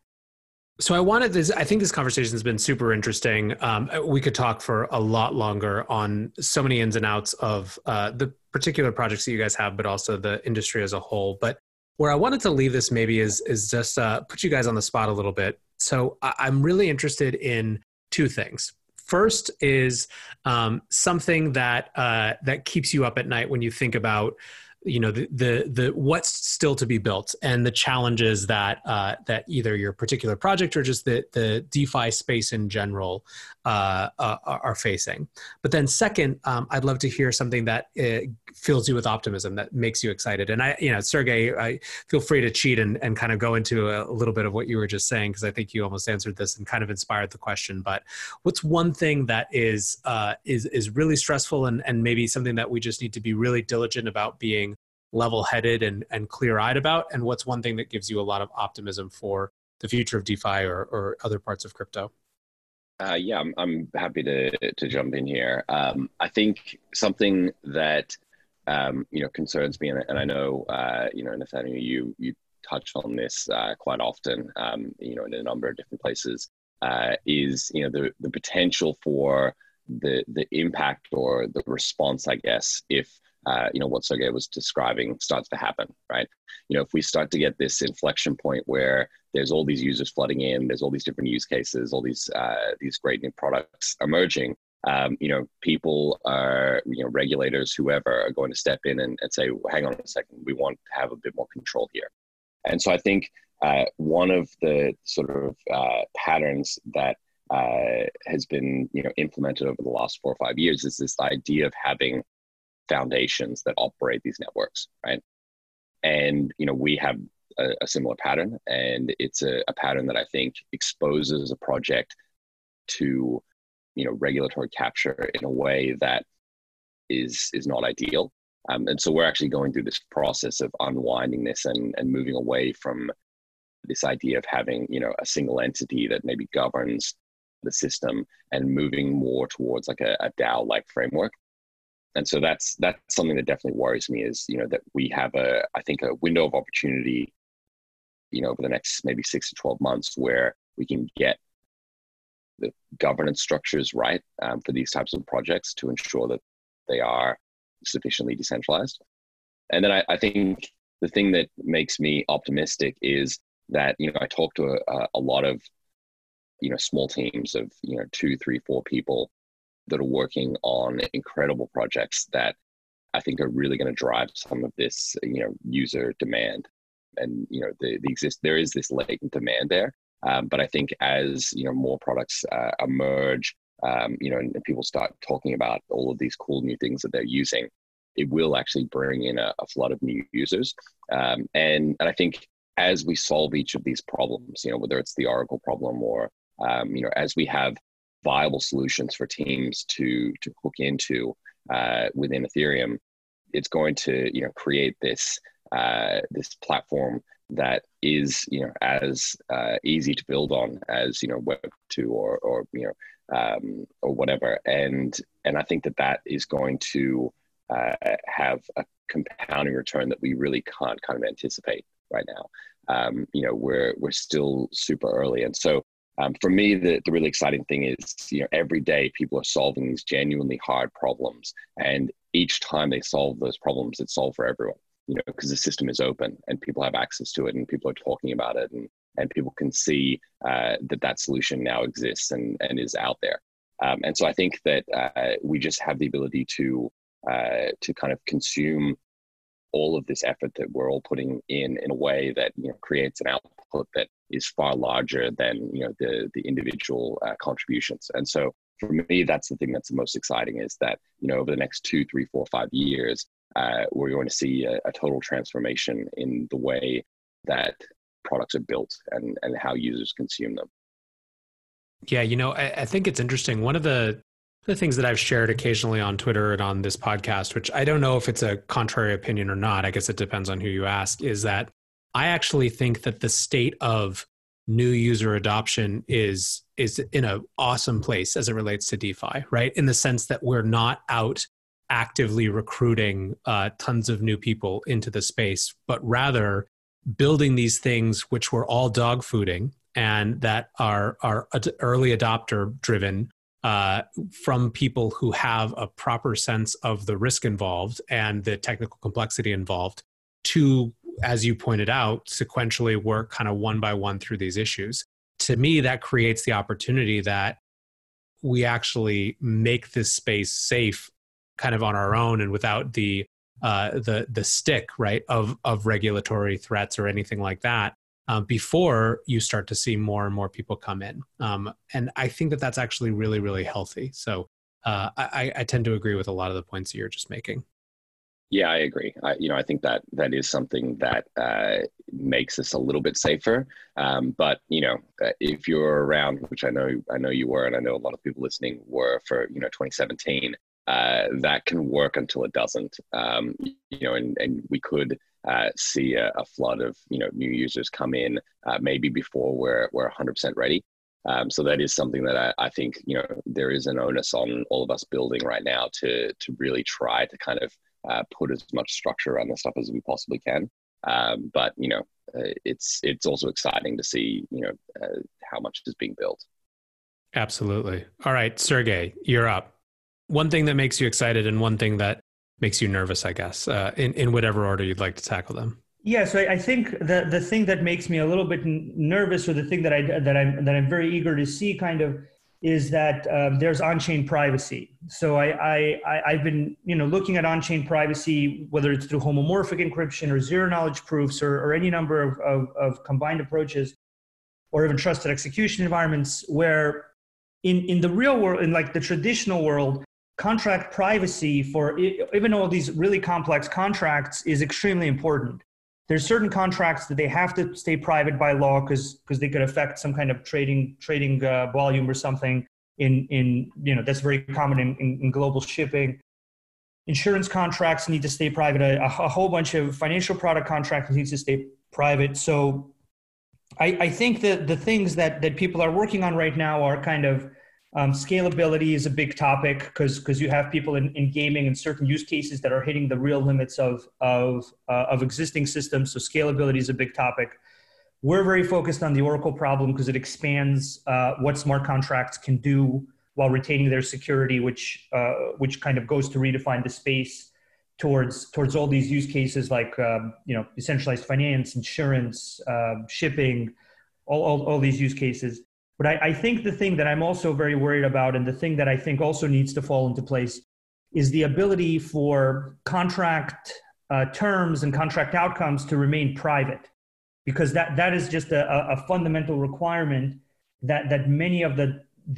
So I wanted this, I think this conversation has been super interesting. Um, we could talk for a lot longer on so many ins and outs of uh, the particular projects that you guys have, but also the industry as a whole. But where I wanted to leave this maybe is, is just uh, put you guys on the spot a little bit. So I'm really interested in two things. First is um, something that uh, that keeps you up at night when you think about, you know, the the, the what's still to be built and the challenges that uh, that either your particular project or just the the DeFi space in general uh, uh, are facing. But then second, um, I'd love to hear something that uh, fills you with optimism, that makes you excited. And I, you know, Sergey, I feel free to cheat and and kind of go into a little bit of what you were just saying, because I think you almost answered this and kind of inspired the question. But what's one thing that is uh, is is really stressful and and maybe something that we just need to be really diligent about being level-headed and, and clear-eyed about? And what's one thing that gives you a lot of optimism for the future of DeFi or, or other parts of crypto? Uh, yeah, I'm, I'm happy to, to jump in here. Um, I think something that, um, you know, concerns me, and, and I know, uh, you know, Nathaniel, you, you touch on this uh, quite often, um, you know, in a number of different places, uh, is, you know, the, the potential for the, the impact or the response, I guess, if Uh, you know, what Sergey was describing starts to happen, right? You know, if we start to get this inflection point where there's all these users flooding in, there's all these different use cases, all these uh, these great new products emerging, um, you know, people are, you know, regulators, whoever, are going to step in and, and say, well, hang on a second, we want to have a bit more control here. And so I think uh, one of the sort of uh, patterns that uh, has been, you know, implemented over the last four or five years is this idea of having foundations that operate these networks, right? And, you know, we have a, a similar pattern, and it's a, a pattern that I think exposes a project to, you know, regulatory capture in a way that is is not ideal. Um, and so we're actually going through this process of unwinding this and, and moving away from this idea of having, you know, a single entity that maybe governs the system and moving more towards like a, a DAO-like framework. And so that's that's something that definitely worries me, is, you know, that we have a, I think, a window of opportunity, you know, over the next maybe six to twelve months, where we can get the governance structures right um, for these types of projects to ensure that they are sufficiently decentralized. And then I, I think the thing that makes me optimistic is that, you know, I talk to a, a lot of, you know, small teams of, you know, two, three, four people that are working on incredible projects that I think are really going to drive some of this, you know, user demand. And, you know, the, the exist, there is this latent demand there. Um, but I think as, you know, more products uh, emerge, um, you know, and, and people start talking about all of these cool new things that they're using, it will actually bring in a, a flood of new users. Um, and, and I think as we solve each of these problems, you know, whether it's the Oracle problem or, um, you know, as we have viable solutions for teams to to hook into uh, within Ethereum, it's going to, you know, create this uh, this platform that is, you know, as uh, easy to build on as, you know, Web two or, or you know, um, or whatever. And and I think that that is going to uh, have a compounding return that we really can't kind of anticipate right now. Um, you know, we're we're still super early. And so um, for me, the, the really exciting thing is, you know, every day people are solving these genuinely hard problems. And each time they solve those problems, it's solved for everyone. You know, because the system is open and people have access to it and people are talking about it and, and people can see uh, that that solution now exists and, and is out there. Um, and so I think that uh, we just have the ability to uh, to kind of consume all of this effort that we're all putting in in a way that, you know, creates an output that is far larger than, you know, the, the individual uh, contributions. And so for me, that's the thing that's the most exciting is that, you know, over the next two, three, four, five years, Uh, we're going to see a, a total transformation in the way that products are built and, and how users consume them. Yeah, you know, I, I think it's interesting. One of the, the things that I've shared occasionally on Twitter and on this podcast, which I don't know if it's a contrary opinion or not, I guess it depends on who you ask, is that I actually think that the state of new user adoption is is in an awesome place as it relates to DeFi, right? In the sense that we're not out actively recruiting uh, tons of new people into the space, but rather building these things which we're all dogfooding and that are, are early adopter driven uh, from people who have a proper sense of the risk involved and the technical complexity involved to, as you pointed out, sequentially work kind of one by one through these issues. To me, that creates the opportunity that we actually make this space safe kind of on our own and without the uh, the the stick, right, of of regulatory threats or anything like that uh, before you start to see more and more people come in. Um, and I think that that's actually really, really healthy. So uh, I, I tend to agree with a lot of the points that you're just making. Yeah, I agree. I, you know, I think that that is something that uh, makes us a little bit safer. Um, but you know, if you're around, which I know I know you were, and I know a lot of people listening were for, you know, twenty seventeen. Uh, that can work until it doesn't, um, you know, and, and we could uh, see a, a flood of, you know, new users come in uh, maybe before we're we're one hundred percent ready. Um, so that is something that I, I think, you know, there is an onus on all of us building right now to to really try to kind of uh, put as much structure around this stuff as we possibly can. Um, but, you know, uh, it's it's also exciting to see, you know, uh, how much is being built. Absolutely. All right, Sergey, you're up. One thing that makes you excited and one thing that makes you nervous, I guess, uh, in, in whatever order you'd like to tackle them. Yeah, so I think the, the thing that makes me a little bit nervous, or the thing that, I, that, I'm, that I'm very eager to see kind of, is that um, there's on-chain privacy. So I, I, I, I've been you know, looking at on-chain privacy, whether it's through homomorphic encryption or zero-knowledge proofs or, or any number of, of, of combined approaches, or even trusted execution environments, where in, in the real world, in like the traditional world, contract privacy for even all these really complex contracts is extremely important. There's certain contracts that they have to stay private by law because because they could affect some kind of trading trading uh, volume or something. In in you know that's very common in, in, in global shipping. Insurance contracts need to stay private. A, a whole bunch of financial product contracts needs to stay private. So I, I think that the things that that people are working on right now are kind of Um, scalability is a big topic because because you have people in, in gaming and certain use cases that are hitting the real limits of of uh, of existing systems. So scalability is a big topic. We're very focused on the Oracle problem because it expands uh, what smart contracts can do while retaining their security, which uh, which kind of goes to redefine the space towards towards all these use cases like um, you know decentralized finance, insurance, uh, shipping, all, all all these use cases. But I, I think the thing that I'm also very worried about, and the thing that I think also needs to fall into place, is the ability for contract uh, terms and contract outcomes to remain private, because that, that is just a, a fundamental requirement that, that many of the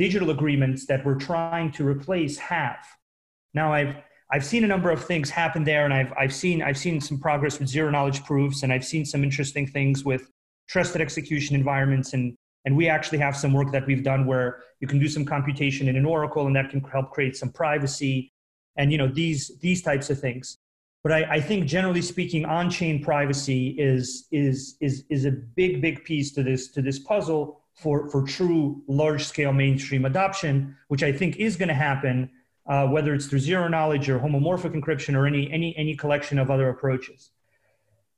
digital agreements that we're trying to replace have. Now, I've, I've seen a number of things happen there, and I've, I've, seen, I've seen some progress with zero-knowledge proofs, and I've seen some interesting things with trusted execution environments, and And we actually have some work that we've done where you can do some computation in an Oracle, and that can help create some privacy and, you know, these, these types of things. But I, I think generally speaking, on-chain privacy is, is, is, is a big, big piece to this, to this puzzle for, for true large-scale mainstream adoption, which I think is going to happen, uh, whether it's through zero-knowledge or homomorphic encryption or any, any, any collection of other approaches.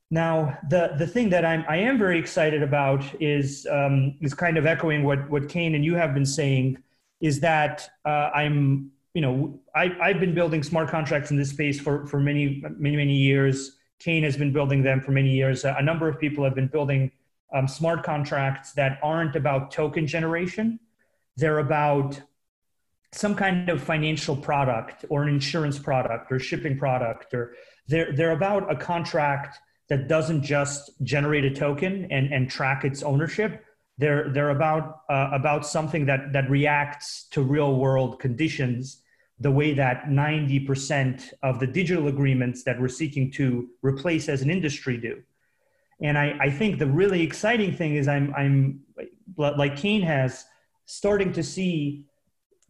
Now, the, the thing that I'm, I am very excited about is, um, is kind of echoing what, what Kane and you have been saying, is that uh, I'm... You know, I, I've been building smart contracts in this space for, for many, many, many years. Kane has been building them for many years. A number of people have been building um, smart contracts that aren't about token generation. They're about some kind of financial product or an insurance product or shipping product, or they're, they're about a contract that doesn't just generate a token and, and track its ownership. They're, they're about, uh, about something that, that reacts to real world conditions the way that ninety percent of the digital agreements that we're seeking to replace as an industry do. And I, I think the really exciting thing is I'm, I'm, like Kane has, starting to see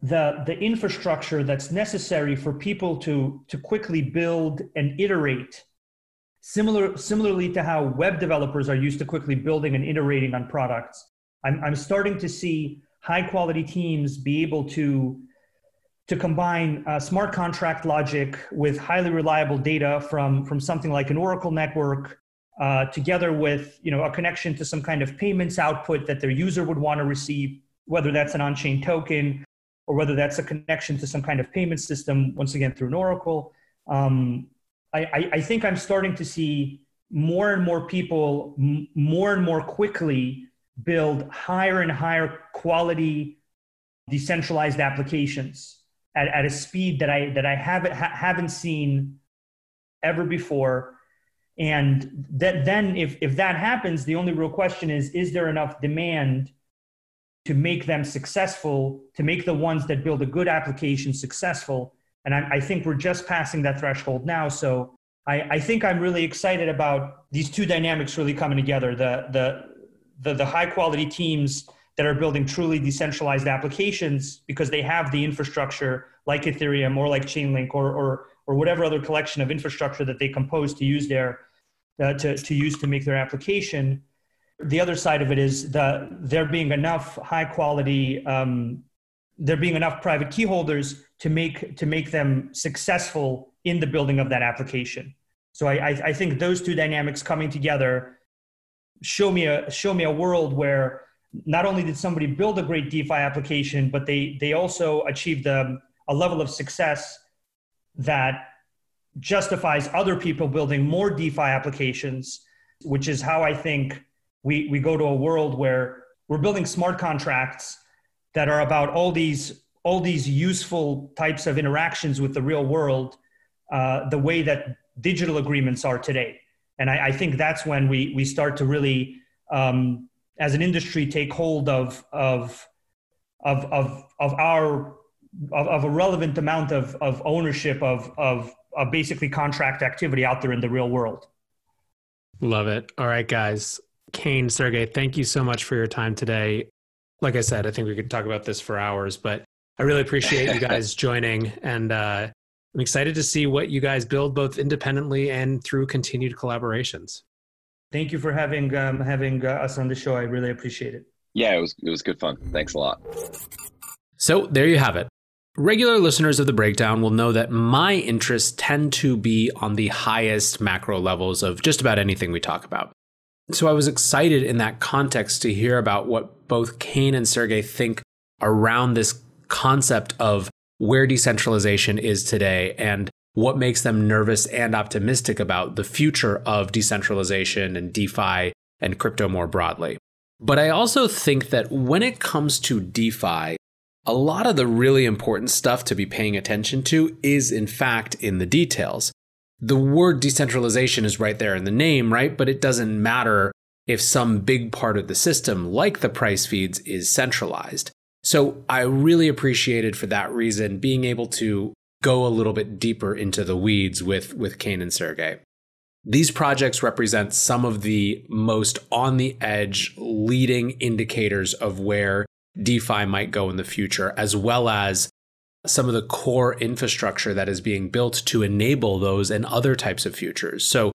the, the infrastructure that's necessary for people to, to quickly build and iterate. Similar, similarly to how web developers are used to quickly building and iterating on products, I'm, I'm starting to see high quality teams be able to, to combine uh, smart contract logic with highly reliable data from, from something like an Oracle network, uh, together with, you know, a connection to some kind of payments output that their user would want to receive, whether that's an on-chain token or whether that's a connection to some kind of payment system, once again, through an Oracle. Um, I, I think I'm starting to see more and more people m more and more quickly build higher and higher quality decentralized applications at, at a speed that I that I haven't ha haven't seen ever before. And that then if, if that happens, the only real question is, is there enough demand to make them successful, to make the ones that build a good application successful? And I, I think we're just passing that threshold now. So I, I think I'm really excited about these two dynamics really coming together, the, the, the, the high quality teams that are building truly decentralized applications because they have the infrastructure like Ethereum or like Chainlink or, or, or whatever other collection of infrastructure that they compose to use, their, uh, to, to use to make their application. The other side of it is the, there being enough high quality um, there being enough private key holders to make, to make them successful in the building of that application. So I, I, I think those two dynamics coming together show me, a, show me a world where not only did somebody build a great DeFi application, but they, they also achieved a, a level of success that justifies other people building more DeFi applications, which is how I think we, we go to a world where we're building smart contracts that are about all these, all these useful types of interactions with the real world, uh, the way that digital agreements are today. And I, I think that's when we, we start to really, um, as an industry, take hold of, of, of, of, of our, of, of a relevant amount of, of ownership of, of, of basically contract activity out there in the real world. Love it. All right, guys. Kane, Sergey, thank you so much for your time today. Like I said, I think we could talk about this for hours, but I really appreciate you guys joining. And uh, I'm excited to see what you guys build both independently and through continued collaborations. Thank you for having, um, having uh, us on the show. I really appreciate it. Yeah, it was, it was good fun. Thanks a lot. So there you have it. Regular listeners of The Breakdown will know that my interests tend to be on the highest macro levels of just about anything we talk about. So I was excited in that context to hear about what both Kane and Sergey think around this concept of where decentralization is today and what makes them nervous and optimistic about the future of decentralization and DeFi and crypto more broadly. But I also think that when it comes to DeFi, a lot of the really important stuff to be paying attention to is, in fact, in the details. The word decentralization is right there in the name, right? But it doesn't matter if some big part of the system, like the price feeds, is centralized. So I really appreciated, for that reason, being able to go a little bit deeper into the weeds with, with Kane and Sergey. These projects represent some of the most on-the-edge leading indicators of where DeFi might go in the future, as well as some of the core infrastructure that is being built to enable those and other types of futures. So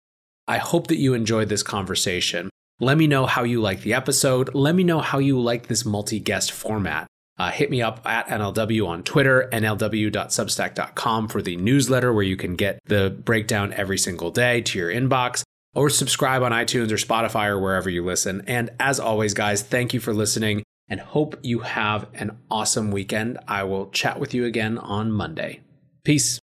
I hope that you enjoyed this conversation. Let me know how you like the episode. Let me know how you like this multi-guest format. Uh, hit me up at N L W on Twitter, N L W dot substack dot com for the newsletter where you can get the breakdown every single day to your inbox, or subscribe on iTunes or Spotify or wherever you listen. And as always, guys, thank you for listening and hope you have an awesome weekend. I will chat with you again on Monday. Peace.